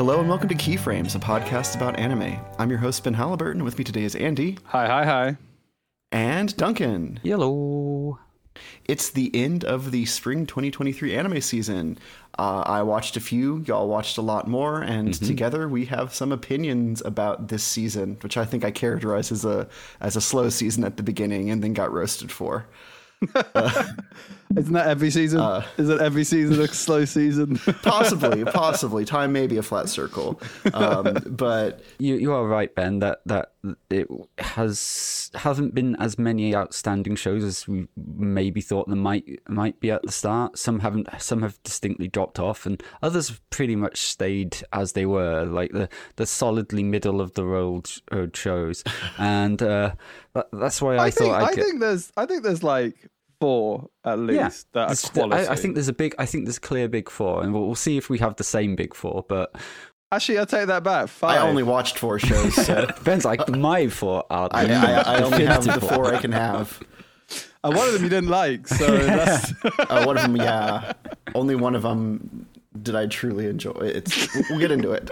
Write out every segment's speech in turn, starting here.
Hello and welcome to Keyframes, a podcast about anime. I'm your host, Ben Halliburton. With me today is Andy. Hi, hi, hi. And Duncan. Hello. It's the end of the spring 2023 anime season. I watched a few, y'all watched a lot more, and together we have some opinions about this season, which I think I characterized as a slow season at the beginning and then got roasted for. Isn't that every season? Isn't every season a slow season? Possibly. Time may be a flat circle. But you are right, Ben, that it hasn't been as many outstanding shows as we maybe thought there might be at the start. Some have distinctly dropped off, and others have pretty much stayed as they were, like the solidly middle of the road shows. And that's why I think there's like four at least that are quality. I think there's a clear big four, and we'll see if we have the same big four. But actually, I'll take that back. Five. I only watched four shows. So. Ben's like my four. I only have the four I can have. And one of them you didn't like, so that's one of them. Yeah, only one of them did I truly enjoy. We'll get into it.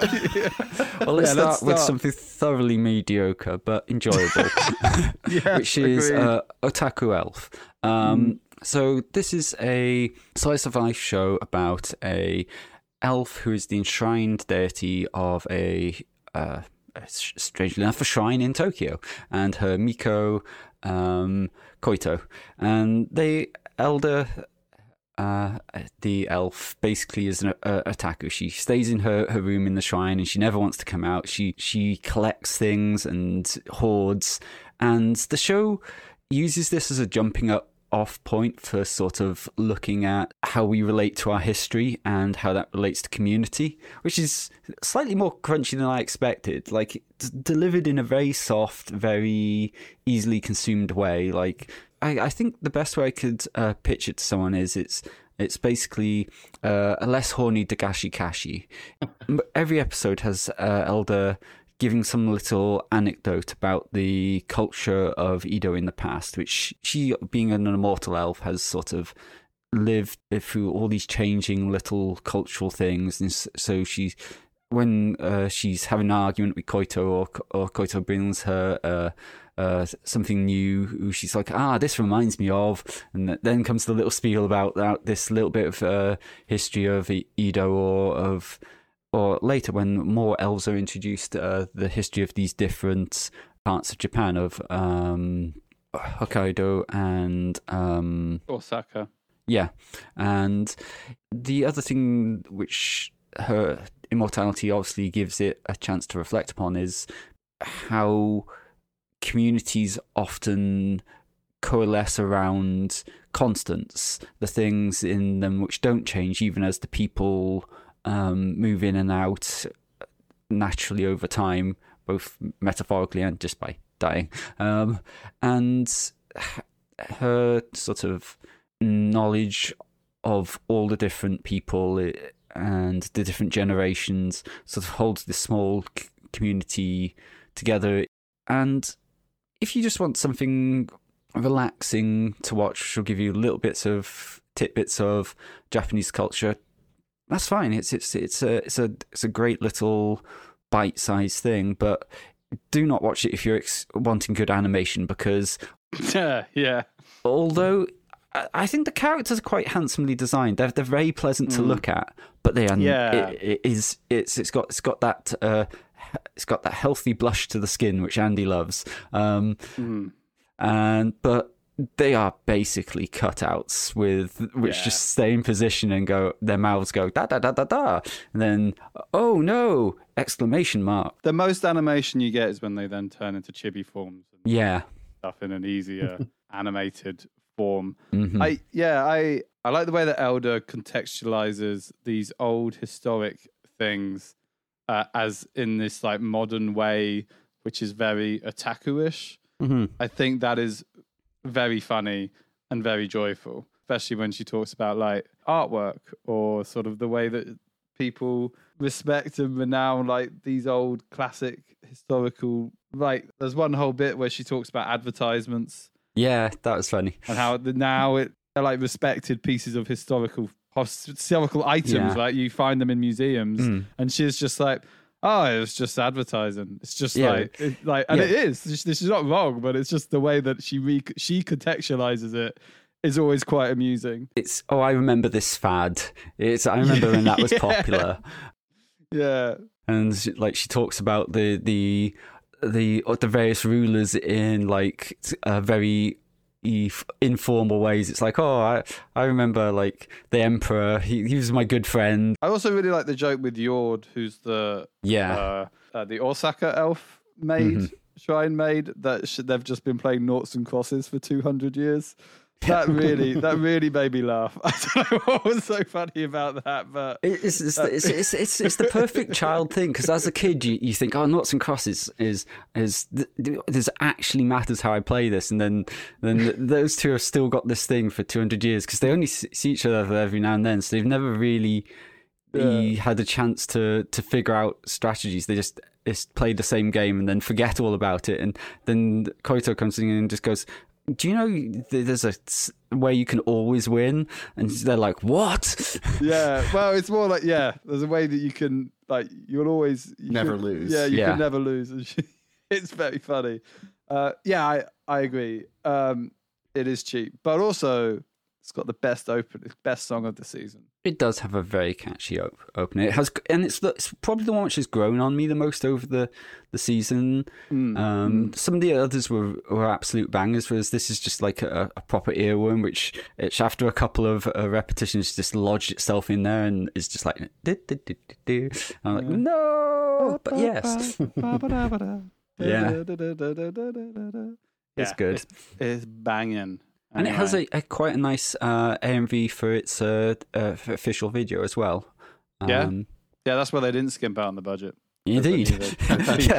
Well, let's start with something thoroughly mediocre but enjoyable, which is Otaku Elf. So this is a slice of life show about a elf who is the enshrined deity of a strangely enough a shrine in Tokyo, and her Miko, Koito, and the elder. The elf basically is an otaku. She stays in her room in the shrine and she never wants to come out. She collects things and hoards. And the show uses this as a jumping off point for sort of looking at how we relate to our history and how that relates to community, which is slightly more crunchy than I expected. Like, delivered in a very soft, very easily consumed way. Like, I think the best way I could pitch it to someone is it's basically a less horny Dagashi Kashi. Every episode has Elder giving some little anecdote about the culture of Edo in the past, which she, being an immortal elf, has sort of lived through all these changing little cultural things. And so she's... when she's having an argument with Koito, or Koito brings her something new, she's like, this reminds me of, and then comes the little spiel about this little bit of history of Edo, or later when more elves are introduced, the history of these different parts of Japan, of Hokkaido and Osaka. Yeah, and the other thing which her immortality obviously gives it a chance to reflect upon is how communities often coalesce around constants, the things in them which don't change, even as the people move in and out naturally over time, both metaphorically and just by dying. And her sort of knowledge of all the different people and the different generations sort of holds this small community together. And if you just want something relaxing to watch, she'll give you little bits of tidbits of Japanese culture. That's fine. It's a great little bite-sized thing. But do not watch it if you're wanting good animation, because although I think the characters are quite handsomely designed. They're very pleasant to look at, but they are. Yeah. It's got that healthy blush to the skin which Andy loves. But they are basically cutouts which just stay in position and go. Their mouths go da da da da da, and then oh no! Exclamation mark. The most animation you get is when they then turn into chibi forms. And stuff in an easier animated form. I like the way that Elder contextualizes these old historic things as in this like modern way, which is very otaku-ish. I think that is very funny and very joyful, especially when she talks about like artwork or sort of the way that people respect and renown like these old classic historical, like there's one whole bit where she talks about advertisements. Yeah, that was funny. And how now they're like respected pieces of historical historical items, like you find them in museums, and she's just like, oh, it was just advertising. It's just like, it is. She's not wrong, but it's just the way that she contextualizes it is always quite amusing. It's, oh, I remember this fad. I remember when that was popular. Yeah. And like she talks about the various rulers in like very informal ways. It's like, oh, I remember like the emperor. He was my good friend. I also really like the joke with Yord, who's the Osaka elf maid, shrine maid, that they've just been playing noughts and crosses for 200 years. That really made me laugh. I don't know what was so funny about that, but it's the perfect child thing, because as a kid you think, oh, noughts and crosses is this actually matters how I play this, and then those two have still got this thing for 200 years because they only see each other every now and then, so they've never really had a chance to figure out strategies. They just play the same game and then forget all about it, and then Koito comes in and just goes, do you know there's a way you can always win? And they're like, what? Yeah, well, it's more like, there's a way that you can, like, you'll always... You never lose. Yeah, you can never lose. And it's very funny. I agree. It is cheap. But also, it's got the best song of the season. It does have a very catchy opening. It has, and it's probably the one which has grown on me the most over the season. Some of the others were absolute bangers, whereas this is just like a proper earworm, which after a couple of repetitions just lodged itself in there and is just like, do. I'm like, no, but yes. It's good. It's banging. And anyway, it has a quite a nice AMV for its official video as well. That's why they didn't skimp out on the budget. Indeed. The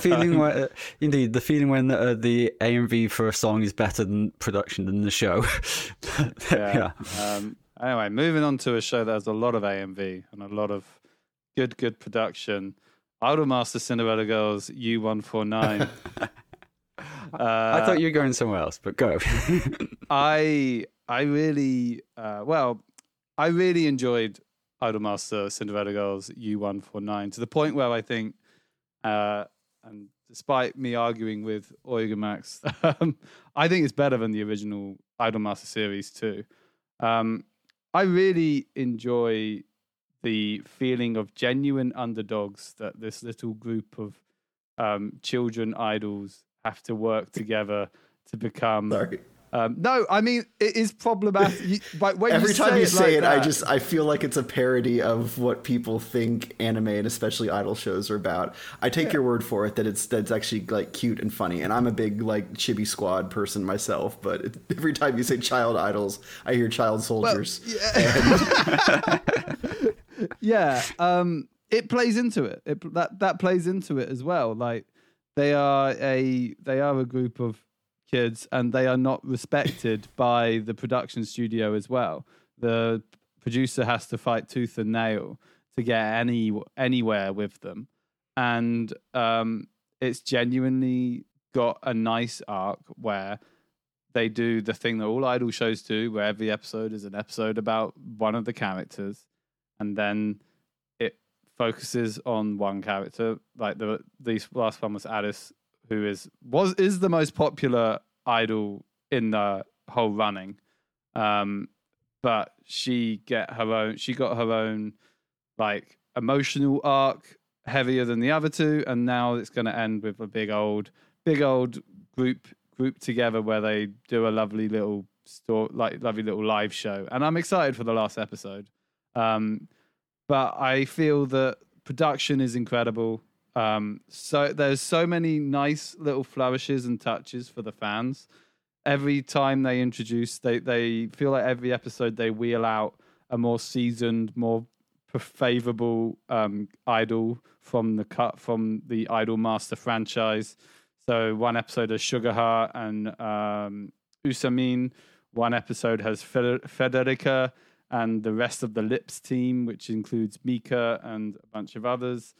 feeling when the AMV for a song is better than production than the show. Anyway, moving on to a show that has a lot of AMV and a lot of good production. Idolmaster Cinderella Girls U149. I thought you were going somewhere else, but go. I really enjoyed Idolmaster Cinderella Girls U149 to the point where I think, and despite me arguing with Oigamax, I think it's better than the original Idolmaster series too. I really enjoy the feeling of genuine underdogs that this little group of children idols have to work together to become. Sorry. No, I mean, it is problematic. Every time you say it, I feel like it's a parody of what people think anime and especially idol shows are about. I take your word for it that that's actually like cute and funny. And I'm a big like Chibi Squad person myself, but every time you say child idols, I hear child soldiers. It plays into it. That plays into it as well. Like, They are a group of kids, and they are not respected by the production studio as well. The producer has to fight tooth and nail to get anywhere with them, and it's genuinely got a nice arc where they do the thing that all idol shows do, where every episode is an episode about one of the characters, and then focuses on one character. Like the last one was Alice, who is the most popular idol in the whole running, but she got her own like emotional arc heavier than the other two, and now it's going to end with a big old group together where they do a lovely little story, like lovely little live show, and I'm excited for the last episode. But I feel that production is incredible. So there's so many nice little flourishes and touches for the fans. Every time they introduce, they feel like every episode they wheel out a more seasoned, more favorable idol from the Idolmaster franchise. So one episode has Sugar Heart and Usamin. One episode has Federica and the rest of the Lips team, which includes Mika and a bunch of others.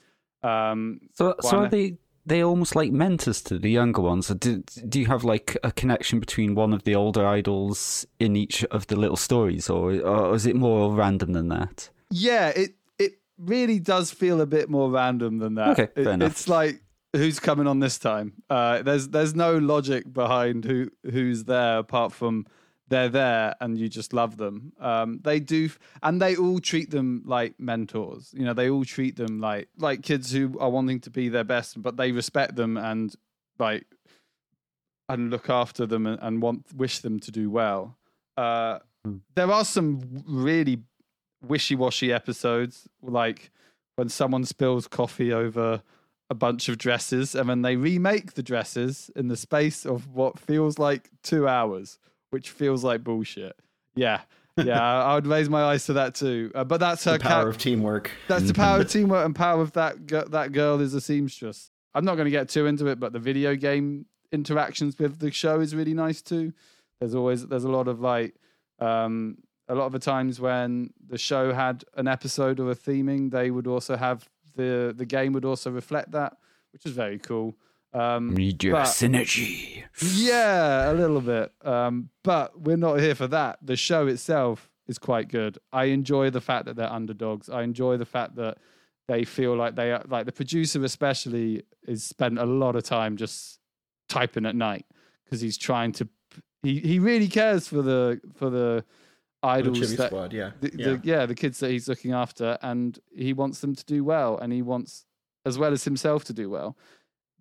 So are they they almost like mentors to the younger ones. Do you have like a connection between one of the older idols in each of the little stories, or is it more random than that? Yeah, it really does feel a bit more random than that. Okay, fair enough. It's like, who's coming on this time? There's no logic behind who's there apart from they're there and you just love them. They do, and they all treat them like mentors. You know, they all treat them like kids who are wanting to be their best, but they respect them and like and look after them and wish them to do well. There are some really wishy-washy episodes, like when someone spills coffee over a bunch of dresses, and then they remake the dresses in the space of what feels like 2 hours. Which feels like bullshit. Yeah, I would raise my eyes to that too. But that's her power of teamwork. That's the power of teamwork and power of that girl is a seamstress. I'm not going to get too into it, but the video game interactions with the show is really nice too. There's a lot of like a lot of the times when the show had an episode or a theming, they would also have the game would also reflect that, which is very cool. Media synergy. Yeah, a little bit. But we're not here for that. The show itself is quite good. I enjoy the fact that they're underdogs. I enjoy the fact that they feel like they are, like the producer especially is spent a lot of time just typing at night because he's trying to he really cares for the idols, the that, squad, yeah. The kids that he's looking after, and he wants them to do well, and he wants as well as himself to do well.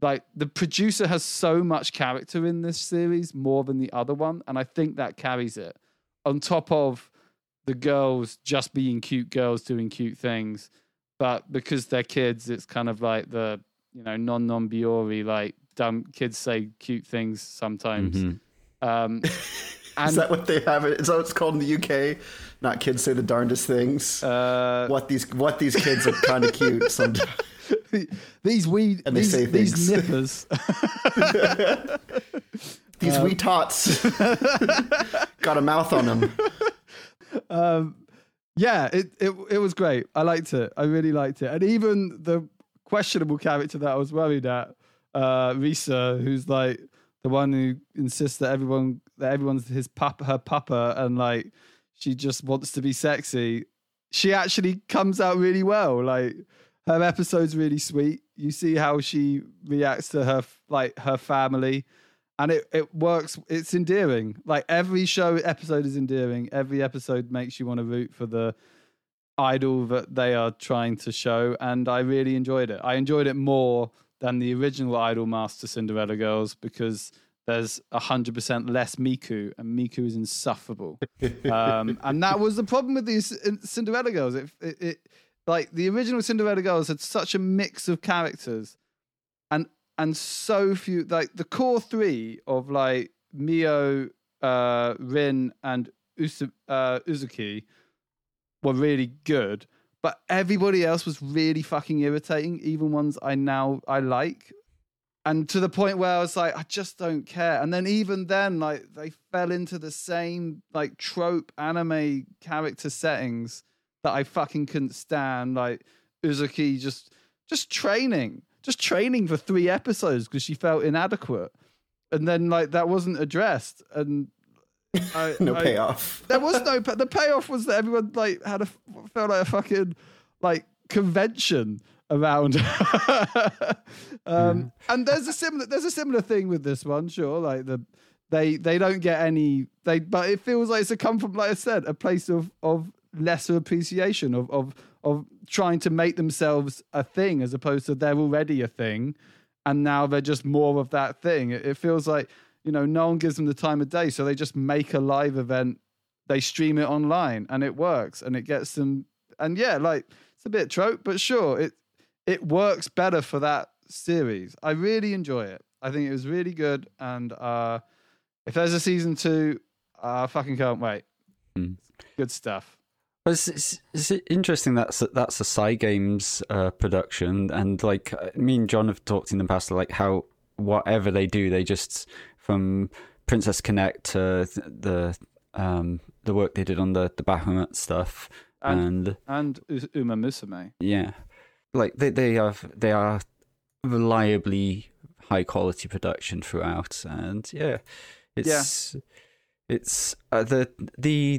Like, the producer has so much character in this series, more than the other one, and I think that carries it. On top of the girls just being cute girls doing cute things, but because they're kids, it's kind of like the, you know, non-biori, like, dumb kids say cute things sometimes. Mm-hmm. And is that what they have? Is that what it's called in the UK? Not kids say the darndest things. What these kids are kind of cute sometimes. These nippers. These wee tots got a mouth on them. It was great. I liked it. I really liked it. And even the questionable character that I was worried at, Risa, who's like the one who insists that everyone's her papa, and like she just wants to be sexy. She actually comes out really well. Like, her episode's really sweet. You see how she reacts to her family, and it works. It's endearing. Like, every show episode is endearing. Every episode makes you want to root for the idol that they are trying to show, and I really enjoyed it. I enjoyed it more than the original Idolmaster Cinderella Girls because there's 100% less Miku, and Miku is insufferable. And that was the problem with these Cinderella Girls. Like, the original Cinderella Girls had such a mix of characters, and so few, like the core three of like Mio, Rin, and Yuzuki were really good, but everybody else was really fucking irritating, even ones I like, and to the point where I was like, I just don't care. And then even then, like, they fell into the same like trope anime character settings that I fucking couldn't stand, like Yuzuki just training for 3 episodes because she felt inadequate, and then like that wasn't addressed, and payoff. There was no the payoff was that everyone like felt like a fucking like convention around. And there's a similar thing with this one, sure, like they don't get any but it feels like it's come from, like I said, a place of lesser appreciation of trying to make themselves a thing, as opposed to they're already a thing and now they're just more of that thing. It feels like, you know, no one gives them the time of day, so they just make a live event, they stream it online, and it works, and it gets them, and yeah, like it's a bit trope, but sure, it works better for that series. I really enjoy it. I think it was really good, and if there's a season 2, I fucking can't wait. Good stuff. It's interesting that's a Cygames production, and like me and John have talked in the past, like how whatever they do, they just, from Princess Connect to the work they did on the Bahamut stuff and Uma Musume, yeah, like they are reliably high quality production throughout, and the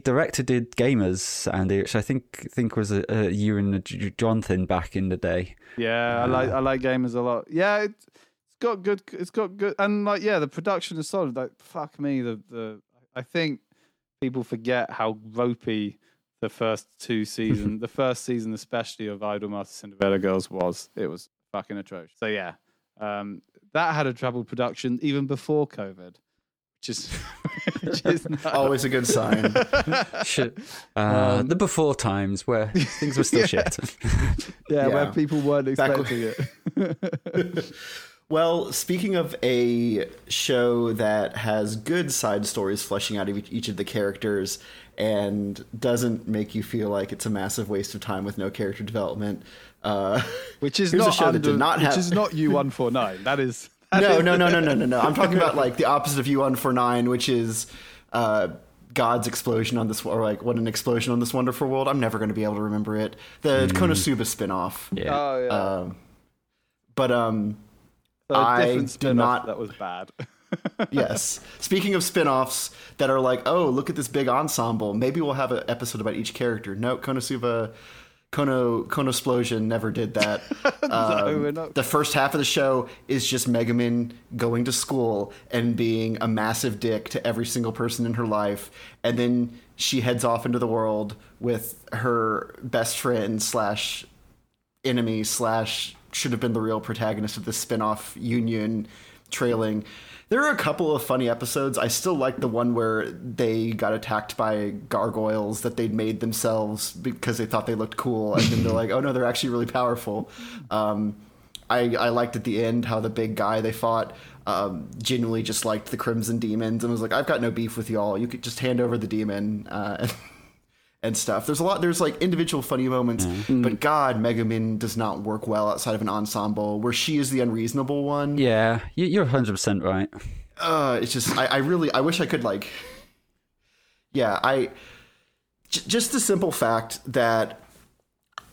director did Gamers, Andy, which I think was a you and John thing back in the day. Yeah, I like Gamers a lot. Yeah, it's got good. It's got good, and like the production is solid. Like fuck me, the I think people forget how ropey the first two seasons, the first season especially of Idolmaster Cinderella Girls was. It was fucking atrocious. So yeah, that had a troubled production even before COVID. Which is always a good sign. The before times where things were still shit. Where people weren't expecting it. Well, speaking of a show that has good side stories fleshing out each of the characters and doesn't make you feel like it's a massive waste of time with no character development, which is not a show that did not have. Which is not U149. That is. No. I'm talking about like the opposite of U149, which is God's explosion on this, or like what an explosion on this wonderful world. I'm never going to be able to remember it. The Konosuba spinoff. Yeah. Oh, yeah. So I do not. That was bad. Yes. Speaking of spinoffs that are like, oh, look at this big ensemble. Maybe we'll have an episode about each character. No, Konosplosion never did that. The first half of the show is just Megumin going to school and being a massive dick to every single person in her life, and then she heads off into the world with her best friend slash enemy slash should have been the real protagonist of the spinoff, Yun Yun, trailing. There are a couple of funny episodes. I still like the one where they got attacked by gargoyles that they'd made themselves because they thought they looked cool. And then they're like, oh, no, they're actually really powerful. I liked at the end how the big guy they fought genuinely just liked the Crimson Demons and was like, I've got no beef with y'all. You could just hand over the demon and stuff. There's a lot. There's like individual funny moments. Mm-hmm. But God, Megumin does not work well outside of an ensemble where she is the unreasonable one. Yeah, you're 100% right. It's just I wish I could like. Yeah, just the simple fact that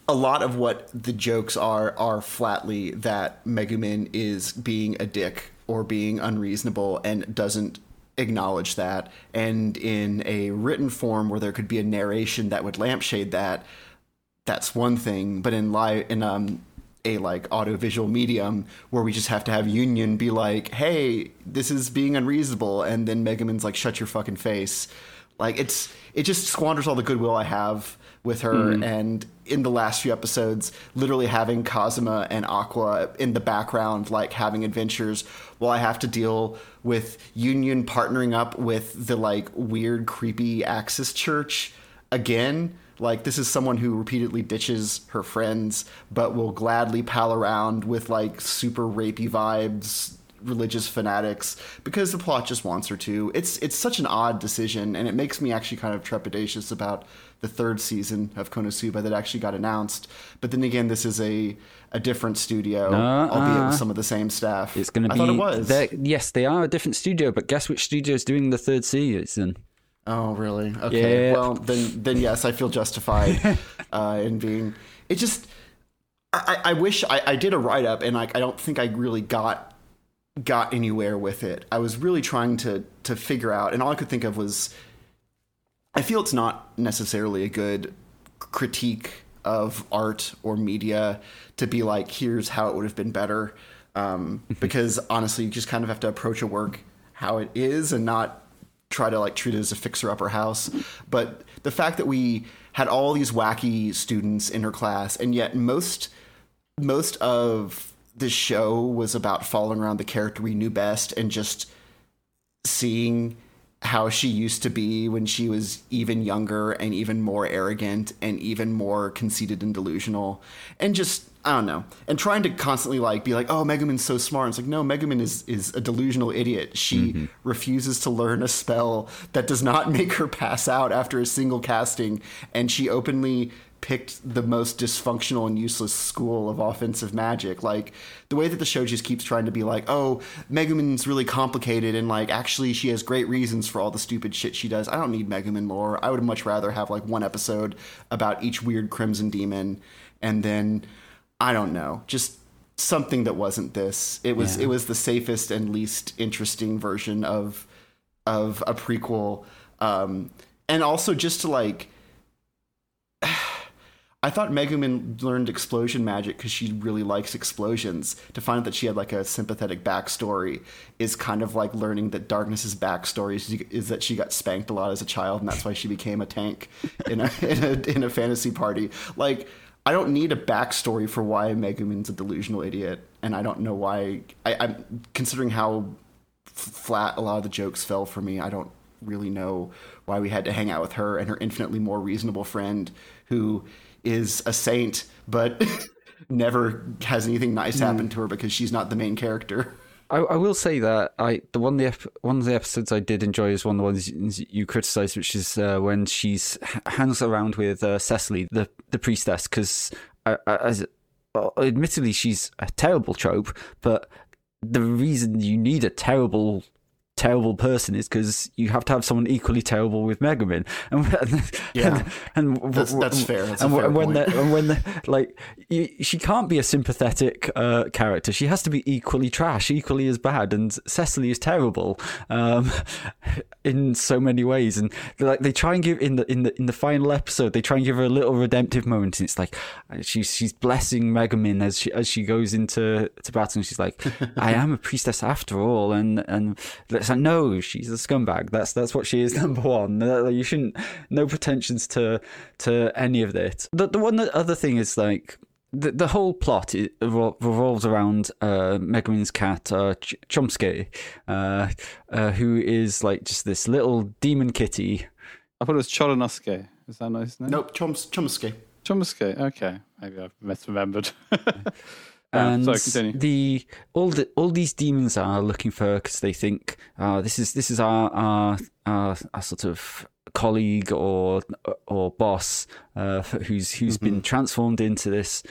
a lot of what the jokes are flatly that Megumin is being a dick or being unreasonable and doesn't acknowledge that, and in a written form where there could be a narration that would lampshade that, that's one thing, but in a like audiovisual medium where we just have to have Union be like, hey, this is being unreasonable, and then Megumin's like, shut your fucking face. Like it just squanders all the goodwill I have with her. And in the last few episodes, literally having Kazuma and Aqua in the background, like having adventures, while I have to deal with Union partnering up with the like weird, creepy Axis church again. Like this is someone who repeatedly ditches her friends, but will gladly pal around with like super rapey vibes, religious fanatics, because the plot just wants her to. It's such an odd decision, and it makes me actually kind of trepidatious about the third season of Konosuba that actually got announced. But then again, this is a different studio, albeit with some of the same staff. It's going to be. I thought it was. Yes, they are a different studio, but guess which studio is doing the third season? Oh, really? Okay. Yeah. Well, then yes, I feel justified in being. It just. I wish I did a write up, and I don't think I really got anywhere with it. I was really trying to figure out, and all I could think of was, I feel it's not necessarily a good critique of art or media to be like, here's how it would have been better. Because honestly, you just kind of have to approach a work how it is and not try to like treat it as a fixer-upper house. But the fact that we had all these wacky students in her class, and yet most of this show was about following around the character we knew best and just seeing how she used to be when she was even younger and even more arrogant and even more conceited and delusional, and just, I don't know. And trying to constantly like be like, oh, Megumin's so smart. And it's like, no, Megumin is a delusional idiot. She refuses to learn a spell that does not make her pass out after a single casting. And she openly picked the most dysfunctional and useless school of offensive magic. Like the way that the show just keeps trying to be like, oh, Megumin's really complicated and like actually she has great reasons for all the stupid shit she does. I don't need Megumin lore. I would much rather have like one episode about each weird Crimson Demon, and then I don't know, just something that wasn't this. It was the safest and least interesting version of a prequel. And also just to like, I thought Megumin learned explosion magic because she really likes explosions. To find out that she had like a sympathetic backstory is kind of like learning that Darkness's backstory is that she got spanked a lot as a child, and that's why she became a tank in a fantasy party. Like, I don't need a backstory for why Megumin's a delusional idiot, and I don't know why. I'm considering how flat a lot of the jokes fell for me. I don't really know why we had to hang out with her and her infinitely more reasonable friend who is a saint, but never has anything nice happen to her because she's not the main character. I will say that one of the episodes I did enjoy is one of the ones you criticised, which is when she's hangs around with Cecily, the priestess, because admittedly she's a terrible trope, but the reason you need a terrible person is because you have to have someone equally terrible with Megumin, and that's fair. She can't be a sympathetic character. She has to be equally trash, equally as bad. And Cecily is terrible in so many ways. And like they try and give in the final episode, they try and give her a little redemptive moment. And it's like she's blessing Megumin as she goes into battle, and she's like, "I am a priestess after all," and it's like, no, she's a scumbag. That's what she is, number one. You shouldn't, no pretensions to any of it. The one other thing is like the whole plot revolves around Megumin's cat, Chomsky, who is like just this little demon kitty. I thought it was Choronosuke. Is that not his name? Nope, Chomsky. Chomsky, okay. Maybe I've misremembered. And sorry, all these demons are looking for her because they think this is our sort of colleague or boss who's been transformed into this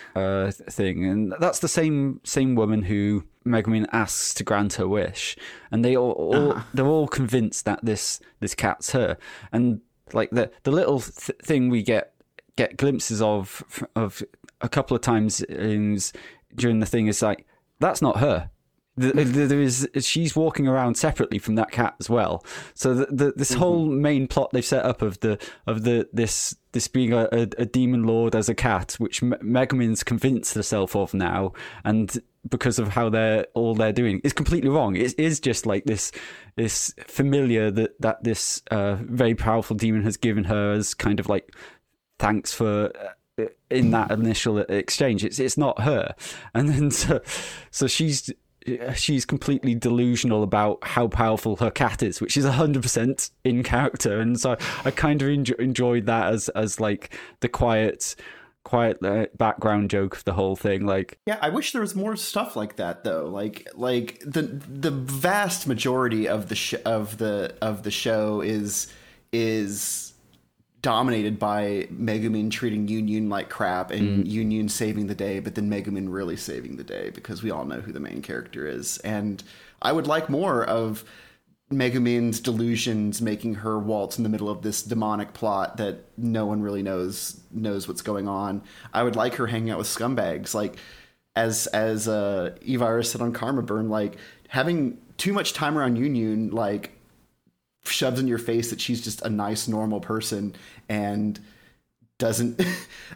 thing, and that's the same woman who Megumin asks to grant her wish, and they're all convinced that this cat's her, and like the little thing we get glimpses of a couple of times during the thing is like, that's not her. She's walking around separately from that cat as well. So this whole main plot they've set up of this being a demon lord as a cat, which Megumin's convinced herself of now, and because of how they're doing, is completely wrong. It is just like this familiar that this very powerful demon has given her as kind of like thanks for. In that initial exchange, it's not her, and then so she's completely delusional about how powerful her cat is, which is 100% in character, and so I kind of enjoyed that as like the quiet background joke of the whole thing. Like, yeah, I wish there was more stuff like that though. Like the vast majority of the show is dominated by Megumin treating Yun Yun like crap and Yun Yun saving the day, but then Megumin really saving the day because we all know who the main character is. And I would like more of Megumin's delusions making her waltz in the middle of this demonic plot that no one really knows what's going on. I would like her hanging out with scumbags, like as E-Virus said on Karma Burn, like having too much time around Yun Yun, like. Shoves in your face that she's just a nice normal person and doesn't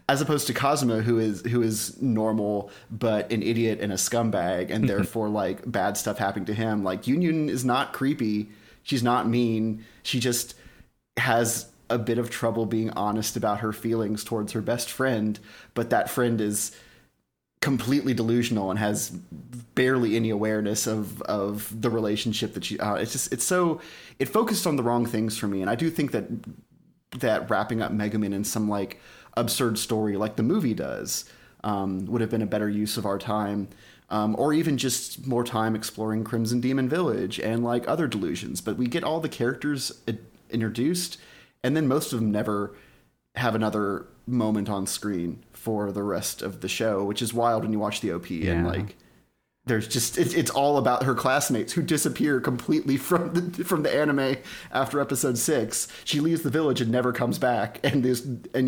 as opposed to Kazuma who is normal but an idiot and a scumbag and therefore like bad stuff happening to him. Like Yun Yun is not creepy, she's not mean, she just has a bit of trouble being honest about her feelings towards her best friend, but that friend is completely delusional and has barely any awareness of the relationship that she it focused on the wrong things for me. And I do think that wrapping up Megumin in some like absurd story like the movie does would have been a better use of our time, or even just more time exploring Crimson Demon Village and like other delusions. But we get all the characters introduced and then most of them never have another moment on screen for the rest of the show, which is wild when you watch the OP. Yeah. And like there's just it's all about her classmates who disappear completely from the anime after episode 6. She leaves the village and never comes back, and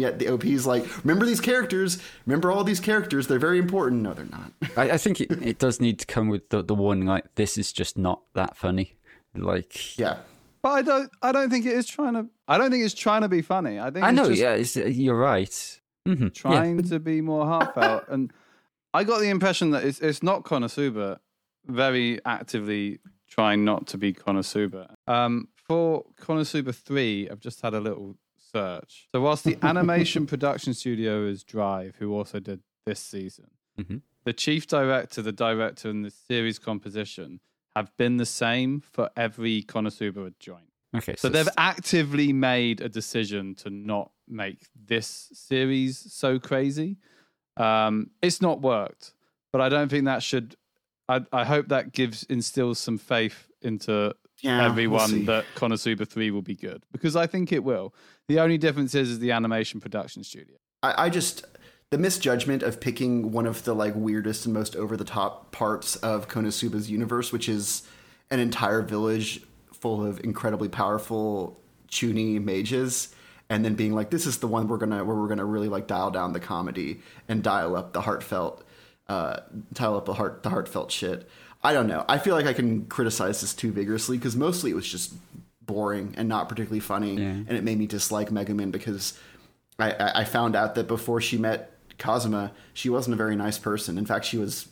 yet the OP is like, remember these characters, remember all these characters, they're very important. No, they're not. I think it does need to come with the warning, like, this is just not that funny. Like, yeah. But I don't think it's trying to be funny. I think it's just, yeah, you're right. Mm-hmm. Trying to be more heartfelt. And I got the impression that it's not Konosuba very actively trying not to be Konosuba. For Konosuba 3, I've just had a little search. So whilst the animation production studio is Drive, who also did this season, mm-hmm. the chief director, the director, and the series composition have been the same for every Konosuba joint. Okay, so they've actively made a decision to not make this series so crazy. It's not worked, but I don't think that should. I hope that instills some faith into everyone that Konosuba 3 will be good, because I think it will. The only difference is the animation production studio. I just, the misjudgment of picking one of the like weirdest and most over the top parts of Konosuba's universe, which is an entire village full of incredibly powerful chunin mages, and then being like, this is the one where we're gonna really like dial down the comedy and dial up the heartfelt shit. I don't know. I feel like I can criticize this too vigorously, because mostly it was just boring and not particularly funny, and it made me dislike Megumin, because I found out that before she met Kazuma, she wasn't a very nice person. In fact, she was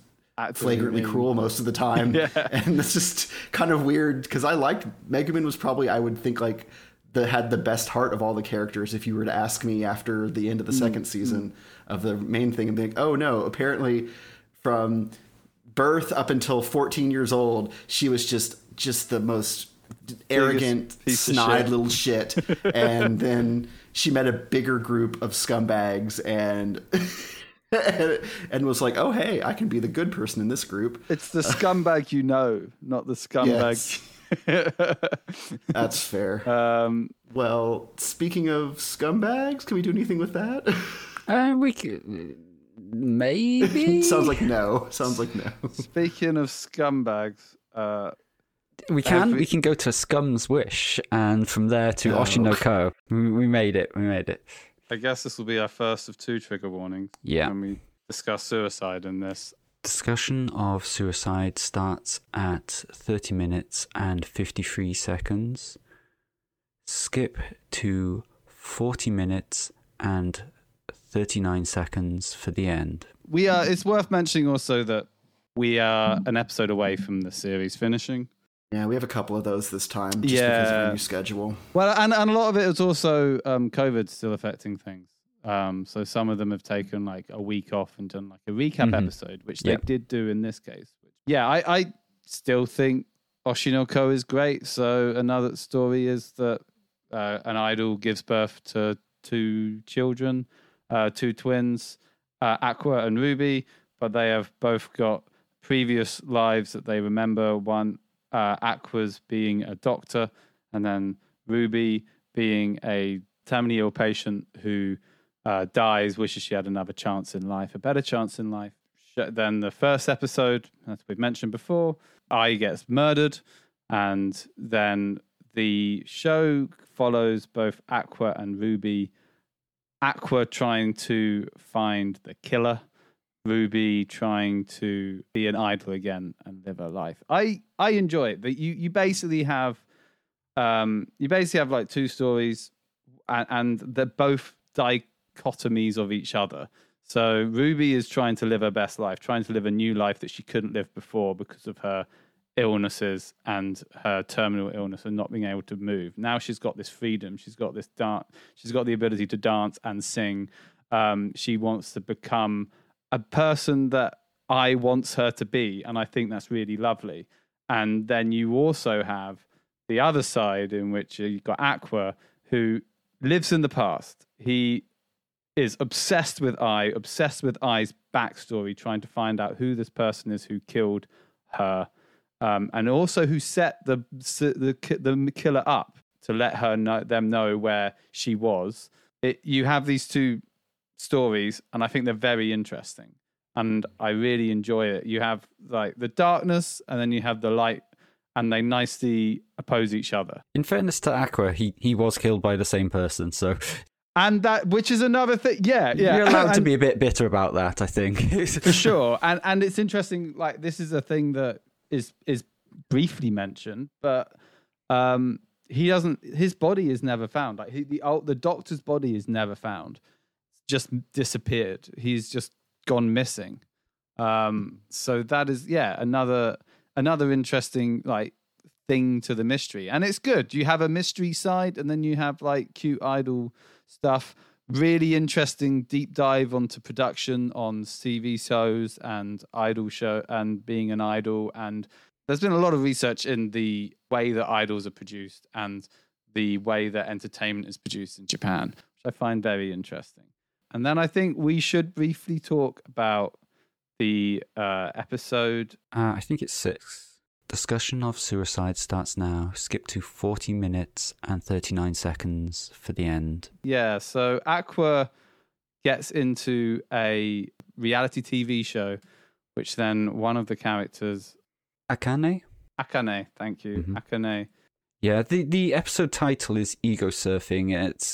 flagrantly cruel most of the time. Yeah. And it's just kind of weird, because I liked Megumin was probably, I would think, like had the best heart of all the characters. If you were to ask me after the end of the second season of the main thing, and be like, oh no, apparently from birth up until 14 years old, she was just the most arrogant, snide little shit. And then she met a bigger group of scumbags and was like, oh, hey, I can be the good person in this group. It's the scumbag not the scumbag. Yes. That's fair. Well, speaking of scumbags, can we do anything with that? We could, maybe. Sounds like no. Speaking of scumbags, we can go to Scum's Wish, and from there to Oshi no Ko. We made it. I guess this will be our first of 2 trigger warnings. Yeah. When we discuss suicide in this. Discussion of suicide starts at 30 minutes and 53 seconds. Skip to 40 minutes and 39 seconds for the end. It's worth mentioning also that we are an episode away from the series finishing. Yeah, we have a couple of those this time, just because of the new schedule. Well, and a lot of it is also COVID still affecting things. So some of them have taken like a week off and done like a recap episode, which they did do in this case. Yeah, I still think Oshi no Ko is great. So another story is that an idol gives birth to 2 children, 2 twins, Aqua and Ruby, but they have both got previous lives that they remember. One, Aqua's being a doctor, and then Ruby being a terminally ill patient who dies, wishes she had another chance in life, a better chance in life. Then the first episode, as we've mentioned before, Ai gets murdered, and then the show follows both Aqua and Ruby. Aqua trying to find the killer, Ruby trying to be an idol again and live her life. I enjoy it, but you basically have like 2 stories, and they're both dichotomies of each other. So Ruby is trying to live her best life, trying to live a new life that she couldn't live before because of her illnesses and her terminal illness and not being able to move. Now she's got this freedom. She's got this dance. She's got the ability to dance and sing. She wants to become a person that I wants her to be, and I think that's really lovely. And then you also have the other side, in which you've got Aqua, who lives in the past. He is obsessed with Ai's backstory, trying to find out who this person is who killed her, and also who set the killer up to let them know where she was. You have these 2 stories, and I think they're very interesting. and I really enjoy it. You have like the darkness and then you have the light, and they nicely oppose each other. In fairness to Aqua, he was killed by the same person, so... And that, which is another thing, yeah. You're allowed to be a bit bitter about that, I think. For sure. And it's interesting, like, this is a thing that is briefly mentioned, but he doesn't, his body is never found. Like, the doctor's body is never found. It's just disappeared. He's just gone missing. So that is, yeah, another interesting, like, thing to the mystery. And it's good. You have a mystery side, and then you have, like, cute idol stuff. Really interesting deep dive onto production on TV shows and idol show and being an idol. And there's been a lot of research in the way that idols are produced and the way that entertainment is produced in Japan, which I find very interesting. And then I think we should briefly talk about the episode. I think it's 6. Discussion of suicide starts now. Skip to 40 minutes and 39 seconds for the end. Yeah, so Aqua gets into a reality TV show, which then one of the characters... Akane, thank you. Mm-hmm. Akane. Yeah, the episode title is Ego Surfing,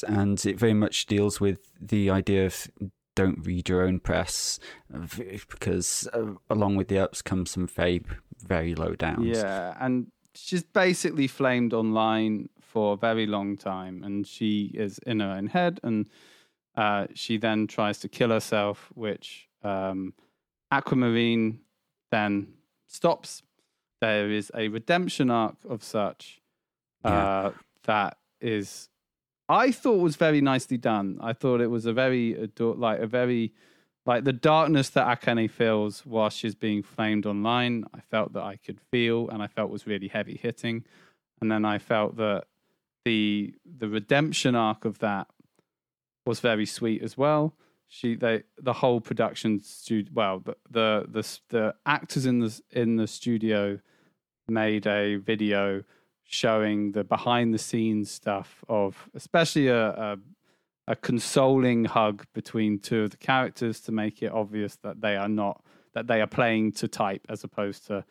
and it very much deals with the idea of don't read your own press, because along with the ups comes some very low downs. Yeah, and she's basically flamed online for a very long time, and she is in her own head, and she then tries to kill herself, which Aquamarine then stops. There is a redemption arc of such that is, I thought, was very nicely done. I thought it was a very the darkness that Akane feels while she's being flamed online, I felt that I could feel, and I felt was really heavy hitting. And then I felt that the redemption arc of that was very sweet as well. The whole production studio, well, the actors in the studio made a video showing the behind the scenes stuff of, especially a consoling hug between two of the characters to make it obvious that they are playing to type as opposed to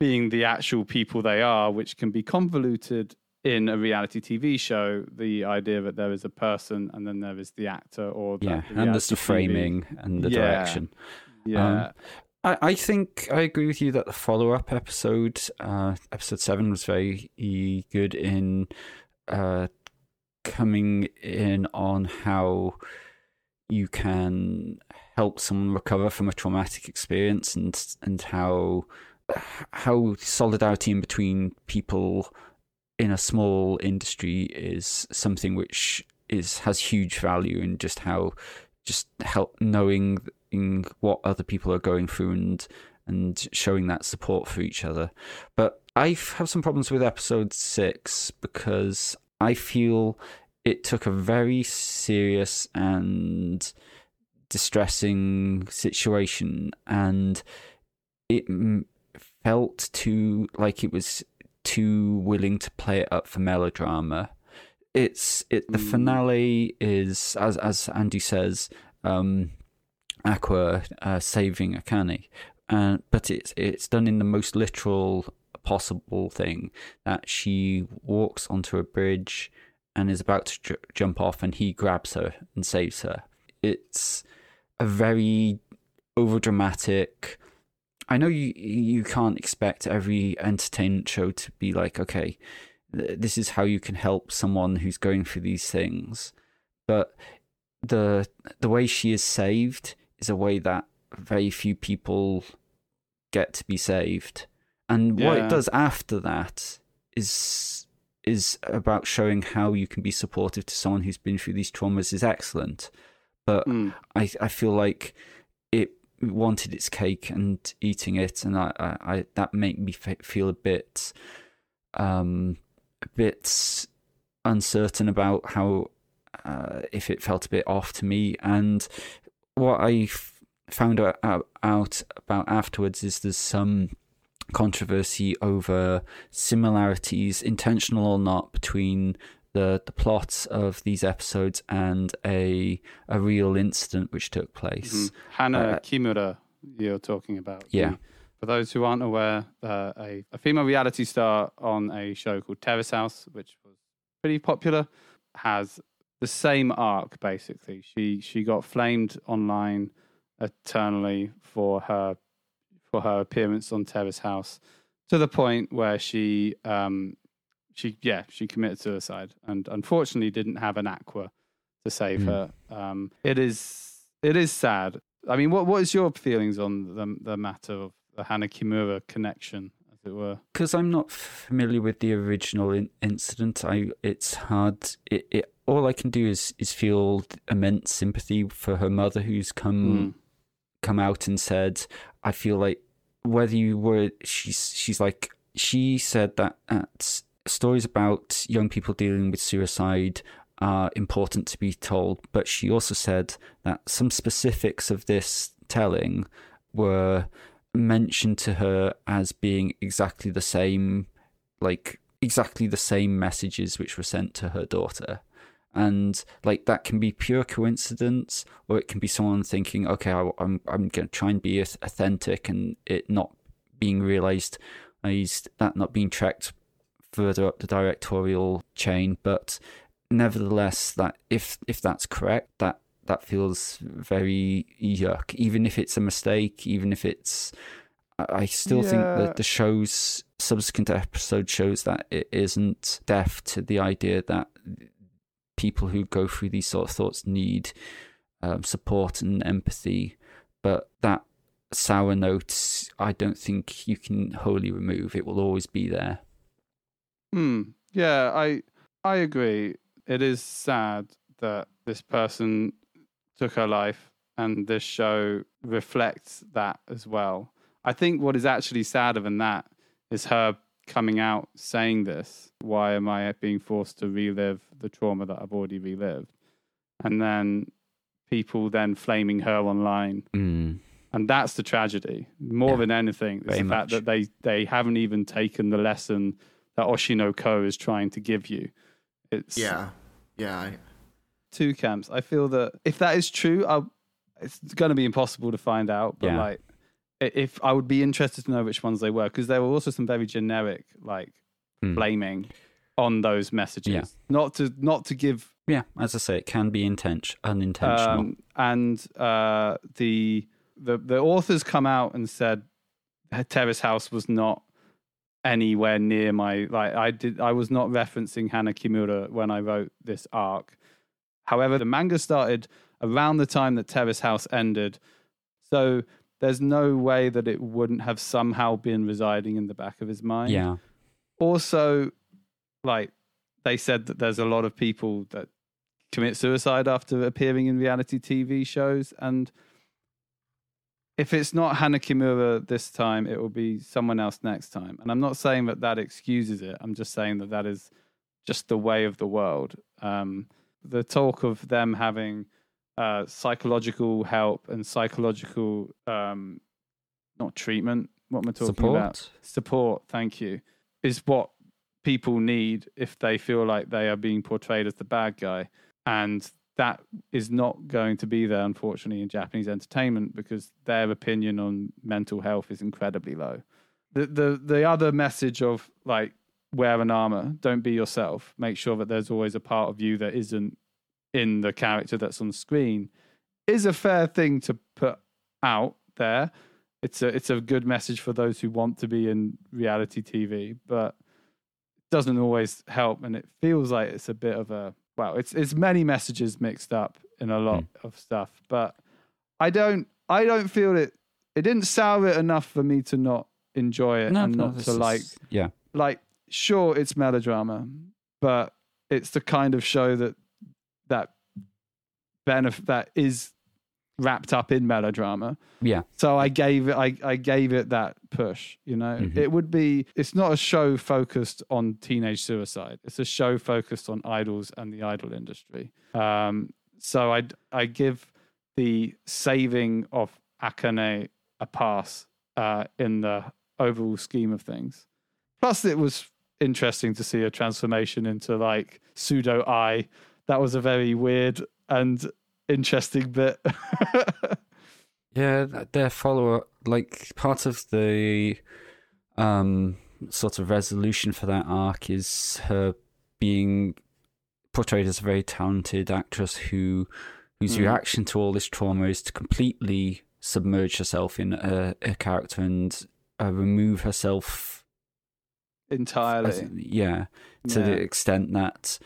being the actual people they are, which can be convoluted in a reality TV show. The idea that there is a person and then there is the actor, or and there's the framing and the direction. Yeah. I think I agree with you that the follow-up episode, episode 7, was very good in coming in on how you can help someone recover from a traumatic experience, and how solidarity in between people in a small industry is something which has huge value, and just help knowing what other people are going through and showing that support for each other. But I have some problems with episode 6 because I feel it took a very serious and distressing situation, and it felt too like it was too willing to play it up for melodrama. The finale is, as Andy says, Aqua saving Akane, but it's done in the most literal possible thing, that she walks onto a bridge and is about to jump off, and he grabs her and saves her. It's a very overdramatic. I know you can't expect every entertainment show to be like, okay, this is how you can help someone who's going through these things, but the way she is saved is a way that very few people get to be saved. And what it does after that is about showing how you can be supportive to someone who's been through these traumas is excellent. But I feel like it wanted its cake and eating it, and I that made me feel a bit uncertain about how if it felt a bit off to me. And what I found out about afterwards is there's some controversy over similarities, intentional or not, between the plots of these episodes and a real incident which took place. Mm-hmm. Hannah Kimura, you're talking about. Yeah. For those who aren't aware, a female reality star on a show called Terrace House, which was pretty popular, has the same arc, basically. She got flamed online eternally for her appearance on Terrace House, to the point where she committed suicide and unfortunately didn't have an Aqua to save her. It is sad. I mean, what is your feelings on the matter of the Hannah Kimura connection, as it were? Because I'm not familiar with the original incident. It's hard. It all I can do is feel immense sympathy for her mother, who's come out and said, I feel like she said that stories about young people dealing with suicide are important to be told, but she also said that some specifics of this telling were mentioned to her as being exactly the same messages which were sent to her daughter. And like, that can be pure coincidence, or it can be someone thinking, okay, I'm going to try and be authentic, and it not being realized, that not being tracked further up the directorial chain. But nevertheless, that if that's correct, that feels very yuck. Even if it's a mistake, even if it's, I still think that the show's subsequent episode shows that it isn't deaf to the idea that people who go through these sort of thoughts need support and empathy. But that sour note, I don't think you can wholly remove. It will always be there. Yeah, I agree. It is sad that this person took her life, and this show reflects that as well. I think what is actually sadder than that is her coming out saying this. Why am I being forced to relive the trauma that I've already relived? And then people then flaming her online. And that's the tragedy. More than anything, it's the fact that they haven't even taken the lesson that Oshi no Ko is trying to give you. It's two camps. I feel that if that is true, it's going to be impossible to find out, but if I would be interested to know which ones they were, because there were also some very generic blaming on those messages. Yeah. Not to give. Yeah, as I say, it can be unintentional. And the authors come out and said Terrace House was not anywhere near I was not referencing Hannah Kimura when I wrote this arc. However, the manga started around the time that Terrace House ended, so there's no way that it wouldn't have somehow been residing in the back of his mind. Yeah. Also, they said that there's a lot of people that commit suicide after appearing in reality TV shows. And if it's not Hannah Kimura this time, it will be someone else next time. And I'm not saying that excuses it. I'm just saying that is just the way of the world. The talk of them having psychological help and psychological, not treatment, what am I talking about? Support, thank you, is what people need if they feel like they are being portrayed as the bad guy. And that is not going to be there, unfortunately, in Japanese entertainment, because their opinion on mental health is incredibly low. The other message of, wear an armor, don't be yourself, make sure that there's always a part of you that isn't in the character that's on screen, is a fair thing to put out there. It's a good message for those who want to be in reality TV, but it doesn't always help, and it feels like it's a bit of a it's many messages mixed up in a lot of stuff. But I don't feel it didn't sour it enough for me to not enjoy it, sure, it's melodrama, but it's the kind of show that is wrapped up in melodrama. Yeah. So I gave it that push, It would be, it's not a show focused on teenage suicide. It's a show focused on idols and the idol industry. So I give the saving of Akane a pass in the overall scheme of things. Plus, it was interesting to see her transformation into like pseudo Ai. That was a very weird and interesting bit. Yeah, their follow-up, like part of the sort of resolution for that arc is her being portrayed as a very talented actress whose reaction to all this trauma is to completely submerge herself in a character and remove herself entirely. The extent that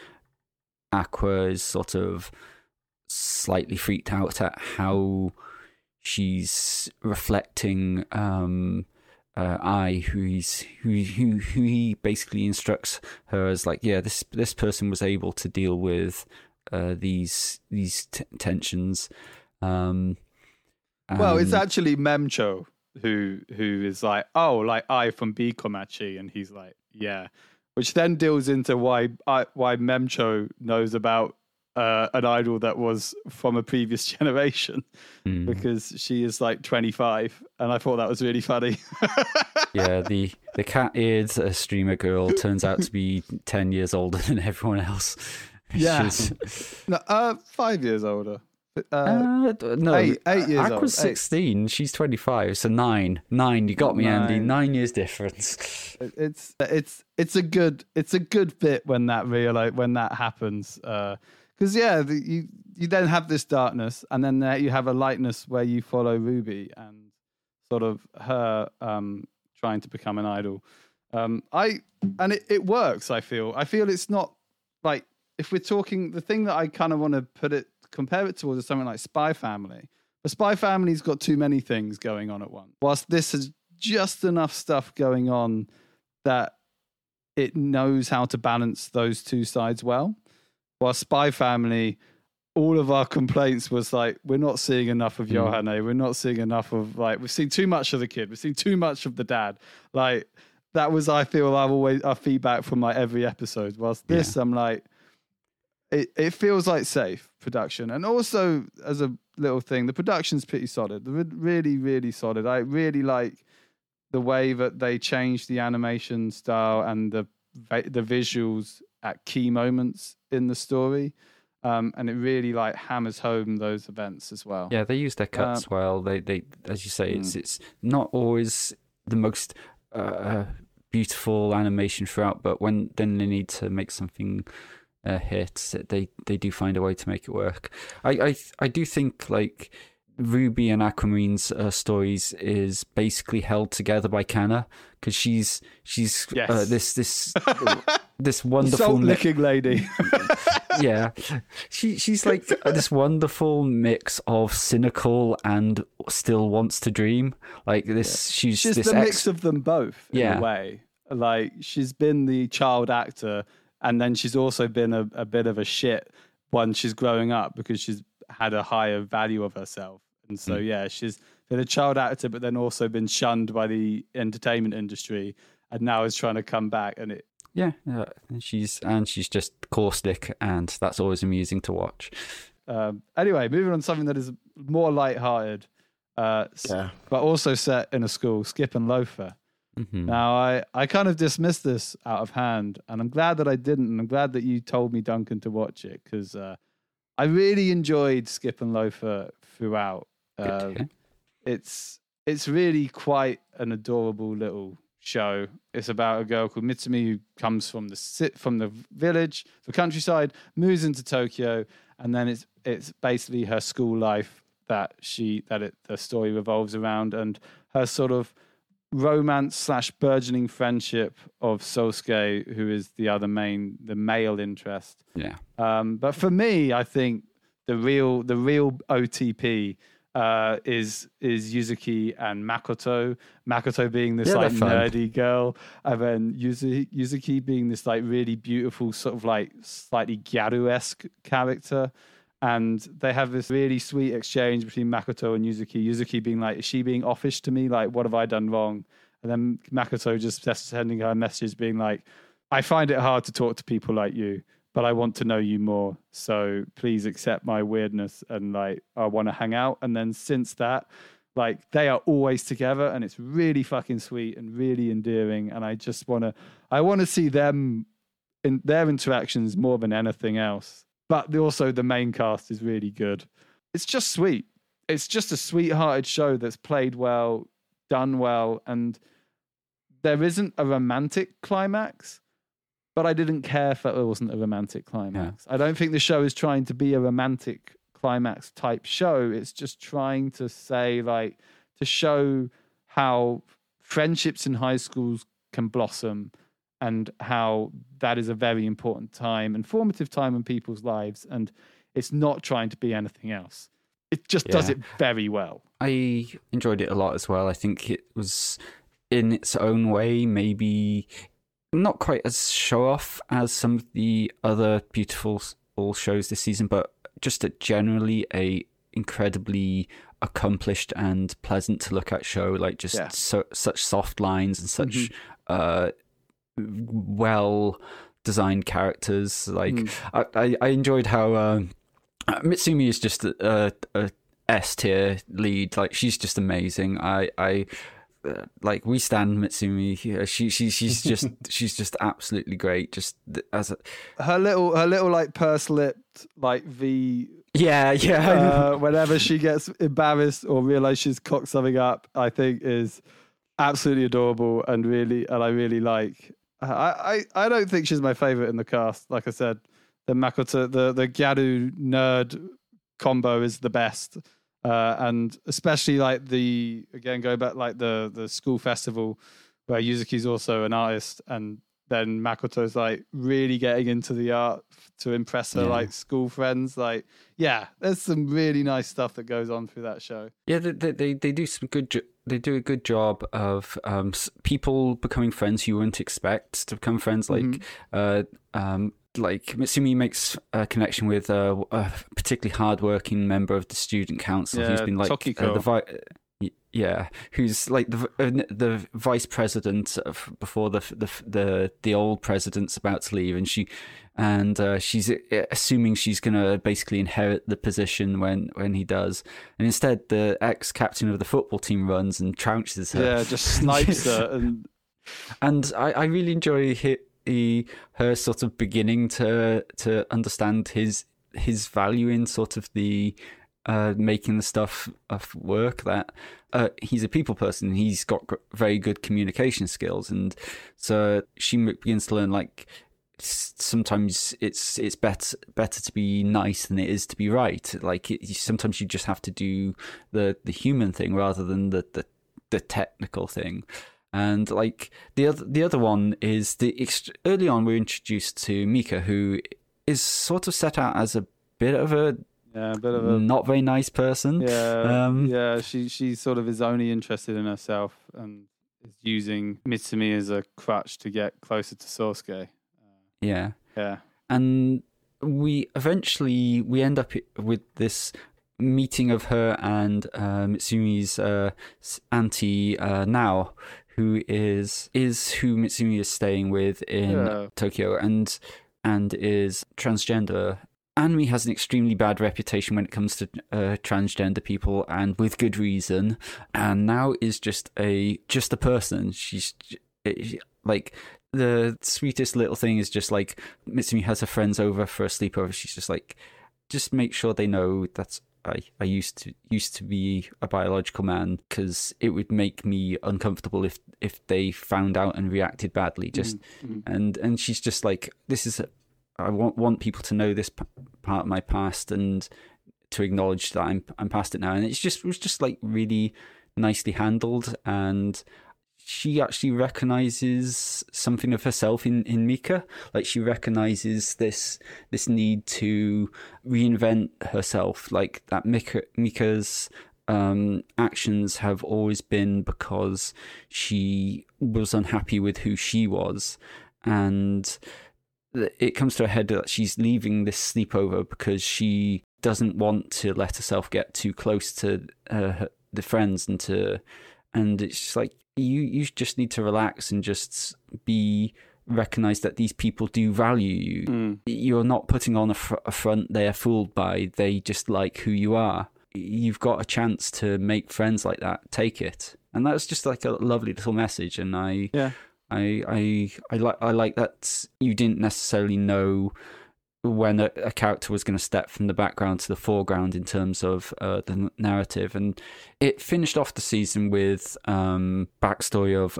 Aqua is sort of slightly freaked out at how she's reflecting Ai, who he basically instructs her as like, yeah, this person was able to deal with these tensions. Well, it's actually Memcho who is like, oh, like Ai from Bikomachi, and he's like, yeah, which then deals into why Memcho knows about an idol that was from a previous generation, because she is like 25, and I thought that was really funny. Yeah, the cat-eared streamer girl turns out to be 10 years older than everyone else. Yeah, no, 5 years older. No, 8 years old. Aqua's 16, she's 25, so nine. You got me, Andy. 9 years difference. It's a good bit when that happens. Because, yeah, you then have this darkness, and then there you have a lightness where you follow Ruby and sort of her trying to become an idol. It works, I feel. I feel it's not like, if we're talking, the thing that I kind of want to compare it towards is something like Spy Family. But Spy Family's got too many things going on at once, whilst this is just enough stuff going on that it knows how to balance those two sides well. While Spy Family, all of our complaints was like, we're not seeing enough of Yohane. We're not seeing enough of, like, we've seen too much of the kid. We've seen too much of the dad. Like, that was, I feel, our feedback from like every episode. Whilst this, I'm like, it feels like safe production. And also, as a little thing, the production's pretty solid. Really, really solid. I really like the way that they changed the animation style and the visuals at key moments in the story, and it really like hammers home those events as well. Yeah, they use their cuts well. They as you say, it's not always the most beautiful animation throughout, but when they need to make something hit, they do find a way to make it work. I do think like Ruby and Aquamine's stories is basically held together by Kana, because she's this wonderful salt-licking lady. Yeah, she's like this wonderful mix of cynical and still wants to dream. Like this, she's this the mix of them both in a way. Like she's been the child actor, and then she's also been a bit of a shit when she's growing up, because she's had a higher value of herself. And so she's been a child actor, but then also been shunned by the entertainment industry, and now is trying to come back. And it she's just caustic, and that's always amusing to watch. Anyway, moving on to something that is more lighthearted, but also set in a school, Skip and Loafer. Now, I kind of dismissed this out of hand, and I'm glad that I didn't, and I'm glad that you told me, Duncan, to watch it, because I really enjoyed Skip and Loafer throughout. It's really quite an adorable little show. It's about a girl called Mitsumi who comes from the village, the countryside, moves into Tokyo, and then it's basically her school life that the story revolves around, and her sort of romance / burgeoning friendship of Sosuke, who is the male interest. Yeah. But for me, I think the real OTP is Yuzuki and Makoto. Makoto being this like nerdy girl, and then Yuzuki being this like really beautiful sort of like slightly gyaru-esque character. And they have this really sweet exchange between Makoto and Yuzuki. Yuzuki being like, is she being offish to me? Like, what have I done wrong? And then Makoto just sending her a message being like, I find it hard to talk to people like you, but I want to know you more, so please accept my weirdness, and like I want to hang out. And then since that, Like, they are always together, and it's really fucking sweet and really endearing. And I just want to see them in their interactions more than anything else. But also the main cast is really good. It's just sweet. It's just a sweethearted show that's played well, done well, and there isn't a romantic climax, but I didn't care if there wasn't a romantic climax. Yeah. I don't think the show is trying to be a romantic climax type show. It's just trying to say, like, to show how friendships in high schools can blossom and how that is a very important time and formative time in people's lives. And it's not trying to be anything else. It just does it very well. I enjoyed it a lot as well. I think it was, in its own way, maybe not quite as show-off as some of the other beautiful all shows this season, but just generally a incredibly accomplished and pleasant to look at show. Like, just such soft lines and such well-designed characters. Like, I enjoyed how Mitsumi is just a S-tier lead. Like, she's just amazing. Like, we stand Mitsumi here. She's just absolutely great. Just as her little like purse-lipped, like V. Whenever she gets embarrassed or realizes she's cocked something up, I think is absolutely adorable and I really like. I don't think she's my favorite in the cast. Like I said, the Makoto, the Gyaru nerd combo is the best. And especially like the school festival where Yuzuki's also an artist, and then Makoto's like really getting into the art to impress her like school friends. Like, yeah, there's some really nice stuff that goes on through that show. Yeah, they do some good. They do a good job of people becoming friends you wouldn't expect to become friends. Like Mitsumi makes a connection with a particularly hardworking member of the student council who's been like who's like the vice president of, before the old president's about to leave, and she's assuming she's gonna basically inherit the position when he does, and instead the ex-captain of the football team runs and trounces her. Yeah, just snipes her, and I really enjoy her sort of beginning to understand his value in sort of the making the stuff of work, that he's a people person. He's got very good communication skills, and so she begins to learn, like, sometimes it's better to be nice than it is to be right. Like, sometimes you just have to do the human thing rather than the technical thing. And like the other one is early on we're introduced to Mika, who is sort of set out as a bit of a not very nice person. Yeah, she sort of is only interested in herself and is using Mitsumi as a crutch to get closer to Sosuke. Yeah, and we eventually end up with this meeting of her and Mitsumi's auntie now, who is who Mitsumi is staying with in Tokyo, and is transgender. Anime has an extremely bad reputation when it comes to transgender people, and with good reason. And now is just a person. She's like the sweetest little thing is just like Mitsumi has her friends over for a sleepover. She's just like, just make sure they know that's. I used to be a biological man, because it would make me uncomfortable if they found out and reacted badly. Just and she's just like, this is I want people to know this part of my past and to acknowledge that I'm past it now. And it was just like really nicely handled, and she actually recognizes something of herself in Mika. Like, she recognizes this need to reinvent herself. Like, that Mika's actions have always been because she was unhappy with who she was, and it comes to her head that she's leaving this sleepover because she doesn't want to let herself get too close to the friends, and it's just like, you just need to relax and just be recognized that these people do value you. You're not putting on a front they're fooled by. They just like who you are. you've got a chance to make friends like that, take it. And that's just like a lovely little message. And I like that you didn't necessarily know when a character was going to step from the background to the foreground in terms of the narrative. And it finished off the season with backstory of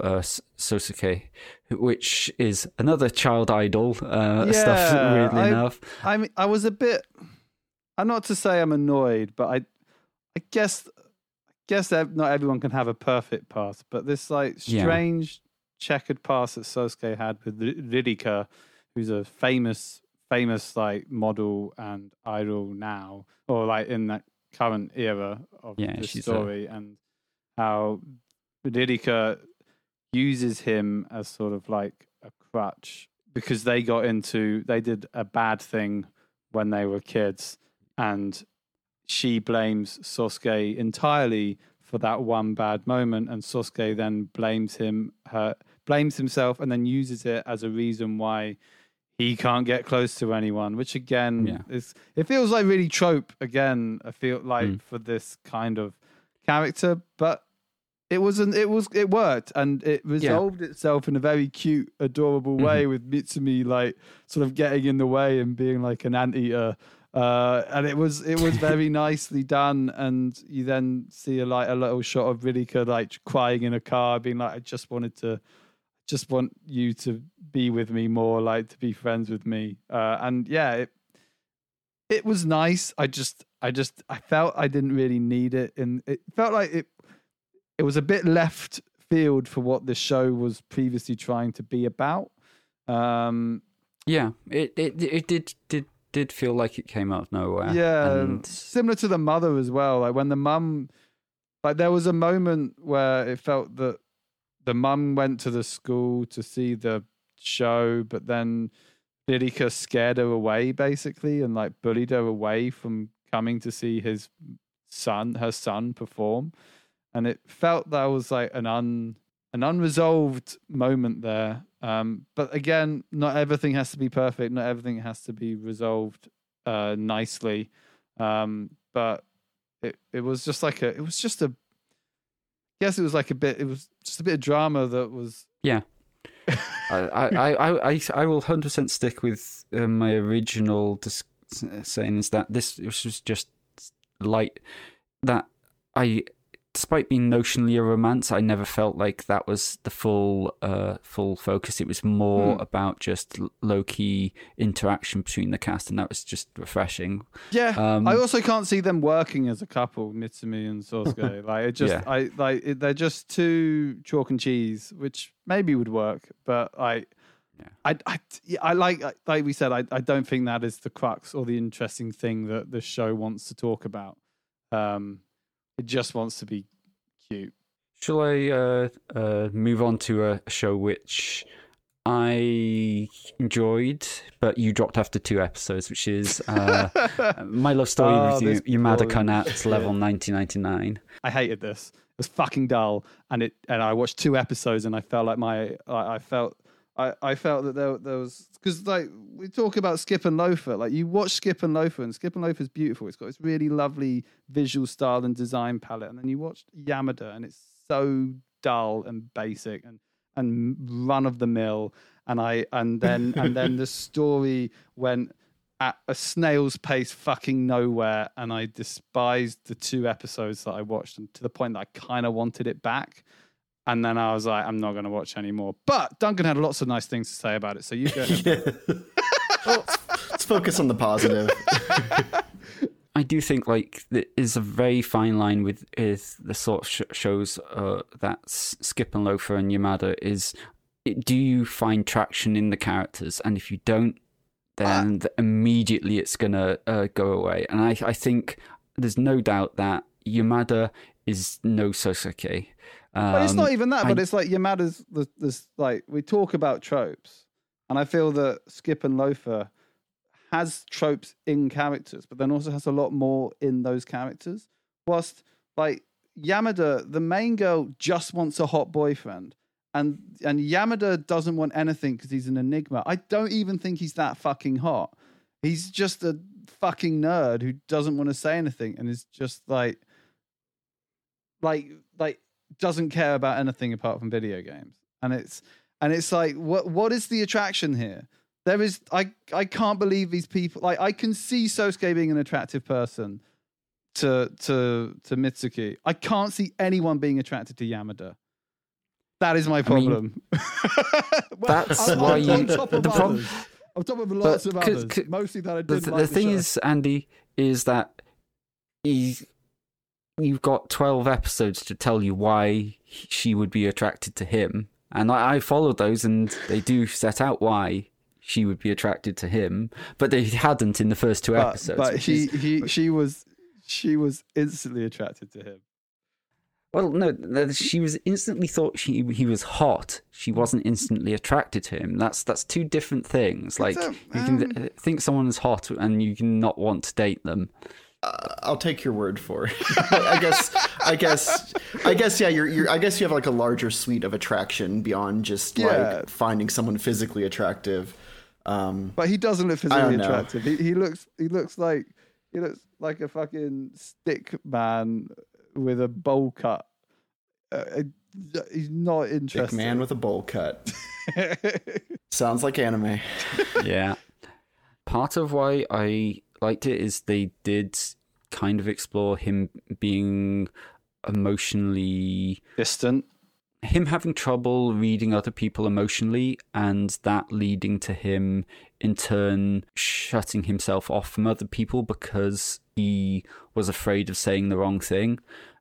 Sosuke, which is another child idol stuff, weirdly enough. I mean, I was a bit... Not to say I'm annoyed, but I guess not everyone can have a perfect past, but this like strange checkered past that Sosuke had with Lidika, who's a famous like model and idol now, or like in that current era of the story, and how Lidika uses him as sort of like a crutch because they did a bad thing when they were kids. And she blames Sosuke entirely for that one bad moment, and Sosuke then blames himself, and then uses it as a reason why he can't get close to anyone. Which again, it feels like really trope. Again, I feel like for this kind of character, but it worked, and it resolved itself in a very cute, adorable way with Mitsumi like sort of getting in the way and being like an anteater. And it was very nicely done, and you then see a little shot of Ridika like crying in a car, being like, I just want you to be with me more, like to be friends with me. It was nice. I felt I didn't really need it, and it felt like it was a bit left field for what the show was previously trying to be about. It did feel like it came out of nowhere. Yeah, and similar to the mother as well. Like when the mum, like there was a moment where it felt that the mum went to the school to see the show, but then Lidika scared her away basically and like bullied her away from coming to see her son perform. And it felt that was like an unresolved moment there. But again, not everything has to be perfect. Not everything has to be resolved nicely. But it was just a bit of drama that was. Yeah. I will 100% stick with my original saying is that this was just like that. Despite being notionally a romance, I never felt like that was the full focus. It was more about just low-key interaction between the cast, and that was just refreshing. Yeah, I also can't see them working as a couple, Mitsumi and Sosuke. They're just too chalk and cheese, which maybe would work, but I don't think that is the crux or the interesting thing that the show wants to talk about. It just wants to be cute. Shall I move on to a show which I enjoyed, but you dropped after 2 episodes, which is My Love Story with Yamada Konat's Level 1999. I hated this. It was fucking dull, and I watched 2 episodes, and I felt like I felt that there was, because like we talk about Skip and Loafer, like you watch Skip and Loafer, and Skip and Loafer is beautiful. It's got this really lovely visual style and design palette, and then you watch Yamada, and it's so dull and basic and run of the mill. And then the story went at a snail's pace, fucking nowhere. And I despised the 2 episodes that I watched, and to the point that I kind of wanted it back. And then I was like, I'm not going to watch anymore. But Duncan had lots of nice things to say about it, so you go. Well, let's focus on the positive. I do think like there is a very fine line with the sort of shows that Skip and Loafer and Yamada is. Do you find traction in the characters? And if you don't, then immediately it's going to go away. And I think there's no doubt that Yamada is no Sosuke. But it's not even that, but it's like Yamada's this like we talk about tropes, and I feel that Skip and Loafer has tropes in characters, but then also has a lot more in those characters. Whilst like Yamada, the main girl just wants a hot boyfriend, and Yamada doesn't want anything because he's an enigma. I don't even think he's that fucking hot. He's just a fucking nerd who doesn't want to say anything and is just like doesn't care about anything apart from video games. And it's like, what is the attraction here? There is, I can't believe these people. Like, I can see Sosuke being an attractive person to Mitsuki. I can't see anyone being attracted to Yamada. That is my problem. I mean, well, that's why you. The problem. On top of lots of others, mostly that I didn't like. The thing is, Andy, is that you've got 12 episodes to tell you why she would be attracted to him, and I followed those, and they do set out why she would be attracted to him, but they hadn't in the first two episodes. But she was instantly attracted to him. Well, no, she was instantly thought he was hot. She wasn't instantly attracted to him. That's two different things. Like, you can think someone is hot and you can not want to date them. I'll take your word for it. I guess. Yeah, I guess you have like a larger suite of attraction beyond just like finding someone physically attractive. But he doesn't look physically attractive. He looks like a fucking stick man with a bowl cut. He's not interested. Big man with a bowl cut. Sounds like anime. Yeah. Part of why I liked it is they did kind of explore him being emotionally distant, him having trouble reading other people emotionally, and that leading to him in turn shutting himself off from other people because he was afraid of saying the wrong thing,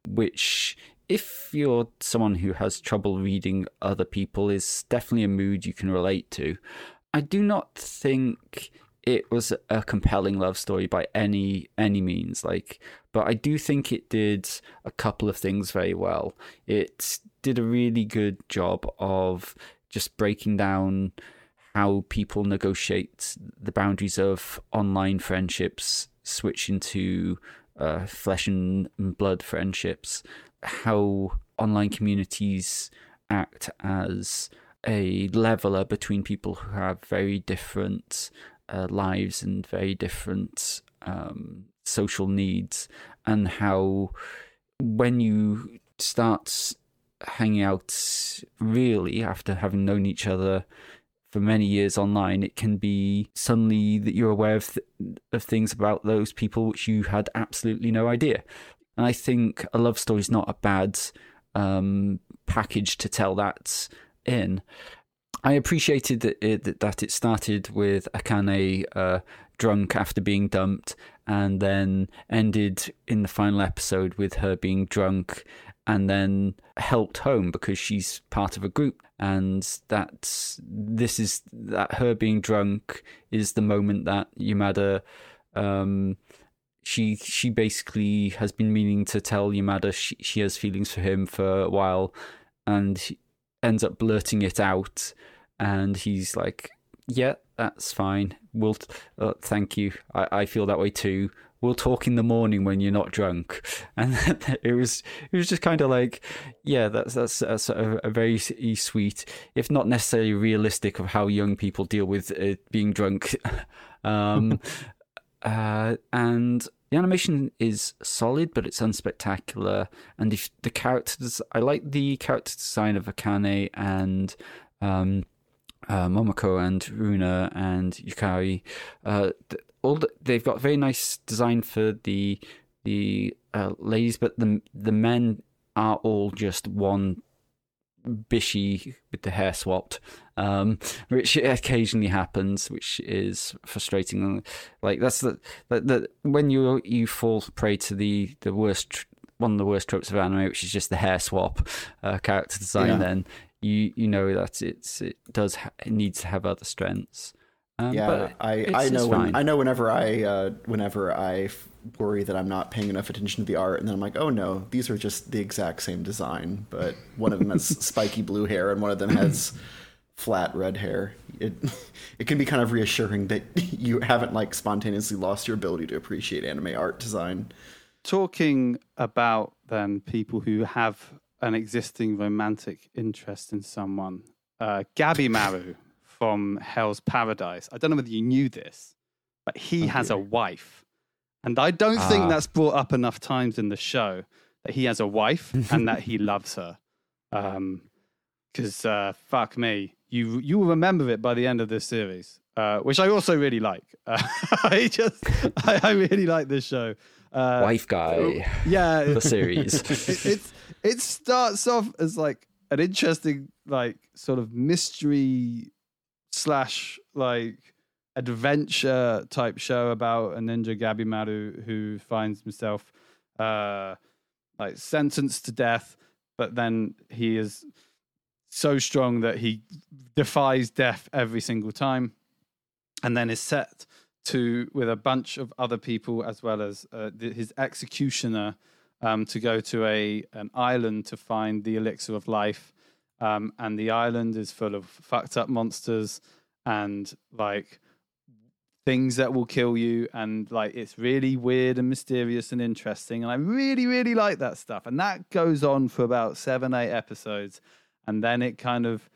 which, if you're someone who has trouble reading other people, is definitely a mood you can relate to. I do not think it was a compelling love story by any means, but I do think it did a couple of things very well. It did a really good job of just breaking down how people negotiate the boundaries of online friendships, switch into flesh and blood friendships, how online communities act as a leveler between people who have very different lives and very different social needs, and how when you start hanging out really after having known each other for many years online, it can be suddenly that you're aware of things about those people which you had absolutely no idea. And I think a love story is not a bad package to tell that in. I appreciated that it started with Akane drunk after being dumped, and then ended in the final episode with her being drunk and then helped home because she's part of a group. And that her being drunk is the moment that Yamada, she basically has been meaning to tell Yamada she has feelings for him for a while, and she ends up blurting it out. And he's like, yeah, that's fine. We'll thank you. I feel that way too. We'll talk in the morning when you're not drunk. And it was just kind of like, yeah, that's a very sweet, if not necessarily realistic, of how young people deal with being drunk. And the animation is solid, but it's unspectacular. And if the characters, I like the character design of Akane and Momoko and Runa and Yukari. They've got very nice design for the ladies, but the men are all just one bishy with the hair swapped, which occasionally happens, which is frustrating. Like, that's when you fall prey to the worst, one of the worst tropes of anime, which is just the hair swap character design. Yeah. Then you know that it needs to have other strengths. But I know whenever I worry that I'm not paying enough attention to the art, and then I'm like, oh no, these are just the exact same design, but one of them has spiky blue hair and one of them has flat red hair. It can be kind of reassuring that you haven't like spontaneously lost your ability to appreciate anime art design. Talking about then people who have an existing romantic interest in someone, Gabi Maru from Hell's Paradise. I don't know whether you knew this, But he has a wife. And I don't think that's brought up enough times in the show, that he has a wife and that he loves her. Because fuck me, you will remember it by the end of this series, which I also really like. I really like this show. Wife guy. Yeah, the series. It starts off as like an interesting, like sort of mystery / like adventure type show about a ninja Gabimaru who finds himself like sentenced to death, but then he is so strong that he defies death every single time, and then is set to with a bunch of other people as well as his executioner to go to an island to find the elixir of life, and the island is full of fucked up monsters and like things that will kill you, and like it's really weird and mysterious and interesting, and I really, really like that stuff. And that goes on for about 7-8 episodes, and then it kind of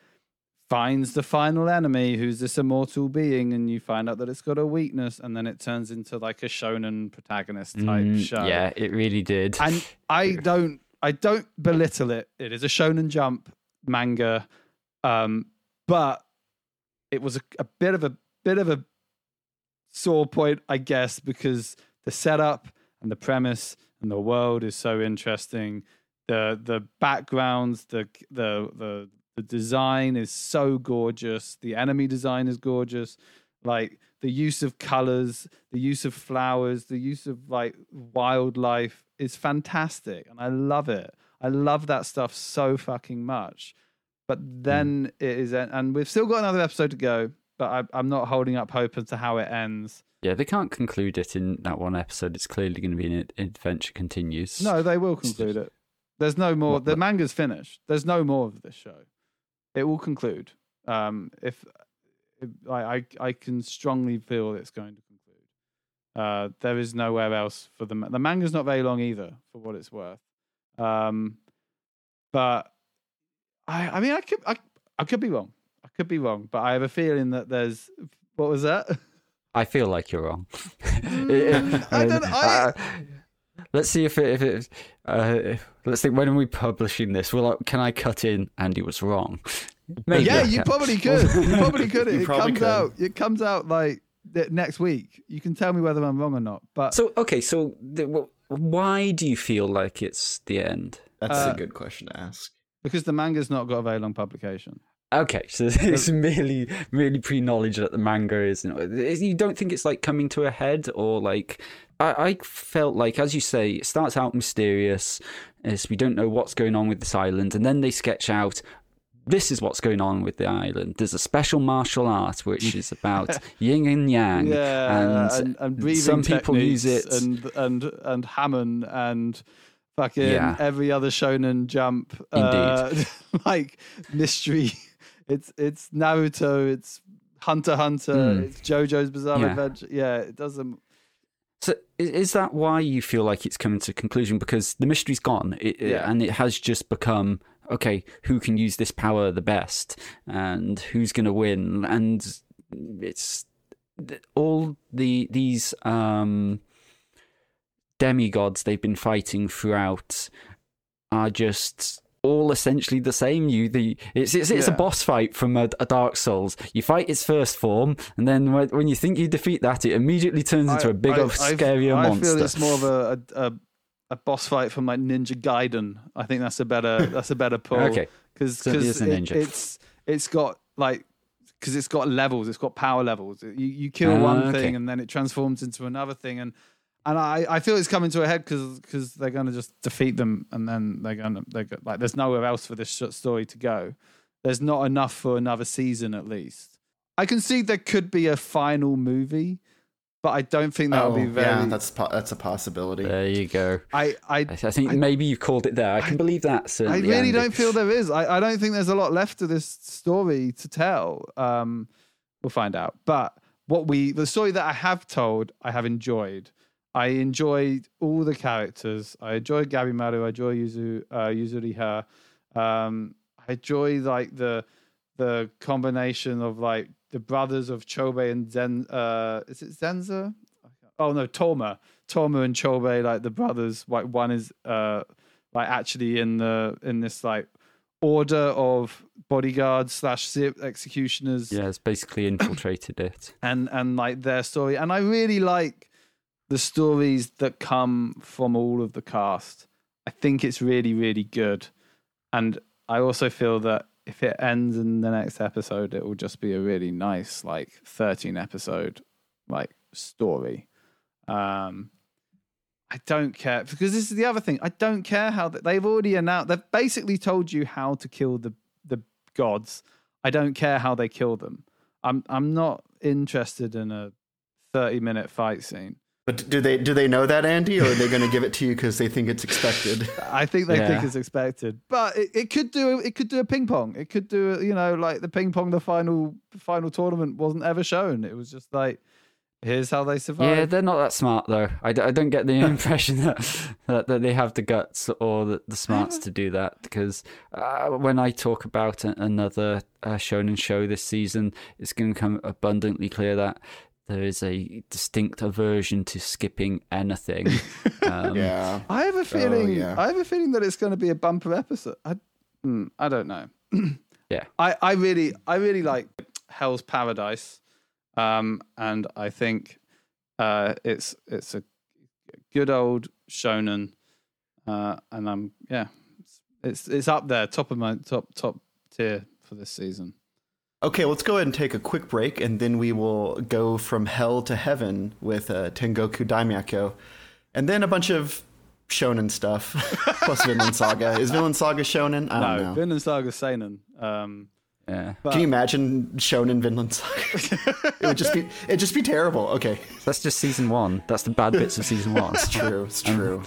finds the final enemy, who's this immortal being, and you find out that it's got a weakness, and then it turns into like a shonen protagonist type show. Yeah, it really did. And I don't belittle it. It is a Shonen Jump manga, but it was a bit of a sore point, I guess, because the setup and the premise and the world is so interesting. The backgrounds, the design is so gorgeous. The enemy design is gorgeous. Like the use of colors, the use of flowers, the use of like wildlife is fantastic, and I love it. I love that stuff so fucking much. But then it is, and we've still got another episode to go, but I'm not holding up hope as to how it ends. Yeah, they can't conclude it in that one episode. It's clearly going to be an adventure continues. No, they will conclude it. There's no more. The manga's finished. There's no more of this show. It will conclude. I can strongly feel it's going to conclude. There is nowhere else for the manga's not very long either, for what it's worth. But I mean, I could be wrong. Could be wrong, but I have a feeling that there's... What was that? I feel like you're wrong. Let's see if let's think, when are we publishing this? Well, can I cut in Andy was wrong? Maybe. Yeah, you probably could. You probably could. It comes out like next week. You can tell me whether I'm wrong or not. But why do you feel like it's the end? That's a good question to ask. Because the manga's not got a very long publication. Okay, so it's merely pre-knowledge that the manga is. You don't think it's like coming to a head, or like I felt like, as you say, it starts out mysterious. As we don't know what's going on with this island, and then they sketch out this is what's going on with the island. There's a special martial art which is about yin and yang, and breathing some people use it, and Hammond and. Fucking every other Shonen Jump, like mystery. It's Naruto, it's Hunter x Hunter, it's JoJo's Bizarre Adventure. Yeah, it doesn't. So is that why you feel like it's coming to a conclusion? Because the mystery's gone, and it has just become okay. Who can use this power the best, and who's going to win? And it's all these. Demigods they've been fighting throughout are just all essentially the same. It's a boss fight from a Dark Souls. You fight its first form, and then when you think you defeat that, it immediately turns into a bigger, scarier monster. I feel it's more of a boss fight from like Ninja Gaiden. I think that's a better pull. Okay, because it's got levels. It's got power levels. You kill one thing, and then it transforms into another thing, And I feel it's coming to a head because they're going to just defeat them, and then they're like there's nowhere else for this story to go. There's not enough for another season at least. I can see there could be a final movie, but I don't think that would be very. Yeah, that's a possibility. There you go. I think maybe you called it there. I can believe that. I really don't feel there is. I don't think there's a lot left to this story to tell. We'll find out. But the story that I have told, I have enjoyed. I enjoyed all the characters. I enjoyed Gabimaru. I enjoyed Yuzuriha. I enjoy like the combination of like the brothers of Chobe and Zen. Is it Zenza? Oh no, Torma. Torma and Chobe, like the brothers. Like one is like actually in this like order of bodyguards / executioners. Yeah, it's basically infiltrated it. And like their story. And I really like the stories that come from all of the cast. I think it's really, really good. And I also feel that if it ends in the next episode, it will just be a really nice, like 13 episode, like story. I don't care, because this is the other thing. I don't care how they've already announced. They've basically told you how to kill the gods. I don't care how they kill them. I'm not interested in a 30-minute fight scene. But do they know that, Andy, or are they going to give it to you because they think it's expected? I think they think it's expected, but it could do a ping pong. It could do like the ping pong. The final tournament wasn't ever shown. It was just like, here's how they survive. Yeah, they're not that smart though. I don't get the impression that they have the guts or the smarts to do that. Because when I talk about another shonen show this season, it's going to come abundantly clear that there is a distinct aversion to skipping anything. Yeah, I have a feeling. I have a feeling that it's going to be a bumper episode. I don't know. Yeah, I really like Hell's Paradise, and I think it's a good old shonen, and I'm it's up there, top tier for this season. Okay, let's go ahead and take a quick break, and then we will go from hell to heaven with Tengoku Daimakyo, and then a bunch of shonen stuff, plus Vinland Saga. Is Vinland Saga shonen? I don't know. Vinland Saga seinen. Yeah. But... Can you imagine shonen Vinland Saga? It'd just be terrible. Okay, that's just season one. That's the bad bits of season one. It's true. It's true.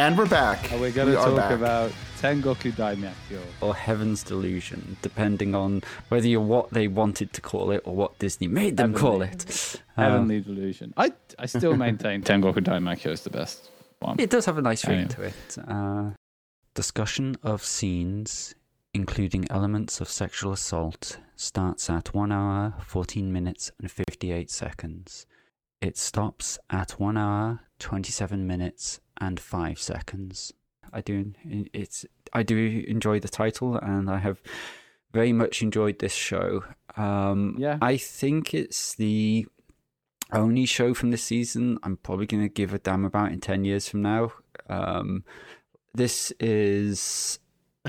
And we're back. And we're going to talk about Tengoku Daimakyo. Or Heaven's Delusion, depending on whether you're what they wanted to call it or what Disney made them call it. Heavenly Delusion. I still maintain Tengoku Daimakyo is the best one. It does have a nice ring to it. Discussion of scenes, including elements of sexual assault, starts at 1 hour, 14 minutes and 58 seconds. It stops at 1 hour, 27 minutes and 5 seconds. I do enjoy the title, and I have very much enjoyed this show. I think it's the only show from this season I'm probably going to give a damn about in 10 years from now. This is...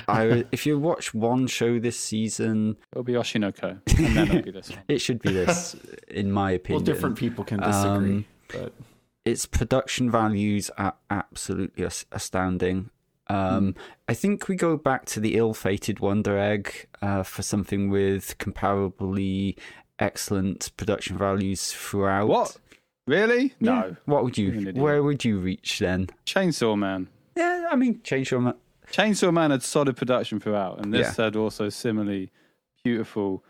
if you watch one show this season, it'll be Oshi no Ko, and then it'll be this one. It should be this, in my opinion. Well, different people can disagree, but its production values are absolutely astounding. I think we go back to the ill-fated Wonder Egg for something with comparably excellent production values throughout. What? Really? Yeah. No. What would you? Where would you reach then? Chainsaw Man. Yeah, I mean Chainsaw Man. Chainsaw Man had solid production throughout, and this had also similarly beautiful,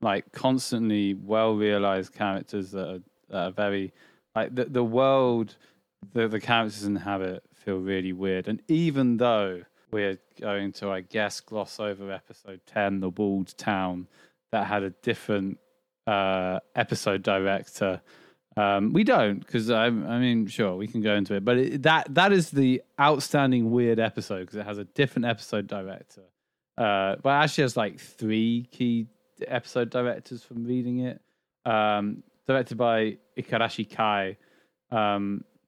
like constantly well-realized characters that are very, like the world that the characters inhabit feel really weird. And even though we're going to, I guess, gloss over episode 10, The Walled Town, that had a different episode director, we don't, because I mean, sure, we can go into it, but that is the outstanding weird episode because it has a different episode director. But it actually has like 3 key episode directors from reading it. Directed by Ikarashi Kai,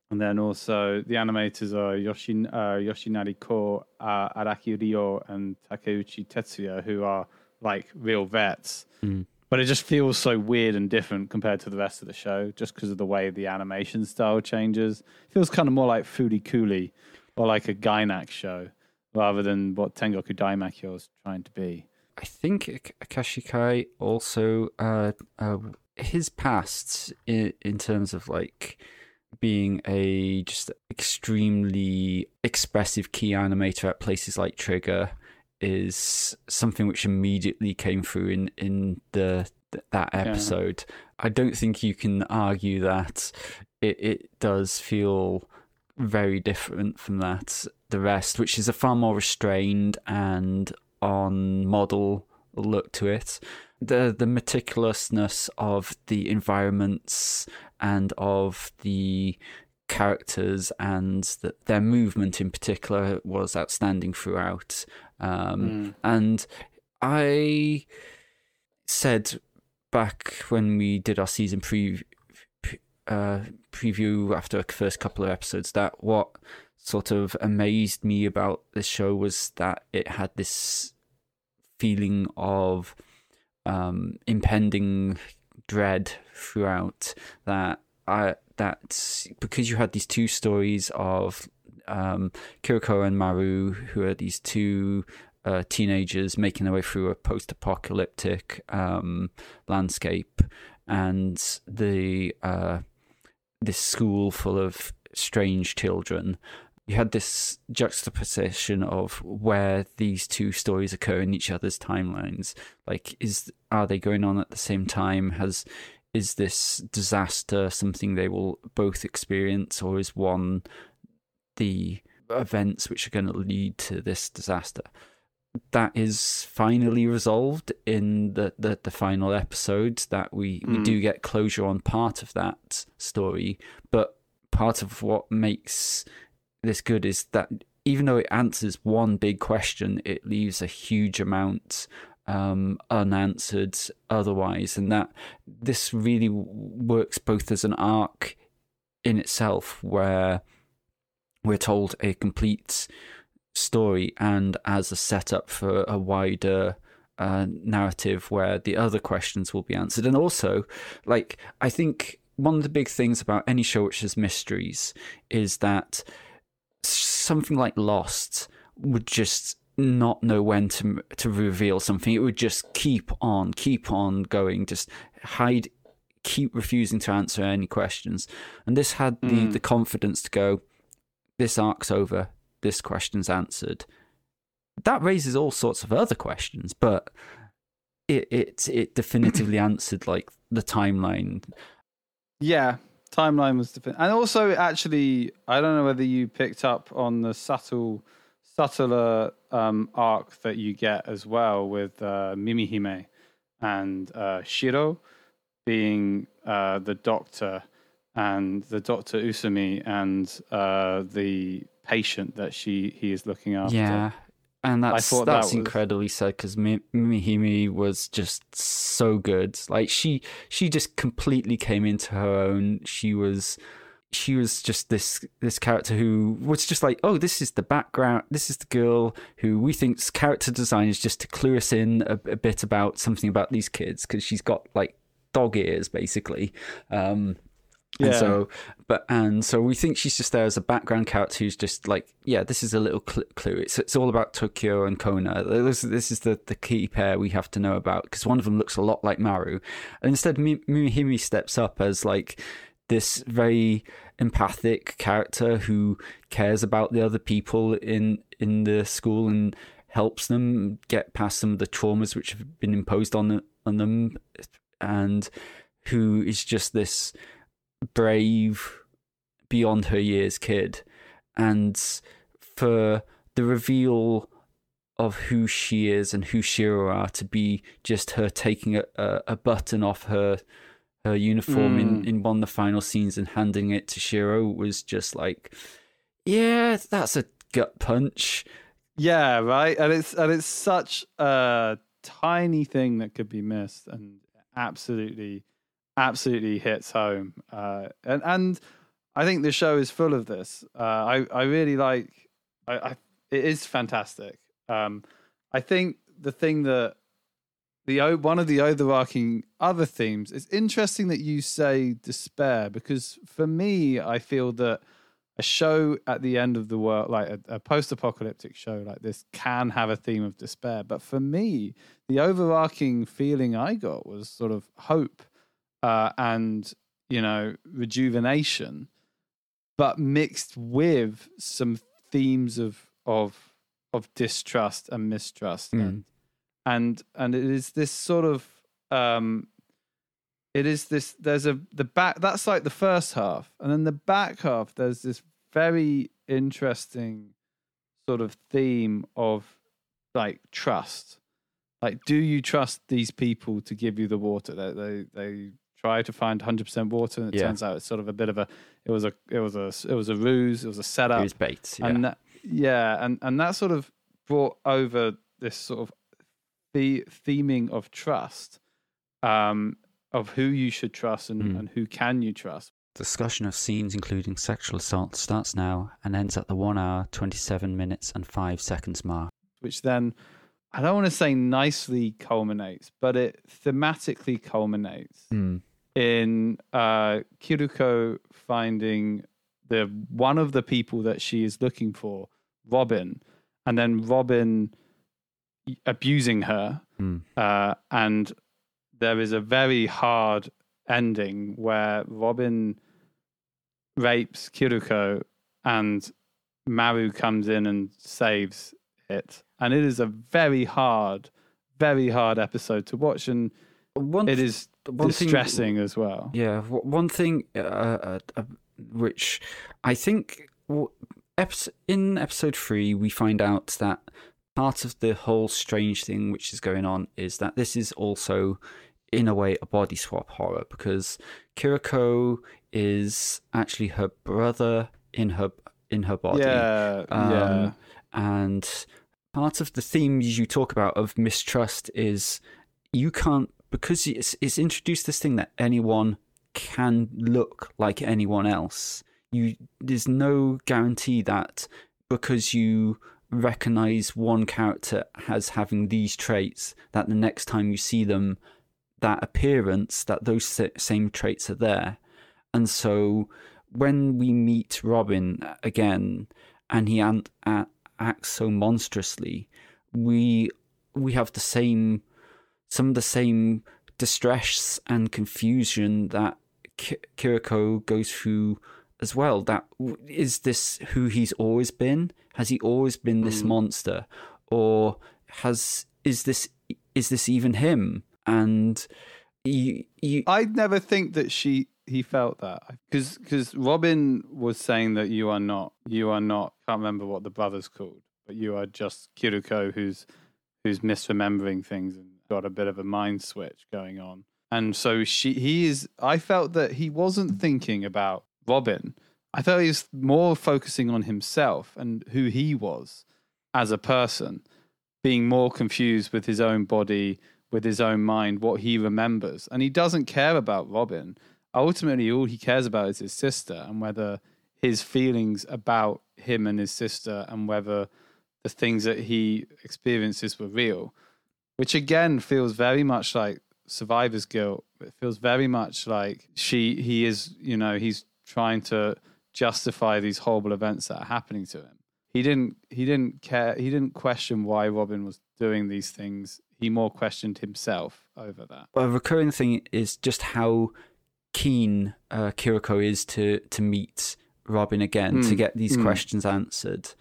and then also the animators are Yoshinari Ko, Araki Ryo, and Takeuchi Tetsuya, who are like real vets. Mm. But it just feels so weird and different compared to the rest of the show, just because of the way the animation style changes. It feels kind of more like Foolie Coolie or like a Gainax show rather than what Tengoku Daimakyo is trying to be. I think Akashi Kai also, his past in terms of like being a just extremely expressive key animator at places like Trigger is something which immediately came through in that episode. Yeah. I don't think you can argue that it does feel very different from that. The rest, which is a far more restrained and on model look to it. The meticulousness of the environments and of the characters and their movement in particular was outstanding throughout. And I said back when we did our season preview after the first couple of episodes that what sort of amazed me about this show was that it had this feeling of impending dread throughout, that because you had these two stories of Kiriko and Maru, who are these two teenagers making their way through a post-apocalyptic landscape, and this school full of strange children. You had this juxtaposition of where these two stories occur in each other's timelines. Like, are they going on at the same time? Is this disaster something they will both experience, or is one the events which are going to lead to this disaster? That is finally resolved in the final episode, that we do get closure on part of that story. But part of what makes this good is that even though it answers one big question, it leaves a huge amount unanswered otherwise, and that this really works both as an arc in itself, where we're told a complete story, and as a setup for a wider narrative where the other questions will be answered. And also, like, I think one of the big things about any show which has mysteries is that something like Lost would just not know when to reveal something. It would just keep on going, just hide, keep refusing to answer any questions. And this had the confidence to go, this arc's over, this question's answered. That raises all sorts of other questions, but it definitively answered, like, the timeline. Yeah, timeline was definitive. And also, actually, I don't know whether you picked up on the subtler arc that you get as well with Mimihime and Shiro being the doctor, and the Dr. Usumi, and the patient that he is looking after. Yeah, and that's incredibly sad, because Mimihime was just so good. Like, she just completely came into her own. She was just this character who was just like, oh, this is the background. This is the girl who we think's character design is just to clue us in a bit about something about these kids, because she's got, like, dog ears basically. And so we think she's just there as a background character who's just like, yeah, this is a little clue. It's all about Tokyo and Kona. This is the key pair we have to know about, because one of them looks a lot like Maru. And instead, Mimihime steps up as, like, this very empathic character who cares about the other people in the school and helps them get past some of the traumas which have been imposed on them, and who is just this brave, beyond her years kid. And for the reveal of who she is and who Shiro are to be just her taking a button off her uniform in one of the final scenes and handing it to Shiro was just like, yeah, that's a gut punch. Yeah, right. And it's such a tiny thing that could be missed, and absolutely hits home. And I think the show is full of this. I really like. It is fantastic. I think the thing that. One of the overarching other themes, it's interesting that you say despair, because for me, I feel that a show at the end of the world, like a post-apocalyptic show like this, can have a theme of despair. But for me, the overarching feeling I got was sort of hope and, you know, rejuvenation, but mixed with some themes of of distrust and mistrust, and it is this sort of it is this. There's the back. That's like the first half, and then the back half. There's this very interesting sort of theme of like trust. Like, do you trust these people to give you the water? They try to find 100% water, and it turns out it's sort of a bit of a. It was a ruse. It was a setup. It was bait. Yeah. And that, and that sort of brought over this sort of the theming of trust. Of who you should trust and who can you trust. Discussion of scenes including sexual assault starts now and ends at the 1 hour, 27 minutes and 5 seconds mark. Which then, I don't want to say nicely culminates, but it thematically culminates in Kiruko finding one of the people that she is looking for, Robin, and then Robin abusing her and there is a very hard ending where Robin rapes Kiruko and Maru comes in and saves it. And it is a very hard episode to watch. And it is distressing as well. Yeah. One thing which I think in episode 3, we find out that part of the whole strange thing which is going on is that this is also, in a way, a body swap horror, because Kiruko is actually her brother in her body. Yeah. And part of the themes you talk about of mistrust is you can't, because it's introduced this thing that anyone can look like anyone else. There's no guarantee that because you recognize one character as having these traits, that the next time you see them, that appearance, that those same traits are there. And so when we meet Robin again and he acts so monstrously, we have some of the same distress and confusion that Kiruko goes through as well. That is this who he's always been? Has he always been this monster, or is this even him? And I'd never think that he felt that, because Robin was saying that you are not. Can't remember what the brother's called, but you are just Kiruko who's misremembering things and got a bit of a mind switch going on. And so he is. I felt that he wasn't thinking about Robin. I thought he was more focusing on himself and who he was as a person, being more confused with his own body, with his own mind, what he remembers. And he doesn't care about Robin. Ultimately, all he cares about is his sister and whether his feelings about him and his sister and whether the things that he experiences were real, which again feels very much like survivor's guilt. It feels very much like he is, he's trying to justify these horrible events that are happening to him. He didn't care. He didn't question why Robin was doing these things. He more questioned himself over that. A recurring thing is just how keen Kiruko is to meet Robin again, to get these questions answered.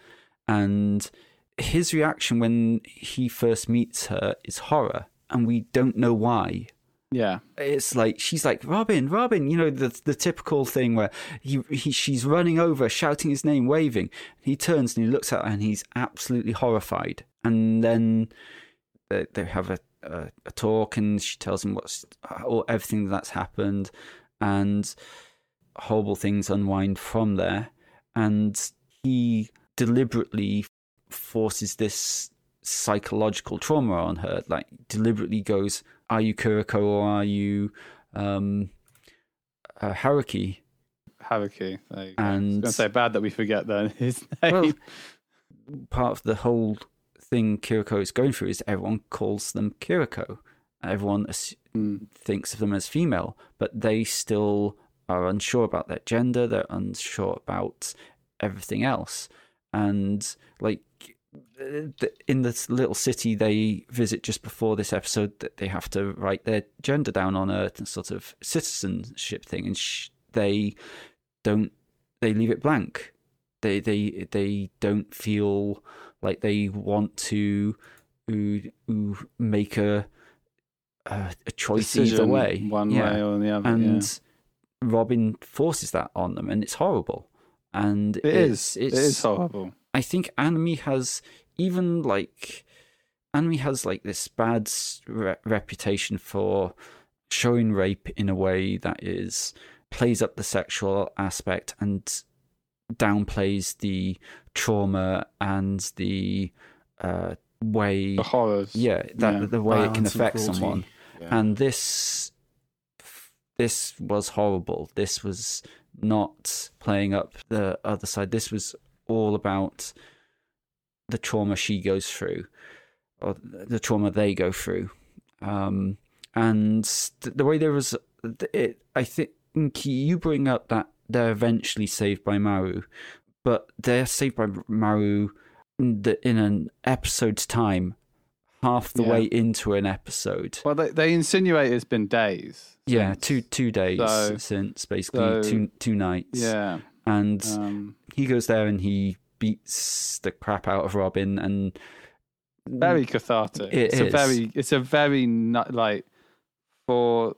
And his reaction when he first meets her is horror, and we don't know why. Yeah, it's like she's like Robin, the typical thing where she's running over, shouting his name, waving. He turns and he looks at her, and he's absolutely horrified. And then they have a talk, and she tells him everything that's happened, and horrible things unwind from there. And he deliberately forces this psychological trauma on her, like deliberately goes, are you Kiruko or are you Haruki? Haruki. Like, and I was going to say, bad that we forget then his name. Well, part of the whole thing Kiruko is going through is everyone calls them Kiruko. Everyone thinks of them as female, but they still are unsure about their gender. They're unsure about everything else. And like, in this little city they visit just before this episode, that they have to write their gender down on a sort of citizenship thing, and they leave it blank. They don't feel like they want to make a choice decision either way, one way or the other. And Robin forces that on them, and it's horrible. And it is horrible. I think anime has this bad reputation for showing rape in a way that plays up the sexual aspect and downplays the trauma and the horrors. Yeah, the way it can affect someone. Yeah. And this was horrible. This was not playing up the other side. This was all about the trauma she goes through, or the trauma they go through. And the way there was, I think you bring up that they're eventually saved by Maru, but they're saved by Maru in an episode's time, half the way into an episode. Well, they insinuate it's been days. Yeah, two days since, basically, two nights. Yeah. And he goes there and he beats the crap out of Robin, and very cathartic. For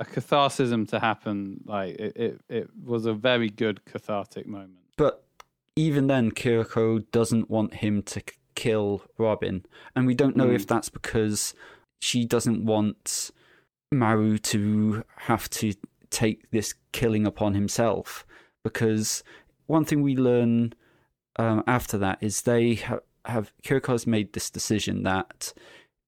a catharsism to happen, like it was a very good cathartic moment. But even then, Kiriko doesn't want him to kill Robin, and we don't know if that's because she doesn't want Maru to have to take this killing upon himself. Because one thing we learn after that is they have Kiriko's made this decision that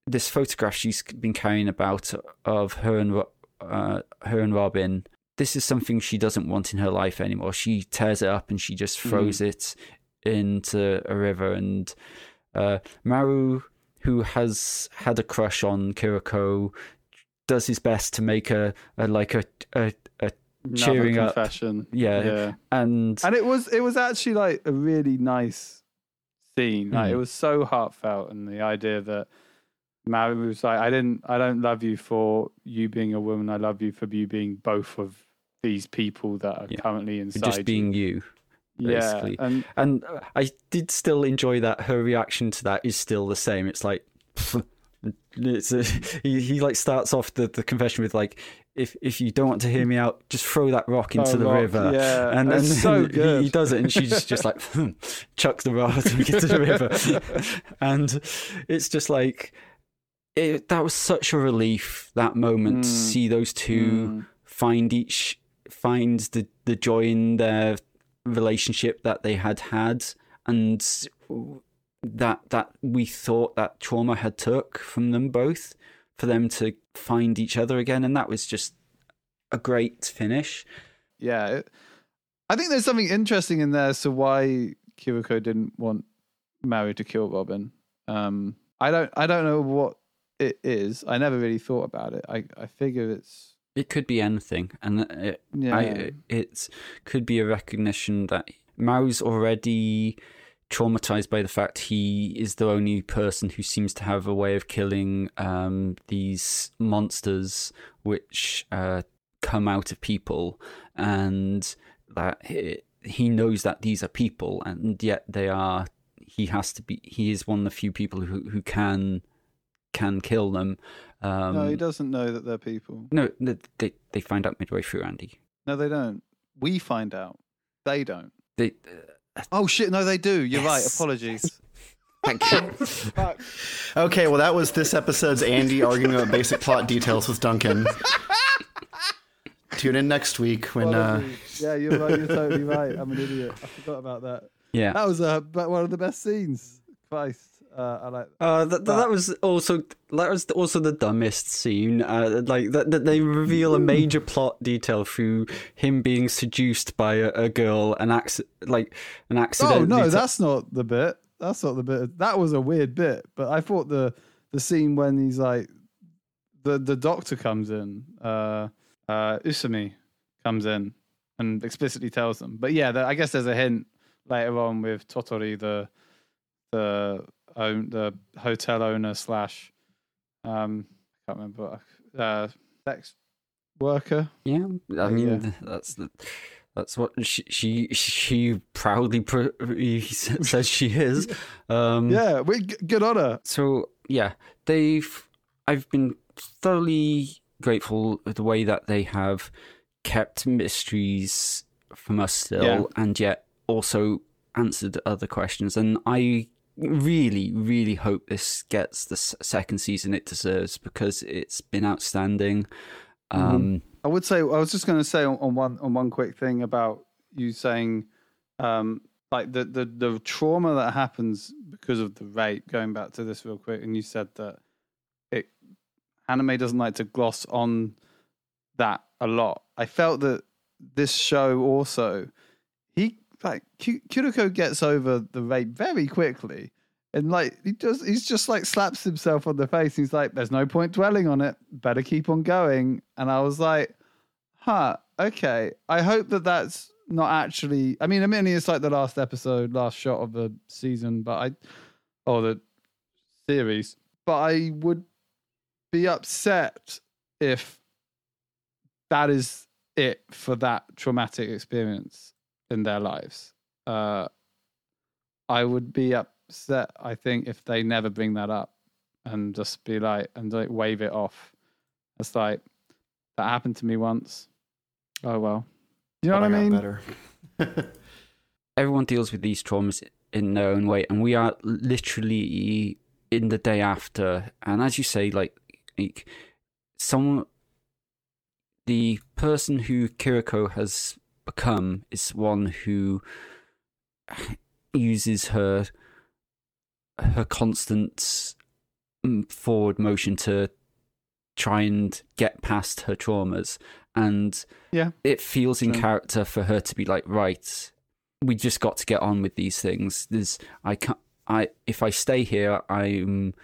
this photograph she's been carrying about of her and Robin, this is something she doesn't want in her life anymore. She tears it up and she just throws it into a river. And Maru, who has had a crush on Kiriko, does his best to make a cheering confession up. Yeah. And it was actually like a really nice scene. Like it was so heartfelt, and the idea that Maru was like, I don't love you for you being a woman. I love you for you being both of these people that are currently inside. Just being you, basically. Yeah, and I did still enjoy that her reaction to that is still the same. It's like, he like starts off the confession with like, if you don't want to hear me out, just throw that rock into the river. Yeah. And then so he does it, and she's just like chucks the rock into the river, and it's just like. That was such a relief, that moment, to see those two find the joy in their relationship that they had, and that we thought that trauma had took from them both, for them to find each other again. And that was just a great finish. Yeah, I think there's something interesting in there. So why Kiriko didn't want Maru to kill Robin? I don't know what it is. I never really thought about it. I figure it could be anything, and it could be a recognition that Maru's already traumatized by the fact he is the only person who seems to have a way of killing these monsters which come out of people, and that he knows that these are people, and yet he is one of the few people who can kill them. No, he doesn't know that they're people. No, they find out midway through, Andy. No, they don't. We find out. They don't. They. Oh shit! No, they do. You're right. Apologies. Thank you. Okay, well, that was this episode's Andy arguing about basic plot details with Duncan. Tune in next week when. Yeah, you're right. You're totally right. I'm an idiot. I forgot about that. Yeah, that was one of the best scenes. Christ. I like that. That was also the dumbest scene. That they reveal a major plot detail through him being seduced by a girl, an accident. Oh no, that's not the bit. That's not the bit. That was a weird bit. But I thought the scene when he's like the doctor comes in, Usami comes in and explicitly tells them. But yeah, I guess there's a hint later on with Totori, the hotel owner / I can't remember, sex worker. Yeah, I mean that's what she proudly says she is. Yeah, good on her. So yeah, I've been thoroughly grateful for the way that they have kept mysteries from us still, and yet also answered other questions. And I really, really hope this gets the second season it deserves, because it's been outstanding. I would say, I was just going to say on one quick thing about you saying like the trauma that happens because of the rape, going back to this real quick, and you said that anime doesn't like to gloss on that a lot. I felt that this show also, Kuroko gets over the rape very quickly, and like he's just like slaps himself on the face. He's like, "There's no point dwelling on it. Better keep on going." And I was like, "Huh, okay." I hope that that's not actually. I mean, it's like the last episode, last shot of the season, or the series. But I would be upset if that is it for that traumatic experience in their lives. I would be upset, I think, if they never bring that up and just be like, and like wave it off. It's like, that happened to me once. Oh well. You know what I mean? Better. Everyone deals with these traumas in their own way, and we are literally in the day after. And as you say, like the person who Kuroko has become is one who uses her constant forward motion to try and get past her traumas, and it feels in character for her to be like, right, we just got to get on with these things. If I stay here, I'm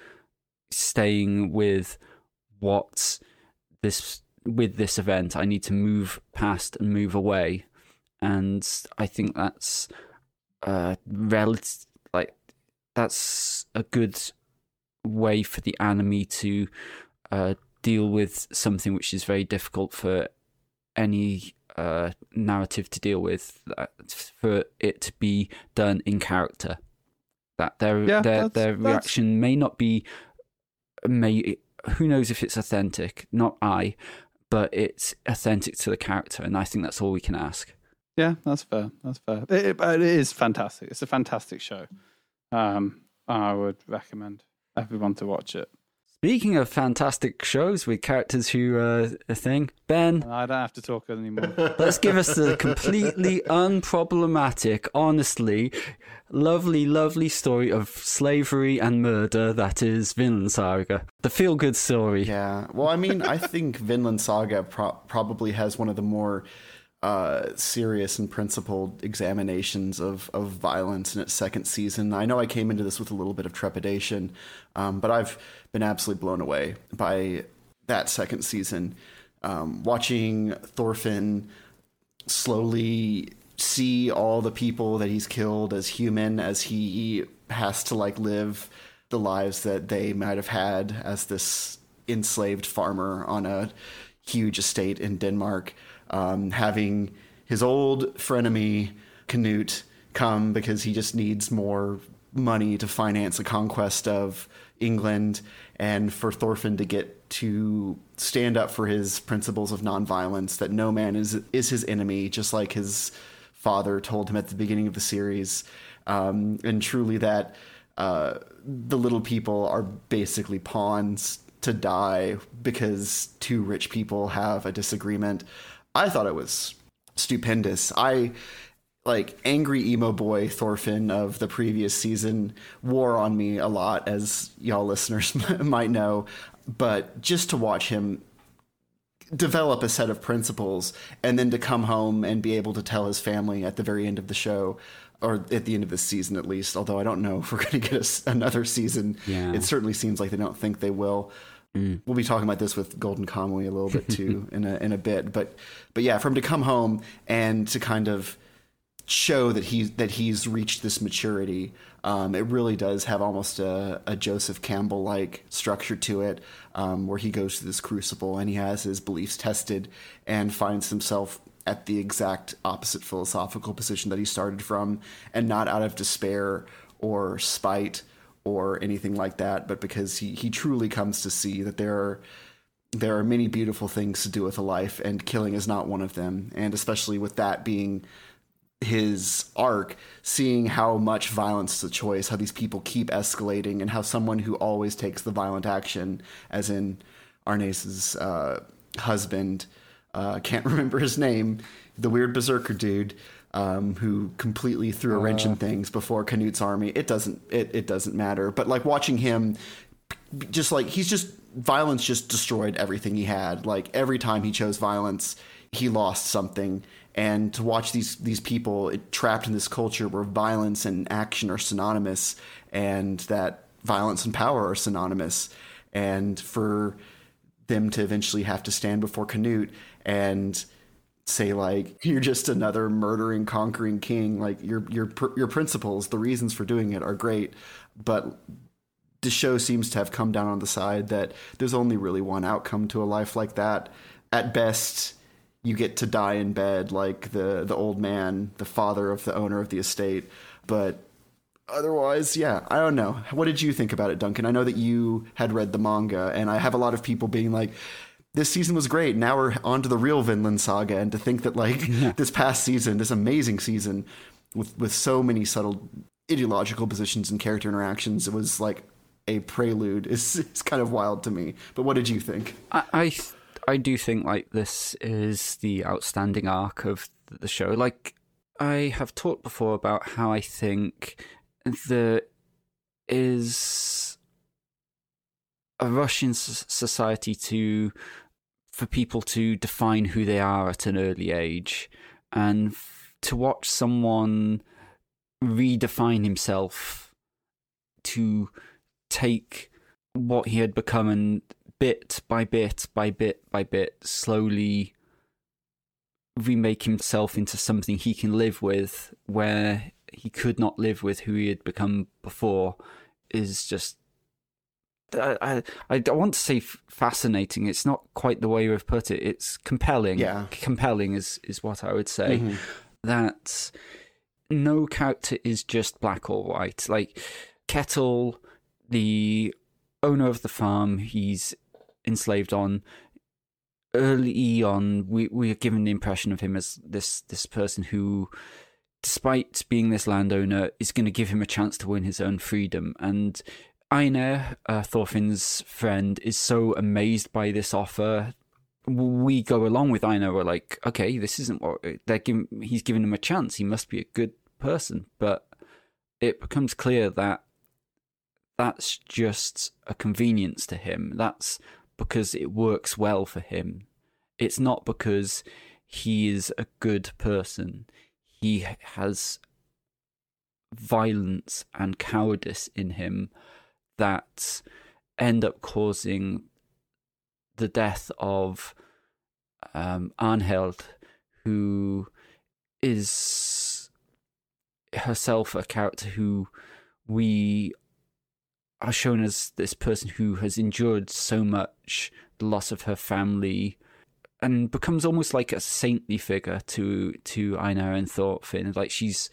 staying with this event. I need to move past and move away, and I think that's that's a good way for the anime to deal with something which is very difficult for any narrative to deal with. For it to be done in character, that their reaction may not be. Who knows if it's authentic? But it's authentic to the character, and I think that's all we can ask. Yeah, that's fair. It is fantastic. It's a fantastic show. I would recommend everyone to watch it. Speaking of fantastic shows with characters who a thing, Ben. I don't have to talk anymore. Let's give us the completely unproblematic, honestly, lovely, lovely story of slavery and murder that is Vinland Saga. The feel-good story. Yeah. Well, I mean, I think Vinland Saga probably has one of the more serious and principled examinations of violence in its second season. I know I came into this with a little bit of trepidation, but I've been absolutely blown away by that second season. Watching Thorfinn slowly see all the people that he's killed as human, as he has to like live the lives that they might have had as this enslaved farmer on a huge estate in Denmark. Having his old frenemy Canute come because he just needs more money to finance a conquest of England, and for Thorfinn to get to stand up for his principles of nonviolence, that no man is his enemy, just like his father told him at the beginning of the series. And truly that the little people are basically pawns to die because two rich people have a disagreement. I thought it was stupendous. I, like, angry emo boy Thorfinn of the previous season wore on me a lot, as y'all listeners might know. But just to watch him develop a set of principles and then to come home and be able to tell his family at the very end of the show, or at the end of this season at least, although I don't know if we're going to get another season. Yeah. It certainly seems like they don't think they will. Mm. We'll be talking about this with Golden Kamuy a little bit too in a bit, but yeah, for him to come home and to kind of show that he's reached this maturity, it really does have almost a Joseph Campbell like structure to it, where he goes through this crucible and he has his beliefs tested and finds himself at the exact opposite philosophical position that he started from, and not out of despair or spite or anything like that, but because he truly comes to see that there are many beautiful things to do with a life, and killing is not one of them. And especially with that being his arc, seeing how much violence is a choice, how these people keep escalating, and how someone who always takes the violent action, as in Arnese's husband, can't remember his name, the weird berserker dude, who completely threw a wrench in things before Canute's army. It doesn't matter. But like watching him, just like violence just destroyed everything he had. Like every time he chose violence, he lost something. And to watch these people trapped in this culture where violence and action are synonymous, and that violence and power are synonymous, and for them to eventually have to stand before Canute and say, like, you're just another murdering, conquering king. Like your principles, the reasons for doing it are great, but the show seems to have come down on the side that there's only really one outcome to a life like that. At best, you get to die in bed like the old man, the father of the owner of the estate. But otherwise, yeah, I don't know. What did you think about it, Duncan? I know that you had read the manga, and I have a lot of people being like, this season was great. Now we're on to the real Vinland Saga. And to think that, like, this past season, this amazing season with so many subtle ideological positions and character interactions, it was like a prelude. It's kind of wild to me. But what did you think? I do think, like, this is the outstanding arc of the show. Like, I have talked before about how I think there is a rush in society for people to define who they are at an early age, and to watch someone redefine himself to take what he had become and bit by bit slowly remake himself into something he can live with, where he could not live with who he had become before, is just, I want to say fascinating. It's not quite the way you've put it. It's compelling. Yeah. Compelling is what I would say. Mm-hmm. That no character is just black or white. Like Kettle, the owner of the farm he's enslaved on, early on, we are given the impression of him as this person who, despite being this landowner, is going to give him a chance to win his own freedom. And Einar, Thorfinn's friend, is so amazed by this offer. We go along with Einar. We're like, okay, this isn't what they're giving. He's giving him a chance. He must be a good person. But it becomes clear that that's just a convenience to him. That's because it works well for him. It's not because he is a good person. He has violence and cowardice in him that end up causing the death of Arnheld, who is herself a character who we are shown as this person who has endured so much, the loss of her family, and becomes almost like a saintly figure to Einar and Thorfinn. Like she is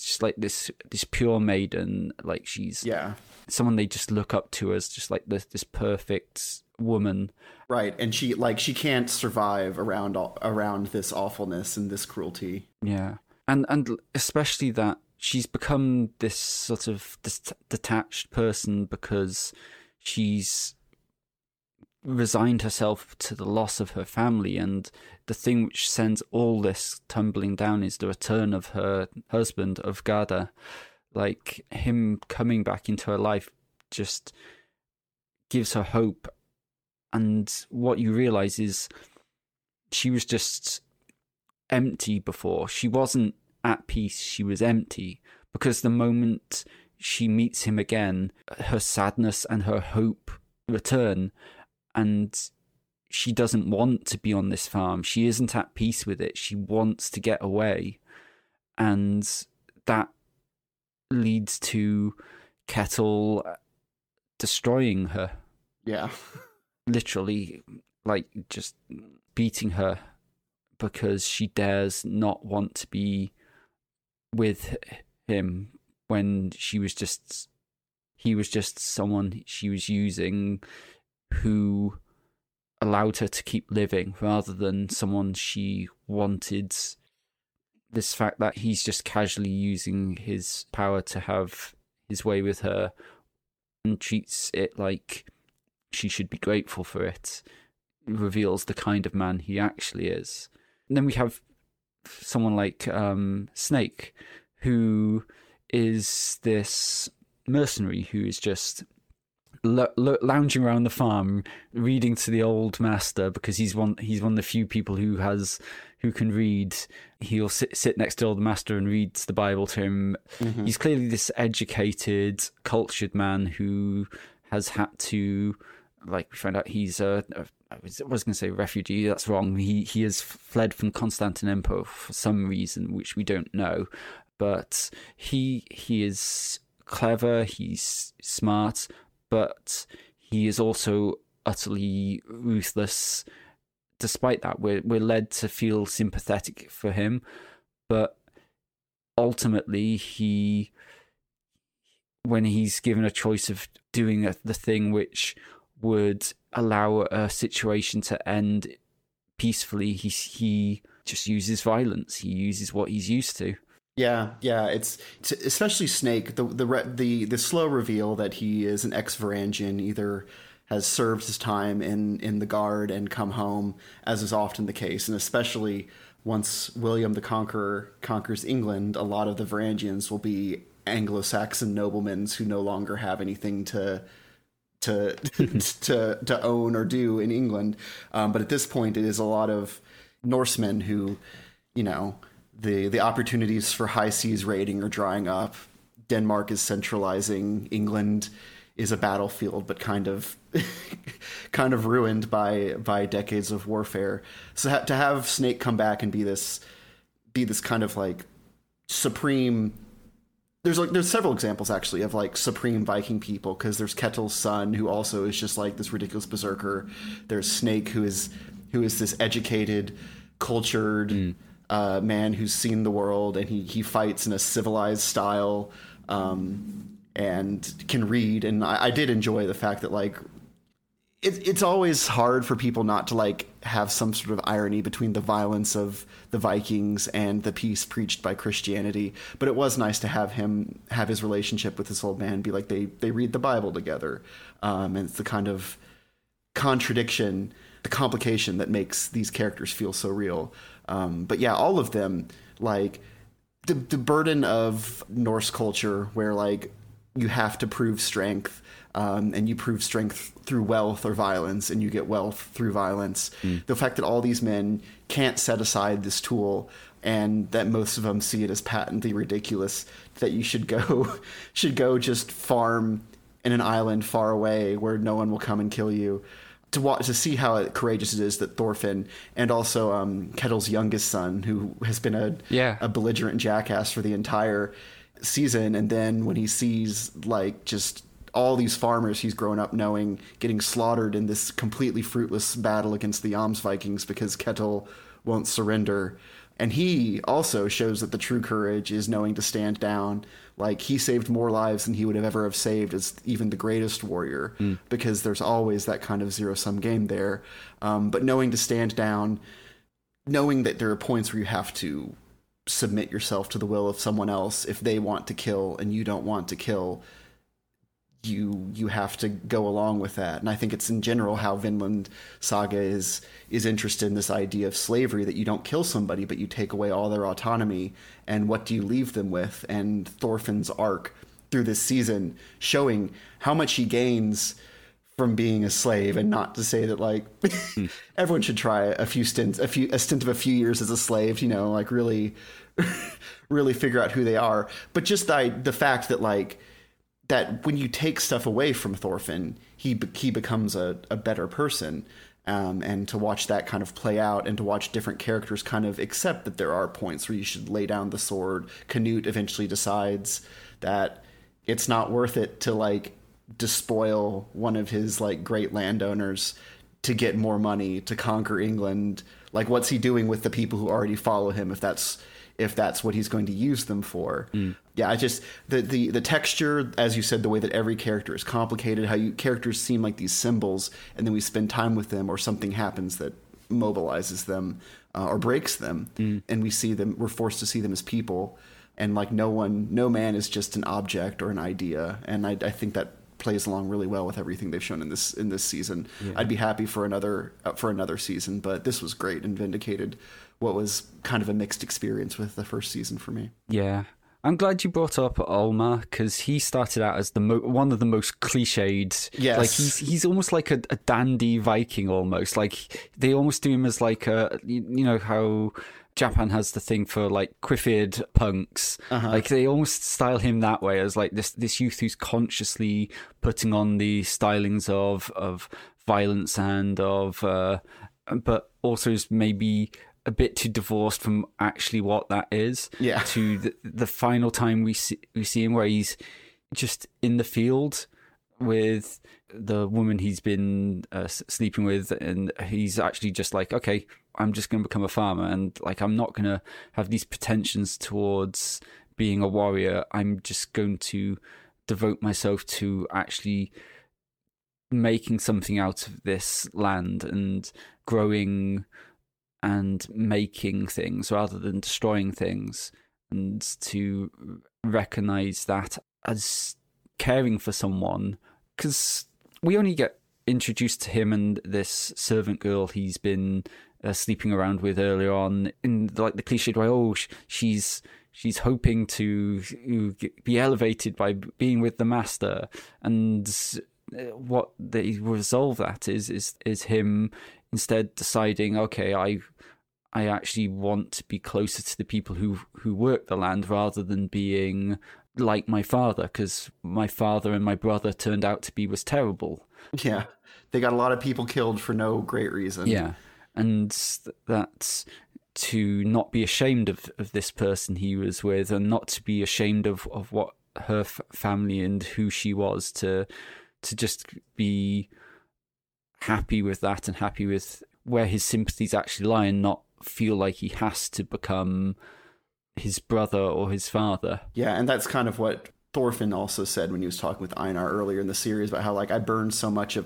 just like this pure maiden. Like she's someone they just look up to as just like this perfect woman, right? And she can't survive around this awfulness and this cruelty. Yeah, and especially that she's become this sort of detached person because she's resigned herself to the loss of her family. And the thing which sends all this tumbling down is the return of her husband, of Gada. Like him coming back into her life just gives her hope. And what you realize is she was just empty before. She wasn't at peace, she was empty, because the moment she meets him again, her sadness and her hope return, and she doesn't want to be on this farm. She isn't at peace with it. She wants to get away. And that leads to Kettle destroying her. Yeah. Literally, like, just beating her because she dares not want to be with him when she was just, he was just someone she was using who allowed her to keep living rather than someone she wanted. This fact that he's just casually using his power to have his way with her and treats it like she should be grateful for it reveals the kind of man he actually is. And then we have someone like Snake, who is this mercenary who is just lounging around the farm reading to the old master because he's one of the few people who can read. He'll sit next to old master and reads the Bible to him. Mm-hmm. He's clearly this educated, cultured man who has had to, like we found out, he's I was going to say refugee. That's wrong. He has fled from Constantinople for some reason, which we don't know. But he is clever. He's smart, but he is also utterly ruthless. Despite that, we're led to feel sympathetic for him, but ultimately when he's given a choice of doing the thing which would allow a situation to end peacefully, he just uses violence. He uses what he's used to. Yeah, it's especially Snake. The slow reveal that he is an ex-Varangian, either has served his time in the guard and come home, as is often the case, and especially once William the Conqueror conquers England, a lot of the Varangians will be Anglo-Saxon noblemen who no longer have anything to own or do in England. But at this point, it is a lot of Norsemen who, you know, the opportunities for high seas raiding are drying up. Denmark is centralizing. England is a battlefield, but kind of ruined by decades of warfare. So to have Snake come back and be this kind of like supreme. There's several examples actually of like supreme Viking people, because there's Ketil's son, who also is just like this ridiculous berserker. There's Snake, who is this educated, cultured man who's seen the world, and he fights in a civilized style and can read. And I did enjoy the fact that like it's always hard for people not to like have some sort of irony between the violence of the Vikings and the peace preached by Christianity. But it was nice to have him have his relationship with this old man be like they read the Bible together. And it's the kind of contradiction, the complication that makes these characters feel so real. But yeah, all of them, like the burden of Norse culture where like you have to prove strength, and you prove strength through wealth or violence, and you get wealth through violence. Mm. The fact that all these men can't set aside this tool, and that most of them see it as patently ridiculous that you should go just farm in an island far away where no one will come and kill you. To see how courageous it is that Thorfinn, and also Ketil's youngest son, who has been a belligerent jackass for the entire season, and then when he sees like just all these farmers he's grown up knowing getting slaughtered in this completely fruitless battle against the Jomsvikings because Ketil won't surrender, and he also shows that the true courage is knowing to stand down. Like, he saved more lives than he would have ever have saved as even the greatest warrior, because there's always that kind of zero-sum game there, but knowing to stand down, knowing that there are points where you have to submit yourself to the will of someone else. If they want to kill and you don't want to kill, you have to go along with that. And I think it's in general how Vinland Saga is interested in this idea of slavery, that you don't kill somebody, but you take away all their autonomy, and what do you leave them with? And Thorfinn's arc through this season showing how much he gains from being a slave, and not to say that like everyone should try a stint of a few years as a slave, you know, like really, really figure out who they are. But just the fact that like that when you take stuff away from Thorfinn, he becomes a better person. And to watch that kind of play out, and to watch different characters kind of accept that there are points where you should lay down the sword. Canute eventually decides that it's not worth it to like despoil one of his like great landowners to get more money to conquer England. Like, what's he doing with the people who already follow him, if that's what he's going to use them for? Mm. Yeah, I just the texture, as you said, the way that every character is complicated, characters seem like these symbols, and then we spend time with them, or something happens that mobilizes them or breaks them, and we see them. We're forced to see them as people, and like no man is just an object or an idea. And I think that plays along really well with everything they've shown in this season. Yeah. I'd be happy for another season, but this was great and vindicated what was kind of a mixed experience with the first season for me. Yeah. I'm glad you brought up Alma, because he started out as one of the most cliched. Yes. Like he's almost like a dandy Viking almost. Like they almost do him as like a, you know how Japan has the thing for like quiffed punks. Uh-huh. Like they almost style him that way, as like this youth who's consciously putting on the stylings of violence and but also is maybe a bit too divorced from actually what that is. Yeah. To the final time we see him, where he's just in the field with the woman he's been sleeping with, and he's actually just like, okay, I'm just going to become a farmer, and like I'm not going to have these pretensions towards being a warrior. I'm just going to devote myself to actually making something out of this land and growing and making things rather than destroying things, and to recognize that as caring for someone, because we only get introduced to him and this servant girl he's been sleeping around with earlier on in like the cliched way. Oh, she's hoping to be elevated by being with the master, and what they resolve that is him instead deciding, okay, I actually want to be closer to the people who work the land rather than being like my father, because my father and my brother turned out to be was terrible. Yeah, they got a lot of people killed for no great reason. Yeah, and that's to not be ashamed of this person he was with, and not to be ashamed of what her family and who she was, to just be happy with that and happy with where his sympathies actually lie, and not feel like he has to become his brother or his father. Yeah, and that's kind of what Thorfinn also said when he was talking with Einar earlier in the series, about how like I burned so much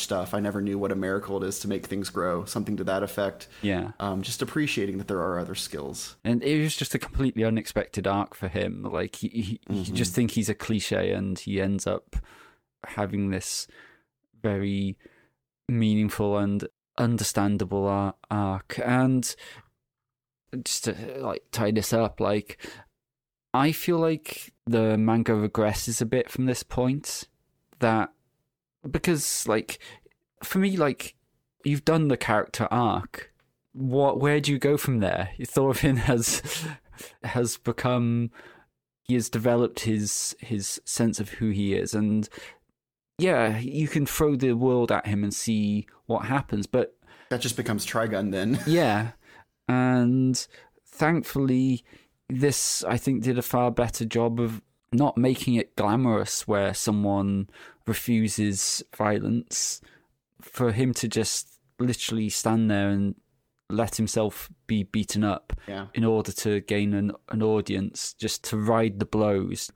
stuff, I never knew what a miracle it is to make things grow, something to that effect. Yeah, just appreciating that there are other skills. And it was just a completely unexpected arc for him. Like you just think he's a cliche, and he ends up having this very meaningful and understandable arc. And just to like tie this up, like I feel like the manga regresses a bit from this point, that because like for me, like you've done the character arc, where do you go from there? Thorfinn has become, he has developed his sense of who he is, and yeah, you can throw the world at him and see what happens, but that just becomes Trigun then. Yeah, and thankfully this, I think, did a far better job of not making it glamorous where someone refuses violence, for him to just literally stand there and let himself be beaten up. Yeah. In order to gain an audience, just to ride the blows,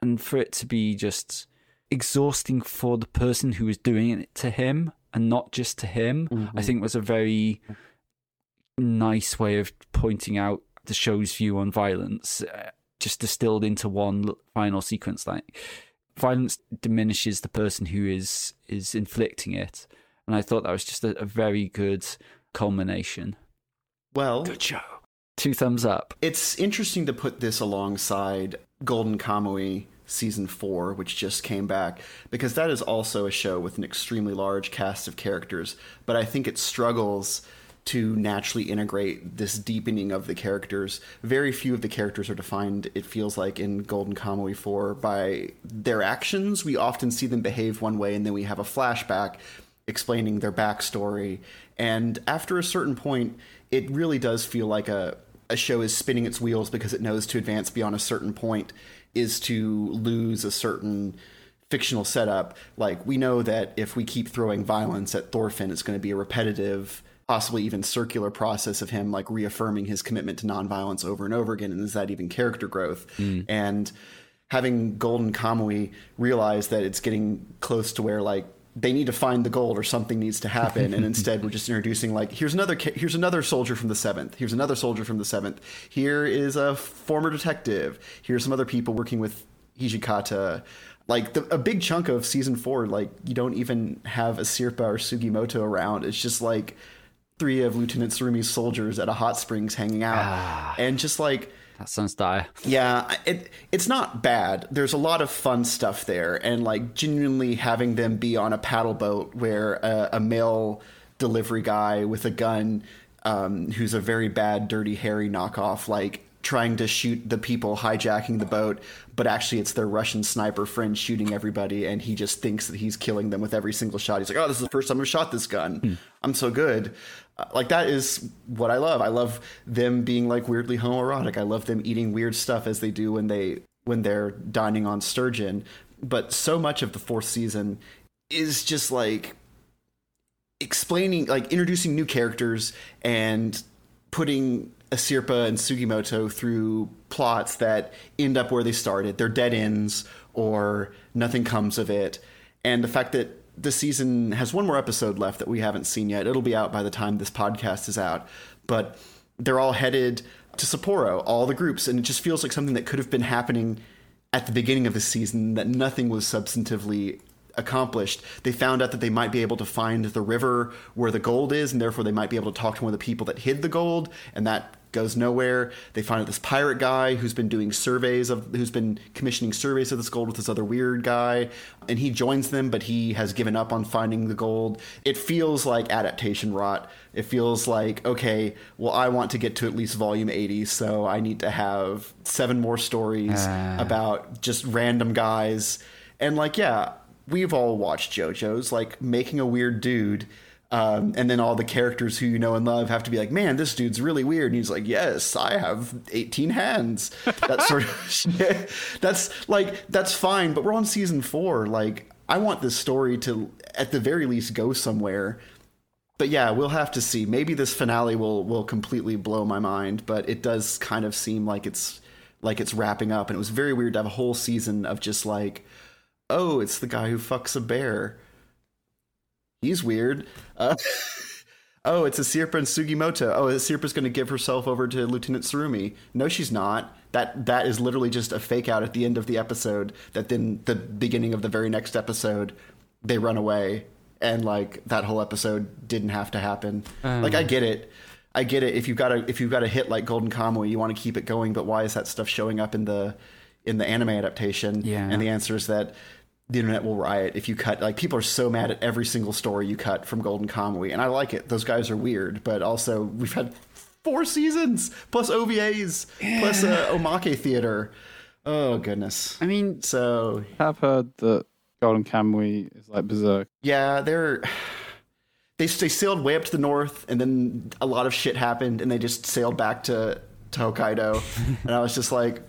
and for it to be just exhausting for the person who was doing it to him, and not just to him. Mm-hmm. I think was a very nice way of pointing out the show's view on violence, just distilled into one final sequence. Like violence diminishes the person who is inflicting it, and I thought that was just a very good culmination. Well, good show. 2 thumbs up. It's interesting to put this alongside Golden Kamuy Season 4, which just came back, because that is also a show with an extremely large cast of characters, but I think it struggles to naturally integrate this deepening of the characters. Very few of the characters are defined, it feels like, in Golden Kamuy 4 by their actions. We often see them behave one way, and then we have a flashback explaining their backstory. And after a certain point, it really does feel like a show is spinning its wheels, because it knows to advance beyond a certain point is to lose a certain fictional setup. Like, we know that if we keep throwing violence at Thorfinn, it's going to be a repetitive possibly even circular process of him like reaffirming his commitment to nonviolence over and over again. And is that even character growth? Mm. And having Golden Kamui realize that it's getting close to where like they need to find the gold or something needs to happen. And instead we're just introducing like, here's another soldier from the 7th. Here's another soldier from the 7th. Here is a former detective. Here's some other people working with Hijikata. Like a big chunk of season 4, like you don't even have a Sirpa or Sugimoto around. It's just like 3 of Lieutenant Tsurumi's soldiers at a hot springs hanging out. And just like, that sounds die. Yeah, it's not bad. There's a lot of fun stuff there. And like genuinely having them be on a paddle boat where a male delivery guy with a gun who's a very bad Dirty Harry knockoff, like trying to shoot the people hijacking the boat. But actually it's their Russian sniper friend shooting everybody. And he just thinks that he's killing them with every single shot. He's like, oh, this is the first time I've shot this gun. I'm so good. Like that is what I love. I love them being like weirdly homoerotic. I love them eating weird stuff as they do when they're dining on sturgeon. But so much of the 4th season is just like explaining, like introducing new characters and putting Sirpa and Sugimoto through plots that end up where they started. They're dead ends or nothing comes of it. And the fact that the season has one more episode left that we haven't seen yet. It'll be out by the time this podcast is out, but they're all headed to Sapporo, all the groups. And it just feels like something that could have been happening at the beginning of the season, that nothing was substantively accomplished. They found out that they might be able to find the river where the gold is, and therefore they might be able to talk to one of the people that hid the gold, and that goes nowhere. They find out this pirate guy who's been commissioning surveys of this gold with this other weird guy, and he joins them, but he has given up on finding the gold. It feels like adaptation rot. It feels like, okay, well, I want to get to at least volume 80, so I need to have 7 more stories about just random guys. And like, yeah, we've all watched JoJo's, like making a weird dude. And then all the characters who you know and love have to be like, man, this dude's really weird. And he's like, yes, I have 18 hands. That sort of shit. That's fine. But we're on season 4. Like, I want this story to, at the very least, go somewhere. But yeah, we'll have to see. Maybe this finale will completely blow my mind. But it does kind of seem like it's wrapping up. And it was very weird to have a whole season of just like, oh, it's the guy who fucks a bear. He's weird. Oh, it's a Sirpa and Sugimoto. Oh, Sirpa's going to give herself over to Lieutenant Tsurumi. No, she's not. That is literally just a fake out at the end of the episode that then the beginning of the very next episode, they run away. And like that whole episode didn't have to happen. Like, I get it. If you've got a hit like Golden Kamuy, you want to keep it going. But why is that stuff showing up in the anime adaptation? Yeah. And the answer is that the internet will riot if you cut. Like, people are so mad at every single story you cut from Golden Kamuy, and I like it. Those guys are weird, but also we've had 4 seasons plus OVAs plus Omake Theater. Oh goodness! I mean, so I've heard that Golden Kamuy is like berserk. Yeah, they sailed way up to the north, and then a lot of shit happened, and they just sailed back to Hokkaido, and I was just like,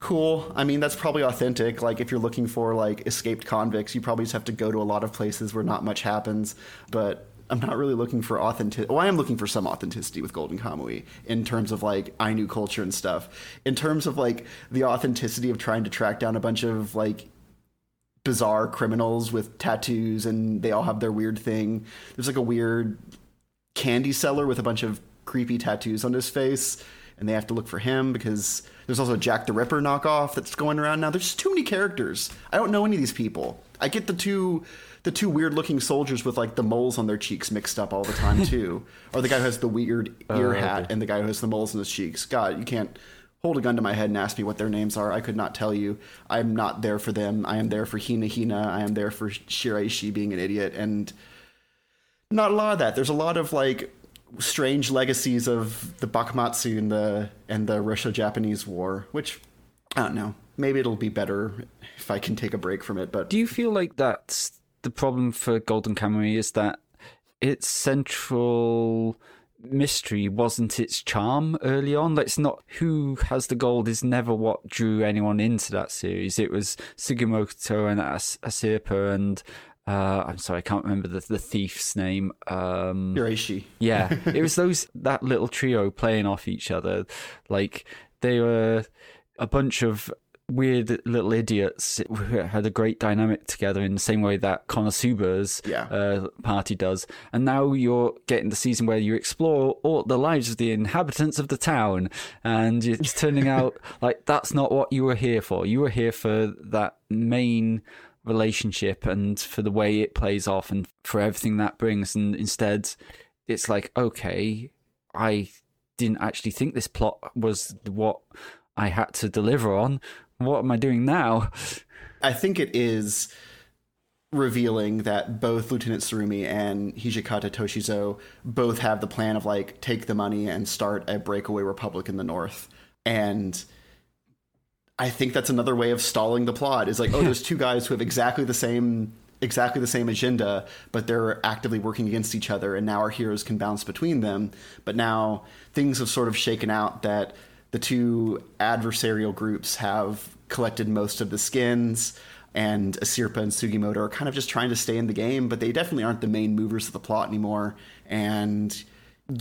cool. I mean, that's probably authentic. Like, if you're looking for like escaped convicts, you probably just have to go to a lot of places where not much happens. But I'm not really looking for authenticity. Well, I am looking for some authenticity with Golden Kamuy in terms of like Ainu culture and stuff. In terms of like the authenticity of trying to track down a bunch of like bizarre criminals with tattoos and they all have their weird thing. There's like a weird candy seller with a bunch of creepy tattoos on his face. And they have to look for him because there's also a Jack the Ripper knockoff that's going around now. There's just too many characters. I don't know any of these people. I get the two weird-looking soldiers with, like, the moles on their cheeks mixed up all the time, too. Or the guy who has the weird ear hat and the guy who has the moles on his cheeks. God, you can't hold a gun to my head and ask me what their names are. I could not tell you. I'm not there for them. I am there for Hina. I am there for Shiraishi being an idiot. And not a lot of that. There's a lot of, like, strange legacies of the Bakumatsu and the Russo-Japanese War, which I don't know. Maybe it'll be better if I can take a break from it. But do you feel like that's the problem for Golden Kamuy, is that its central mystery wasn't its charm early on? That's not who has the gold, is never what drew anyone into that series. It was Sugimoto and Asirpa and I'm sorry, I can't remember the thief's name. Yoreishi. Yeah, it was that little trio playing off each other. Like, they were a bunch of weird little idiots who had a great dynamic together in the same way that Konosuba's party does. And now you're getting the season where you explore all the lives of the inhabitants of the town, and it's turning out like that's not what you were here for. You were here for that main relationship and for the way it plays off and for everything that brings, and instead it's like, okay, I didn't actually think this plot was what I had to deliver on. What am I doing now? I think it is revealing that both Lieutenant Tsurumi and Hijikata Toshizo both have the plan of, like, take the money and start a breakaway republic in the north. And I think that's another way of stalling the plot, is like, oh, there's two guys who have exactly the same agenda, but they're actively working against each other, and now our heroes can bounce between them. But now things have sort of shaken out that the two adversarial groups have collected most of the skins, and Asirpa and Sugimoto are kind of just trying to stay in the game, but they definitely aren't the main movers of the plot anymore. And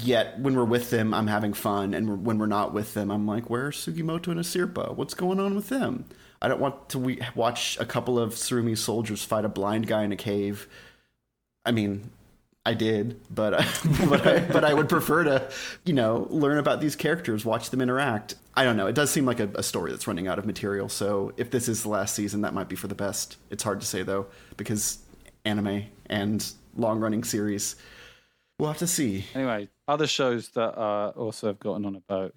yet when we're with them, I'm having fun. And when we're not with them, I'm like, where's Sugimoto and Asirpa? What's going on with them? I don't want to watch a couple of Tsurumi soldiers fight a blind guy in a cave. I mean, I did, but I would prefer to, learn about these characters, watch them interact. I don't know. It does seem like a story that's running out of material. So if this is the last season, that might be for the best. It's hard to say, though, because anime and long-running series, we'll have to see. Anyway, other shows that also have gotten on about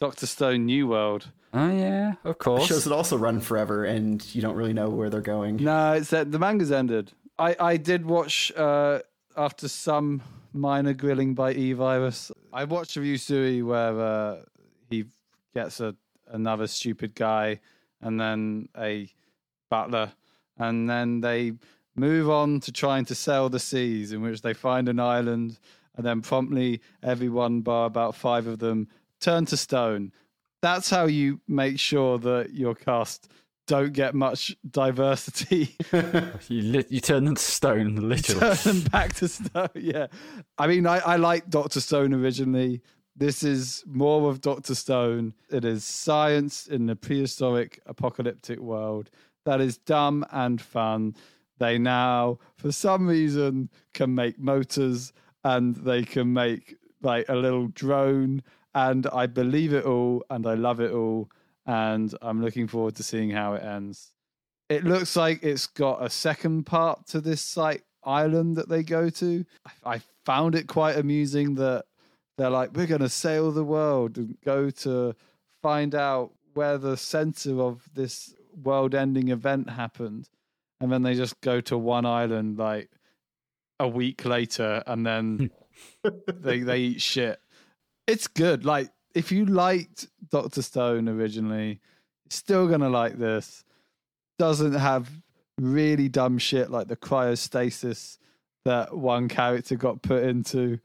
Dr. Stone, New World. Oh, yeah, of course. Shows that also run forever, and you don't really know where they're going. No, it's that the manga's ended. I did watch... after some minor grilling by E-Virus, I watched a Yusui where he gets another stupid guy and then a butler, and then they move on to trying to sail the seas, in which they find an island, and then promptly everyone bar about 5 of them turn to stone. That's how you make sure that your cast don't get much diversity. you turn them to stone, literally. Turn them back to stone, yeah. I mean, I liked Dr. Stone originally. This is more of Dr. Stone. It is science in the prehistoric apocalyptic world. That is dumb and fun. They now, for some reason, can make motors, and they can make like a little drone, and I believe it all, and I love it all. And I'm looking forward to seeing how it ends. It looks like it's got a second part to this island that they go to. I found it quite amusing that they're like, we're going to sail the world and go to find out where the center of this world-ending event happened. And then they just go to one island like a week later, and then they eat shit. It's good. Like, if you liked Dr. Stone originally, still going to like this. Doesn't have really dumb shit like the cryostasis that one character got put into.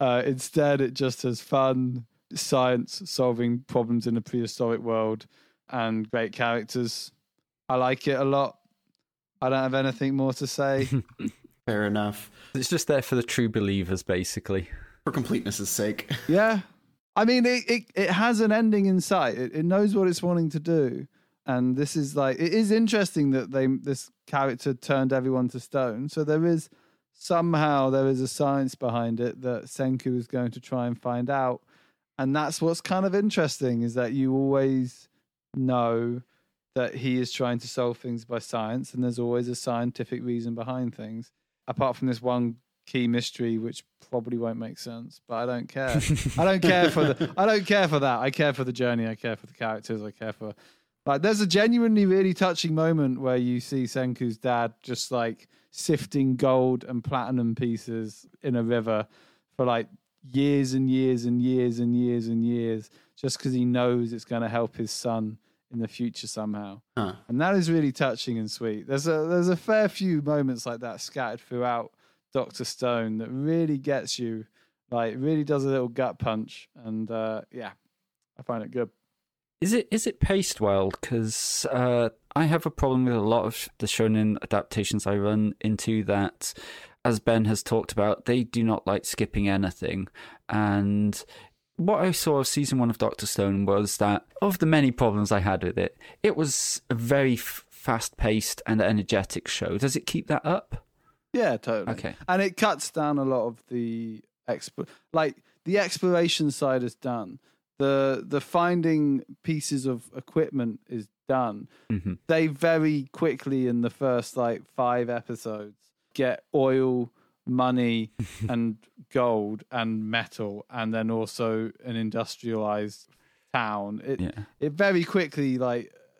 Instead, it just has fun science solving problems in a prehistoric world and great characters. I like it a lot. I don't have anything more to say. Fair enough. It's just there for the true believers, basically. For completeness' sake. Yeah. I mean, it has an ending in sight. It knows what it's wanting to do. And this is like, it is interesting that this character turned everyone to stone. So there is a science behind it that Senku is going to try and find out. And that's what's kind of interesting, is that you always know that he is trying to solve things by science, and there's always a scientific reason behind things. Apart from this one key mystery, which probably won't make sense, but I don't care. I don't care for that. I care for the journey. I care for the characters. I care for, like, there's a genuinely really touching moment where you see Senku's dad just like sifting gold and platinum pieces in a river for like years and years and years and years and years, just because he knows it's going to help his son in the future somehow. Huh. And that is really touching and sweet. There's a fair few moments like that scattered throughout Dr. Stone that really gets you, like, really does a little gut punch, and I find it good. Is it paced well? Because I have a problem with a lot of the shonen adaptations I run into that, as Ben has talked about, they do not like skipping anything. And what I saw of season one of Dr. Stone was that, of the many problems I had with it, it was a very fast-paced and energetic show. Does it keep that up? Yeah, totally. Okay. And it cuts down a lot of the the exploration side is done. The finding pieces of equipment is done. Mm-hmm. They very quickly in the first 5 episodes get oil, money, and gold and metal, and then also an industrialized town. It very quickly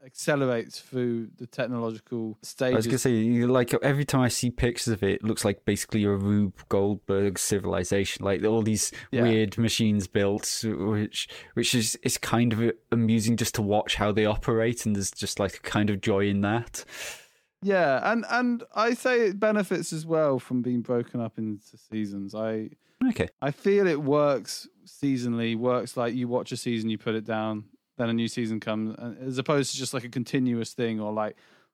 accelerates through the technological stages. I was gonna say, every time I see pictures of it looks like basically a Rube Goldberg civilization, all these weird machines built, which is, it's kind of amusing just to watch how they operate, and there's just a kind of joy in that. Yeah, and I say it benefits as well from being broken up into seasons. I feel it works seasonally, you watch a season, you put it down, then a new season comes, as opposed to just a continuous thing or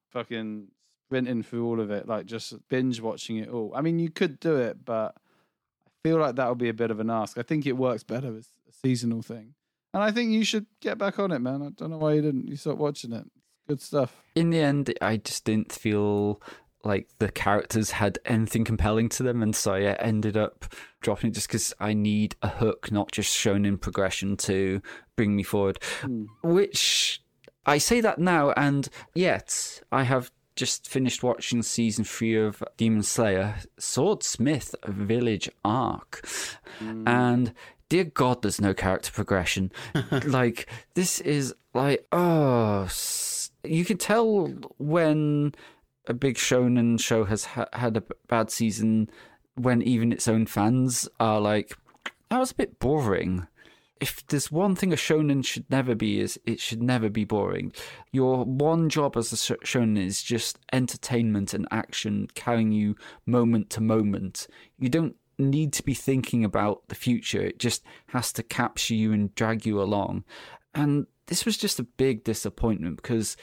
fucking sprinting through all of it, just binge watching it all. I mean, you could do it, but I feel that would be a bit of an ask. I think it works better as a seasonal thing. And I think you should get back on it, man. I don't know why you stopped watching it. Good stuff. In the end, I just didn't feel like the characters had anything compelling to them, and so I ended up dropping it just because I need a hook, not just shown in progression to bring me forward. Which I say that now, and yet I have just finished watching season 3 of Demon Slayer Swordsmith Village Arc, and dear God, there's no character progression. This is you can tell when a big shonen show has had a bad season, when even its own fans are that was a bit boring. If there's one thing a shonen should never be, is it should never be boring. Your one job as a shonen is just entertainment and action carrying you moment to moment. You don't need to be thinking about the future. It just has to capture you and drag you along. And this was just a big disappointment because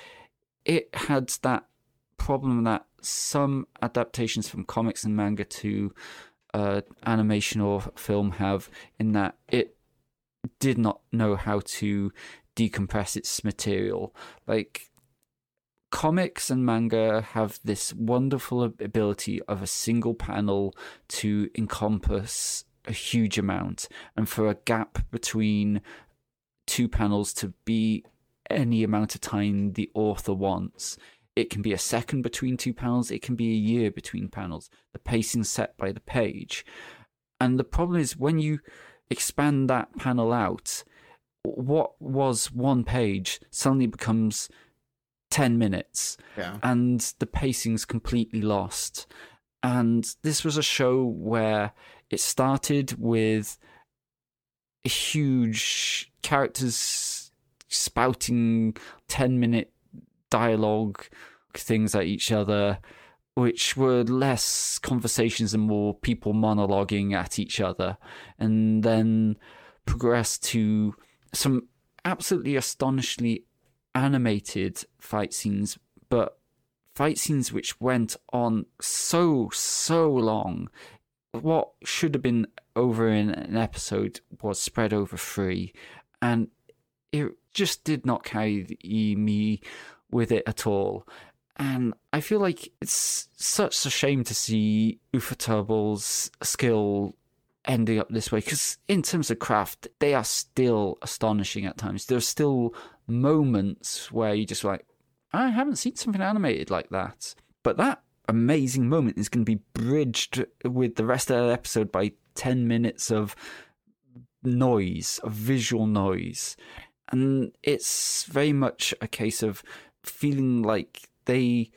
it had that problem that some adaptations from comics and manga to animation or film have, in that it did not know how to decompress its material. Comics and manga have this wonderful ability of a single panel to encompass a huge amount, and for a gap between two panels to be any amount of time the author wants. It can be a second between two panels, it can be a year between panels. The pacing set by the page. And the problem is when you expand that panel out, what was one page suddenly becomes 10 minutes, and the pacing's completely lost. And this was a show where it started with huge characters spouting 10-minute dialogue things at each other, which were less conversations and more people monologuing at each other, and then progressed to some absolutely astonishingly animated fight scenes, but fight scenes which went on so long. What should have been over in an episode was spread over 3, and it just did not carry me with it at all. And I feel it's such a shame to see Ufutable's skill ending up this way, because in terms of craft, they are still astonishing at times. There are still moments where you just I haven't seen something animated like that. But that amazing moment is going to be bridged with the rest of the episode by 10 minutes of noise, of visual noise. And it's very much a case of feeling like they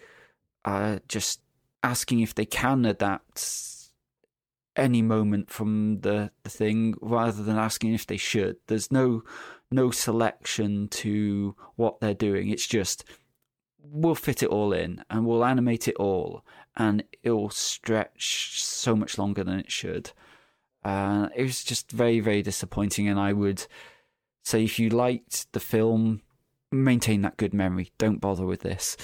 are just asking if they can adapt any moment from the thing rather than asking if they should. There's no selection to what they're doing. It's just, we'll fit it all in and we'll animate it all, and it'll stretch so much longer than it should. It was just very, very disappointing. And I would say if you liked the film, maintain that good memory. Don't bother with this.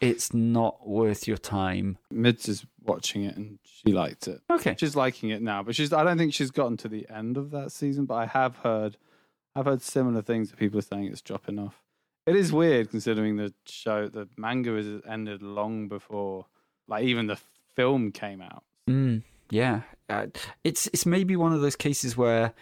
It's not worth your time. Mids is watching it and she liked it. Okay. She's liking it now, but I don't think she's gotten to the end of that season, but I've heard similar things that people are saying it's dropping off. It is weird considering the manga has ended long before, like, even the film came out. Mm, yeah. It's maybe one of those cases where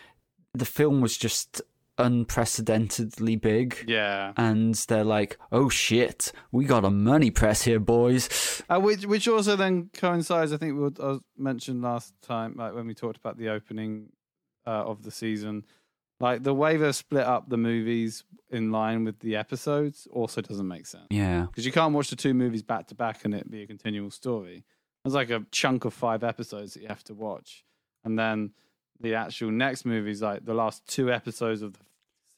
the film was just unprecedentedly big. Yeah. And they're like, oh shit, we got a money press here, boys. Which also then coincides, I think I mentioned last time, like when we talked about the opening of the season. Like, the way they've split up the movies in line with the episodes also doesn't make sense. Yeah. Because you can't watch the two movies back to back and it be a continual story. There's like a chunk of 5 episodes that you have to watch. And then the actual next movie is like the last 2 episodes of the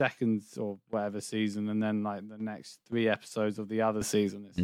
second or whatever season, and then like the next 3 episodes of the other season. It's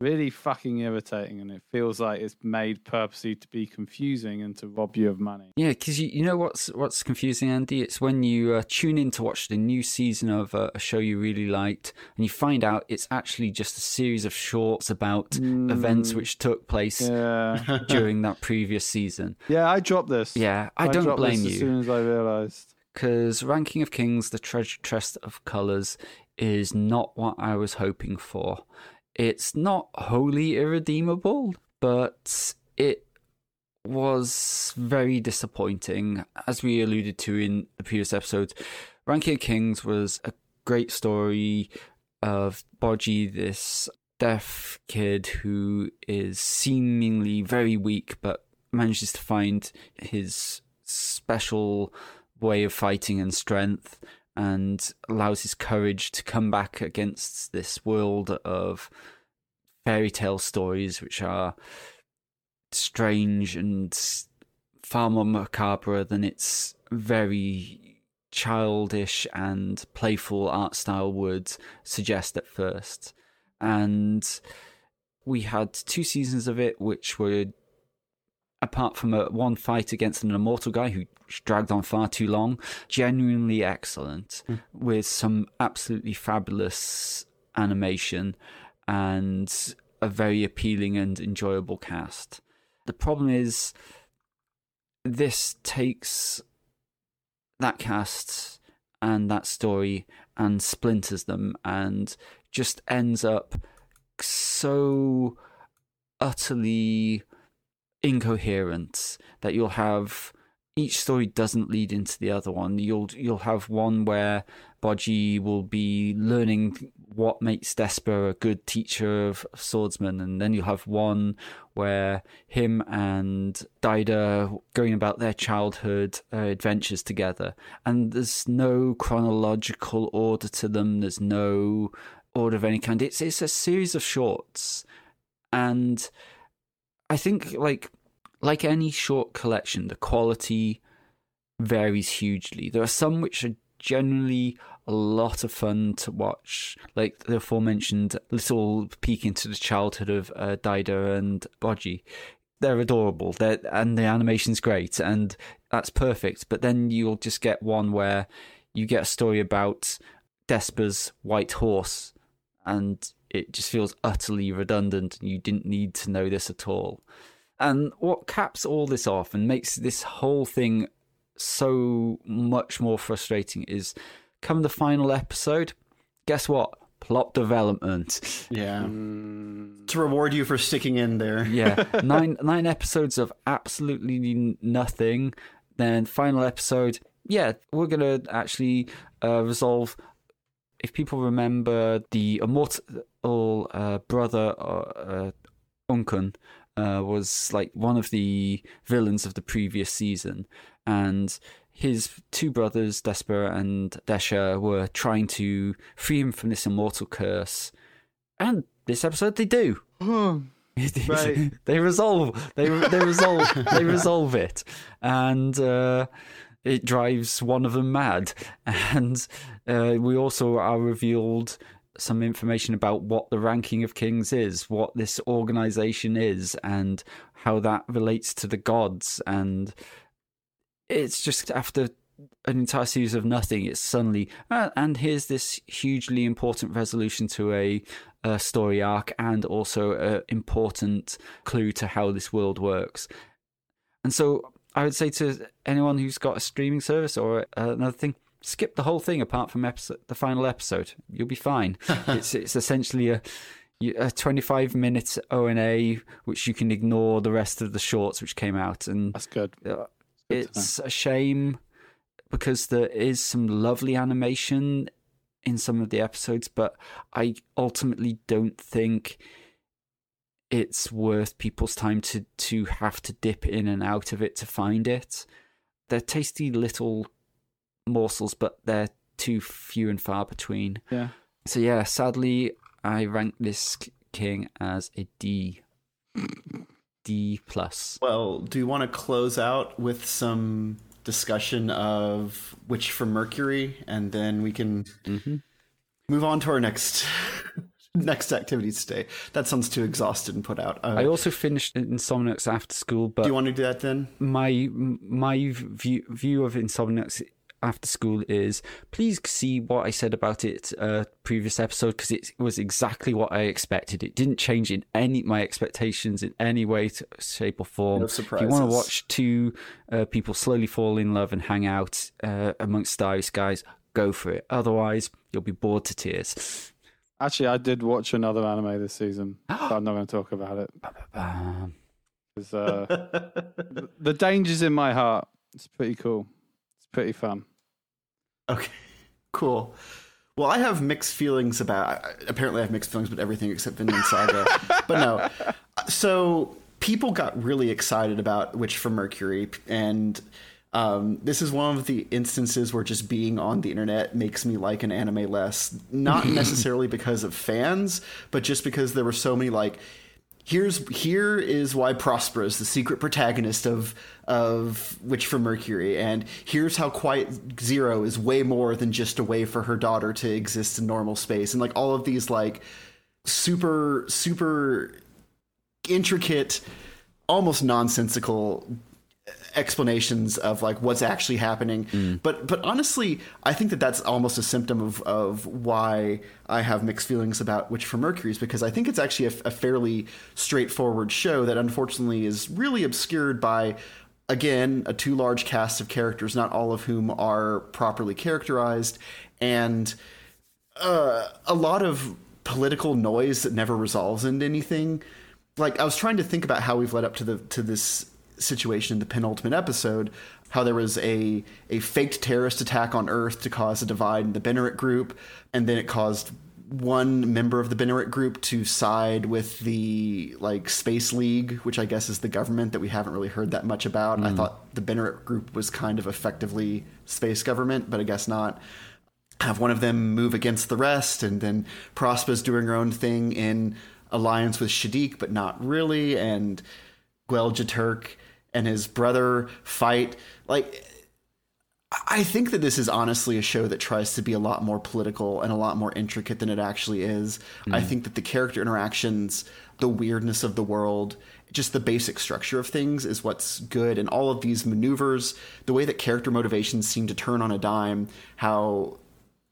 really fucking irritating, and it feels like it's made purposely to be confusing and to rob you of money. Yeah, because you know what's confusing, Andy? It's when you tune in to watch the new season of a show you really liked, and you find out it's actually just a series of shorts about events which took place during that previous season. Yeah, I dropped this. Yeah, I don't blame you. As soon as I realised. Because Ranking of Kings, The Treasure Chest of Colours, is not what I was hoping for. It's not wholly irredeemable, but it was very disappointing. As we alluded to in the previous episode, Ranking of Kings was a great story of Boji, this deaf kid who is seemingly very weak, but manages to find his special way of fighting and strength, and allows his courage to come back against this world of fairy tale stories, which are strange and far more macabre than its very childish and playful art style would suggest at first. And we had 2 seasons of it, which were, apart from one fight against an immortal guy who dragged on far too long, genuinely excellent, with some absolutely fabulous animation and a very appealing and enjoyable cast. The problem is, this takes that cast and that story and splinters them and just ends up so utterly incoherent that you'll have each story doesn't lead into the other one. You'll have one where Boji will be learning what makes Desper a good teacher of swordsmen, and then you'll have one where him and Daida going about their childhood adventures together, and there's no chronological order to them. There's no order of any kind. It's a series of shorts, and I think, like any short collection, the quality varies hugely. There are some which are generally a lot of fun to watch, like the aforementioned little peek into the childhood of Daida and Boji. They're adorable, and the animation's great, and that's perfect. But then you'll just get one where you get a story about Desper's white horse, and it just feels utterly redundant, and you didn't need to know this at all. And what caps all this off and makes this whole thing so much more frustrating is, come the final episode, guess what? Plot development. Yeah. To reward you for sticking in there. Yeah. Nine episodes of absolutely nothing. Then final episode, yeah, we're going to actually resolve... If people remember, the immortal brother, Duncan, was like one of the villains of the previous season. And his 2 brothers, Desper and Desha, were trying to free him from this immortal curse. And this episode, they do. Right. They resolve it. And... it drives one of them mad. And we also are revealed some information about what the Ranking of Kings is, what this organization is, and how that relates to the gods. And it's just, after an entire series of nothing, it's suddenly, and here's this hugely important resolution to a story arc and also an important clue to how this world works. And so I would say to anyone who's got a streaming service or another thing, skip the whole thing apart from the final episode. You'll be fine. It's essentially a 25-minute O&A, which you can ignore the rest of the shorts which came out. And that's good. It's a shame because there is some lovely animation in some of the episodes, but I ultimately don't think it's worth people's time to have to dip in and out of it to find it. They're tasty little morsels, but they're too few and far between. Yeah. So yeah, sadly, I rank this king as a D. D plus. Well, do you want to close out with some discussion of Witch from Mercury, and then we can move on to our next activities today? That sounds too exhausted and put out. I also finished Insomniacs After School, but do you want to do that then? My view of Insomniacs After School is, please see what I said about it previous episode, because it was exactly what I expected. It didn't change in any my expectations in any way, shape or form. No surprises. If you want to watch two people slowly fall in love and hang out amongst starry skies, go for it. Otherwise, you'll be bored to tears. Actually, I did watch another anime this season, but I'm not going to talk about it. Because the dangers in my heart. It's pretty cool. It's pretty fun. Okay, cool. Well, I have mixed feelings about... Apparently, I have mixed feelings about everything except Vinland Saga. But no. So, people got really excited about Witch from Mercury, and... this is one of the instances where just being on the internet makes me like an anime less, not necessarily because of fans, but just because there were so many like, here is why Prospera is the secret protagonist of Witch from Mercury, and here's how Quiet Zero is way more than just a way for her daughter to exist in normal space, and like all of these like super intricate, almost nonsensical explanations of like what's actually happening. But honestly, I think that's almost a symptom of why I have mixed feelings about Witch from Mercury, is because I think it's actually a fairly straightforward show that unfortunately is really obscured by, again, a too large cast of characters, not all of whom are properly characterized, and a lot of political noise that never resolves into anything. Like, I was trying to think about how we've led up to this situation in the penultimate episode, how there was a faked terrorist attack on Earth to cause a divide in the Benneret group, and then it caused one member of the Benneret group to side with the like Space League, which I guess is the government that we haven't really heard that much about. I thought the Benneret group was kind of effectively space government, but I guess not. Have one of them move against the rest, and then Prospera's doing her own thing in alliance with Shadiq, but not really, and Gwel Jaturk and his brother fight. Like, I think that this is honestly a show that tries to be a lot more political and a lot more intricate than it actually is. I think that the character interactions, the weirdness of the world, just the basic structure of things is what's good. And all of these maneuvers, the way that character motivations seem to turn on a dime, how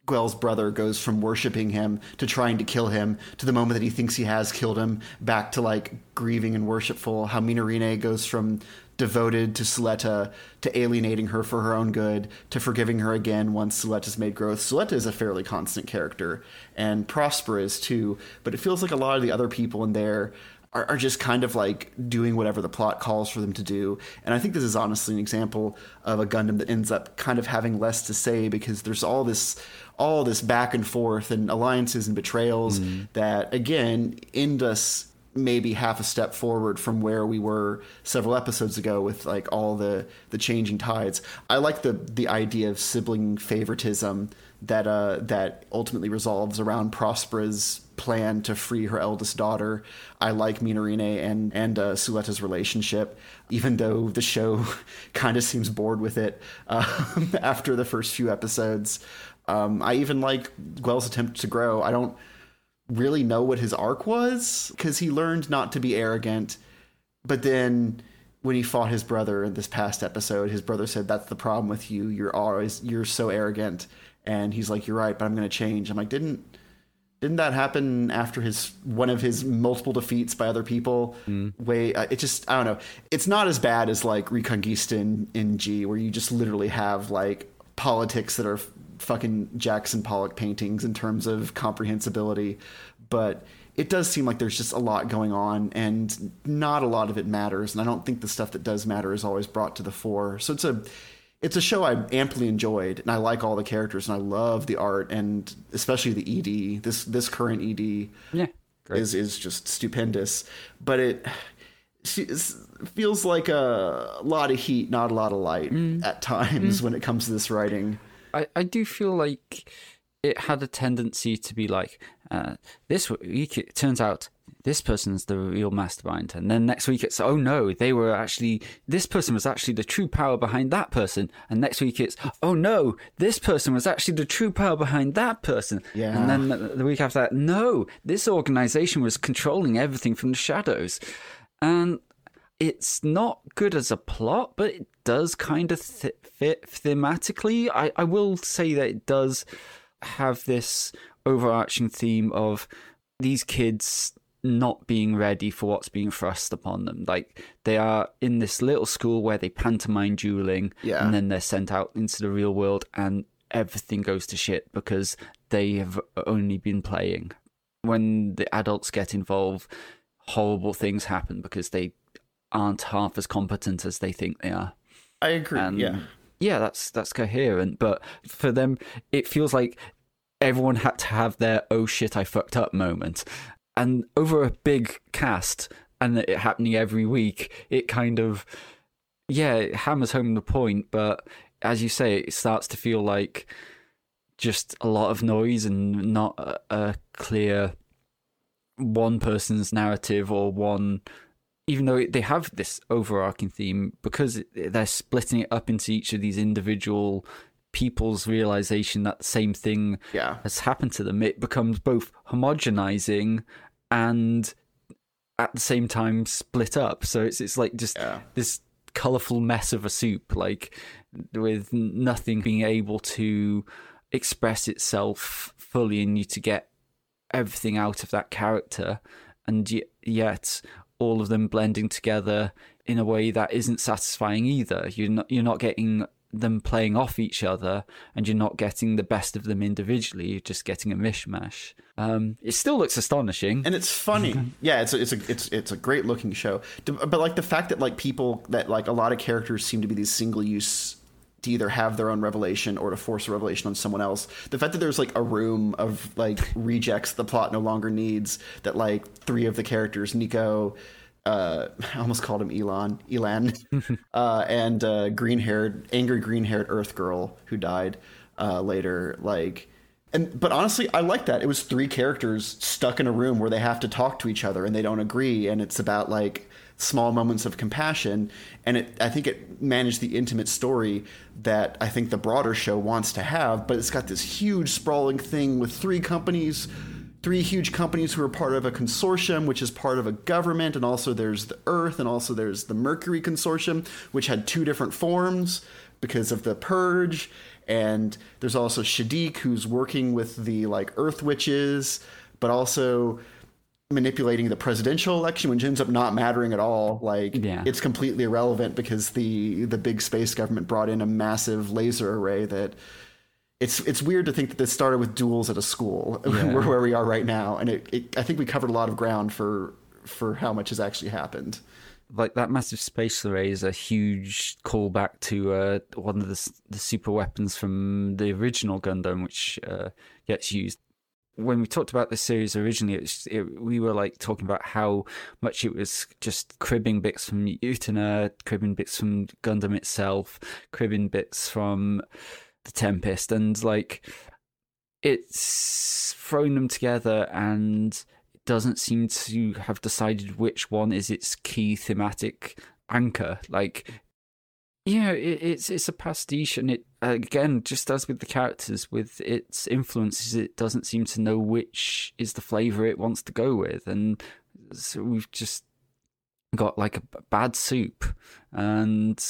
Gwel's brother goes from worshiping him to trying to kill him to the moment that he thinks he has killed him, back to like grieving and worshipful, how Minarine goes from devoted to Suleta to alienating her for her own good to forgiving her again once Suleta's made growth. Suleta is a fairly constant character, and Prospera is too, but it feels like a lot of the other people in there are just kind of like doing whatever the plot calls for them to do. And I think this is honestly an example of a Gundam that ends up kind of having less to say because there's all this back and forth and alliances and betrayals that, again, end us maybe half a step forward from where we were several episodes ago with like all the changing tides. I like the idea of sibling favoritism that ultimately resolves around Prospera's plan to free her eldest daughter. I like Minarine and Suleta's relationship, even though the show kind of seems bored with it after the first few episodes. I even like Gwel's attempt to grow. I don't really know what his arc was, because he learned not to be arrogant, but then when he fought his brother in this past episode, his brother said, that's the problem with you. You're so arrogant. And he's like, you're right, but I'm going to change. I'm like, didn't that happen after one of his multiple defeats by other people? It just, I don't know. It's not as bad as like Reconquista in G, where you just literally have like politics that are fucking Jackson Pollock paintings in terms of comprehensibility. But it does seem like there's just a lot going on and not a lot of it matters. And I don't think the stuff that does matter is always brought to the fore. So it's a show I amply enjoyed, and I like all the characters and I love the art, and especially the ED, this current ED is just stupendous, but it feels like a lot of heat, not a lot of light at times when it comes to this writing. I do feel like it had a tendency to be like, this week it turns out this person's the real mastermind, and then next week it's, oh no, this person was actually the true power behind that person, and next week it's, oh no, this person was actually the true power behind that person, and then the week after that, no, this organization was controlling everything from the shadows. And it's not good as a plot, but it does kind of fit thematically. I will say that it does have this overarching theme of these kids not being ready for what's being thrust upon them. Like, they are in this little school where they pantomime dueling, and then they're sent out into the real world and everything goes to shit because they have only been playing. When the adults get involved, horrible things happen because they aren't half as competent as they think they are. I agree. And yeah, that's coherent, but for them it feels like everyone had to have their oh shit I fucked up moment, and over a big cast and it happening every week, it kind of it hammers home the point. But as you say, it starts to feel like just a lot of noise and not a clear one person's narrative or one, even though they have this overarching theme, because they're splitting it up into each of these individual people's realization that the same thing has happened to them. It becomes both homogenizing and at the same time split up. So it's like just this colorful mess of a soup, like with nothing being able to express itself fully, and you to get everything out of that character, and yet all of them blending together in a way that isn't satisfying either. You're not getting them playing off each other, and you're not getting the best of them individually. You're just getting a mishmash. It still looks astonishing, and it's funny. It's a great looking show. But like the fact that like people that like a lot of characters seem to be these single use, to either have their own revelation or to force a revelation on someone else. The fact that there's like a room of like rejects the plot no longer needs, that like three of the characters, Nico, I almost called him Elan, and angry green haired Earth girl who died later. Like, but honestly, I like that. It was three characters stuck in a room where they have to talk to each other and they don't agree. And it's about like small moments of compassion, and I think it managed the intimate story that I think the broader show wants to have, but it's got this huge sprawling thing with three huge companies who are part of a consortium, which is part of a government, and also there's the Earth, and also there's the Mercury consortium, which had two different forms because of the purge, and there's also Shadik, who's working with the like Earth witches, but also manipulating the presidential election, which ends up not mattering at all. Like it's completely irrelevant because the big space government brought in a massive laser array that it's weird to think that this started with duels at a school where we are right now. And I think we covered a lot of ground for how much has actually happened. Like that massive space array is a huge callback to one of the super weapons from the original Gundam, which gets used. When we talked about this series originally, we were like talking about how much it was just cribbing bits from Utena, cribbing bits from Gundam itself, cribbing bits from The Tempest, and like it's thrown them together and it doesn't seem to have decided which one is its key thematic anchor. Like, it's a pastiche, and it again, just as with the characters, with its influences, it doesn't seem to know which is the flavor it wants to go with, and so we've just got like a bad soup, and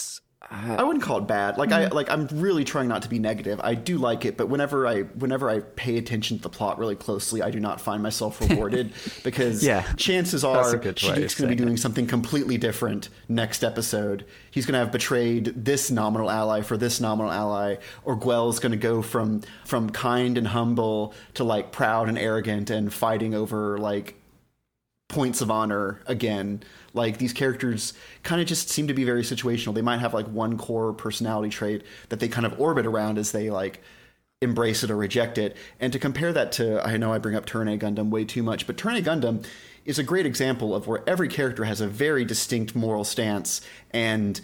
I wouldn't call it bad. Like I'm really trying not to be negative. I do like it, but whenever I pay attention to the plot really closely, I do not find myself rewarded because chances are Shiriki's going to be doing something completely different next episode. He's going to have betrayed this nominal ally for this nominal ally, or Gwell's going to go from kind and humble to like proud and arrogant and fighting over like points of honor again. Like, these characters kind of just seem to be very situational. They might have like one core personality trait that they kind of orbit around as they like embrace it or reject it. And to compare that to, I know I bring up Tournai Gundam way too much, but Tournai Gundam is a great example of where every character has a very distinct moral stance, and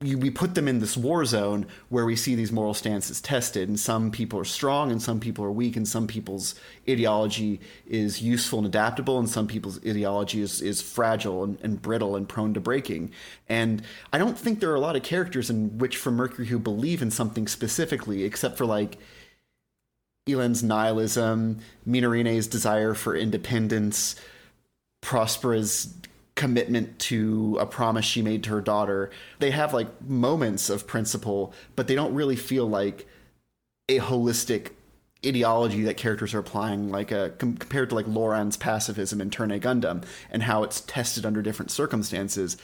we put them in this war zone where we see these moral stances tested, and some people are strong and some people are weak, and some people's ideology is useful and adaptable, and some people's ideology is fragile and brittle and prone to breaking. And I don't think there are a lot of characters in Witch from Mercury who believe in something specifically, except for like Elen's nihilism, Minarine's desire for independence, Prospera's commitment to a promise she made to her daughter. They have like moments of principle, but they don't really feel like a holistic ideology that characters are applying, like compared to like Loran's pacifism in Tournai Gundam and how it's tested under different circumstances.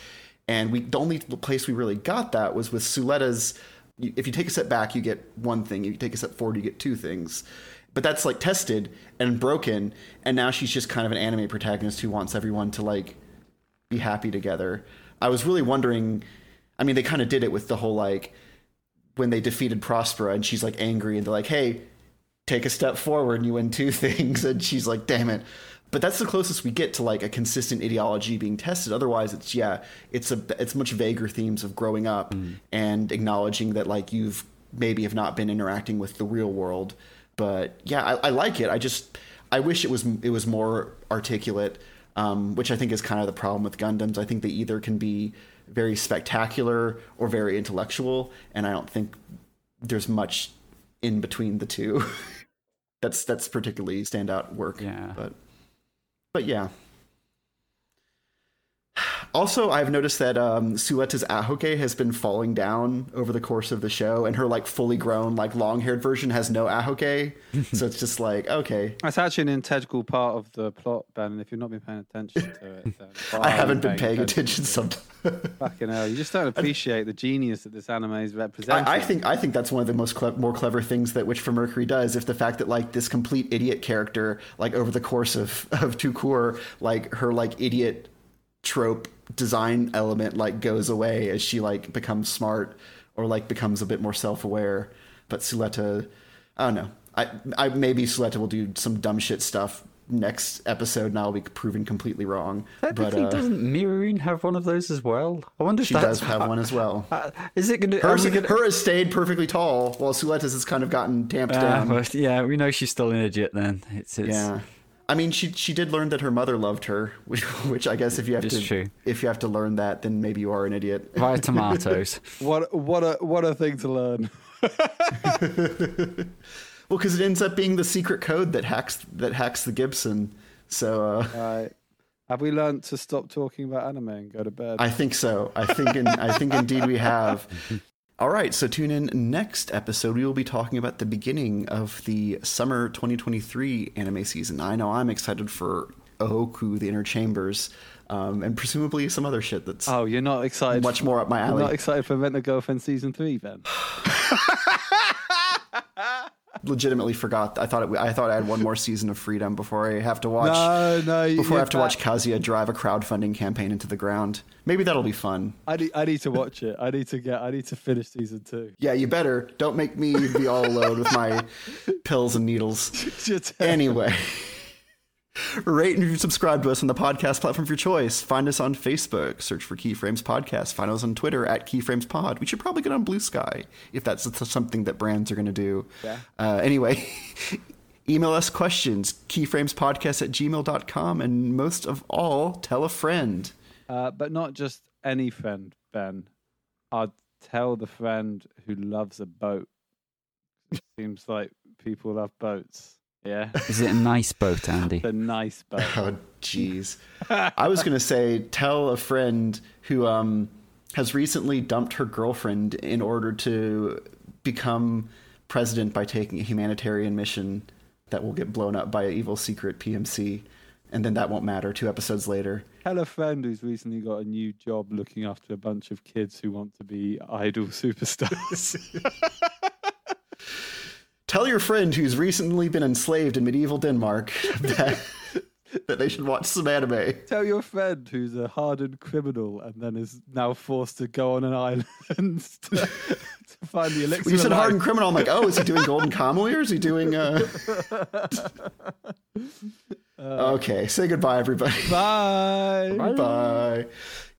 And the only place we really got that was with Suleta's, if you take a step back, you get one thing. If you take a step forward, you get two things. But that's like tested and broken. And now she's just kind of an anime protagonist who wants everyone to like be happy together. I was really wondering, I mean, they kind of did it with the whole like when they defeated Prospera and she's like angry and they're like, hey, take a step forward and you win two things, and she's like, damn it. But that's the closest we get to like a consistent ideology being tested. Otherwise it's much vaguer themes of growing up and acknowledging that like you've maybe have not been interacting with the real world. But I like it. I wish it was more articulate. Which I think is kind of the problem with Gundams. I think they either can be very spectacular or very intellectual, and I don't think there's much in between the two. that's particularly standout work. Yeah. But yeah. Also, I've noticed that Suleta's Ahoke has been falling down over the course of the show, and her like fully grown, like long-haired version has no Ahoke. So it's just like, okay. That's actually an integral part of the plot, Ben, and if you've not been paying attention to it. I haven't been paying attention sometimes. Fucking hell, you just don't appreciate the genius that this anime is representing. I think that's one of the most more clever things that Witch from Mercury does, if the fact that like this complete idiot character, like over the course of Two Core, like her like idiot trope design element like goes away as she like becomes smart or like becomes a bit more self-aware. But Suleta, I don't know, I maybe Suleta will do some dumb shit stuff next episode and I'll be proven completely wrong. But doesn't Mirune have one of those as well? I wonder if she does have one as well. Is it gonna, her has stayed perfectly tall while Suleta's has kind of gotten tamped down. But yeah, we know she's still an idiot then. It's yeah, I mean, she did learn that her mother loved her, which I guess if you have to learn that, then maybe you are an idiot. Via tomatoes. What a thing to learn. Well, because it ends up being the secret code that hacks the Gibson. So have we learned to stop talking about anime and go to bed? I think so. I think indeed we have. All right, so tune in next episode. We will be talking about the beginning of the summer 2023 anime season. I know I'm excited for Ohoku, The Inner Chambers, and presumably some other shit that's... Oh, you're not excited? Much more up my alley. You're not excited for Rent a Girlfriend Season 3, Ben? Legitimately forgot. I thought I had one more season of Freedom before I have to watch... Before I have to watch Kazuya drive a crowdfunding campaign into the ground. Maybe that'll be fun. I need to watch it. I need to finish season 2. Yeah, you better. Don't make me be all alone with my pills and needles. Anyway, rate and subscribe to us on the podcast platform of your choice. Find us on Facebook. Search for Keyframes Podcast. Find us on Twitter at Keyframes Pod. We should probably get on Blue Sky if that's something that brands are going to do. Yeah. Anyway. Email us questions, keyframespodcast@gmail.com, and most of all, tell a friend. But not just any friend, Ben. I'd tell the friend who loves a boat. Seems like people love boats. Yeah. Is it a nice boat, Andy? It's a nice boat. Oh, jeez. I was going to say, tell a friend who has recently dumped her girlfriend in order to become president by taking a humanitarian mission that will get blown up by an evil secret PMC. And then that won't matter 2 episodes later. Tell a friend who's recently got a new job looking after a bunch of kids who want to be idol superstars. Tell your friend who's recently been enslaved in medieval Denmark that they should watch some anime. Tell your friend who's a hardened criminal and then is now forced to go on an island to find the elixir. When you said hardened criminal, I'm like, oh, is he doing Golden Kamuy or is he doing... Okay, say goodbye, everybody. Bye. Bye. Bye.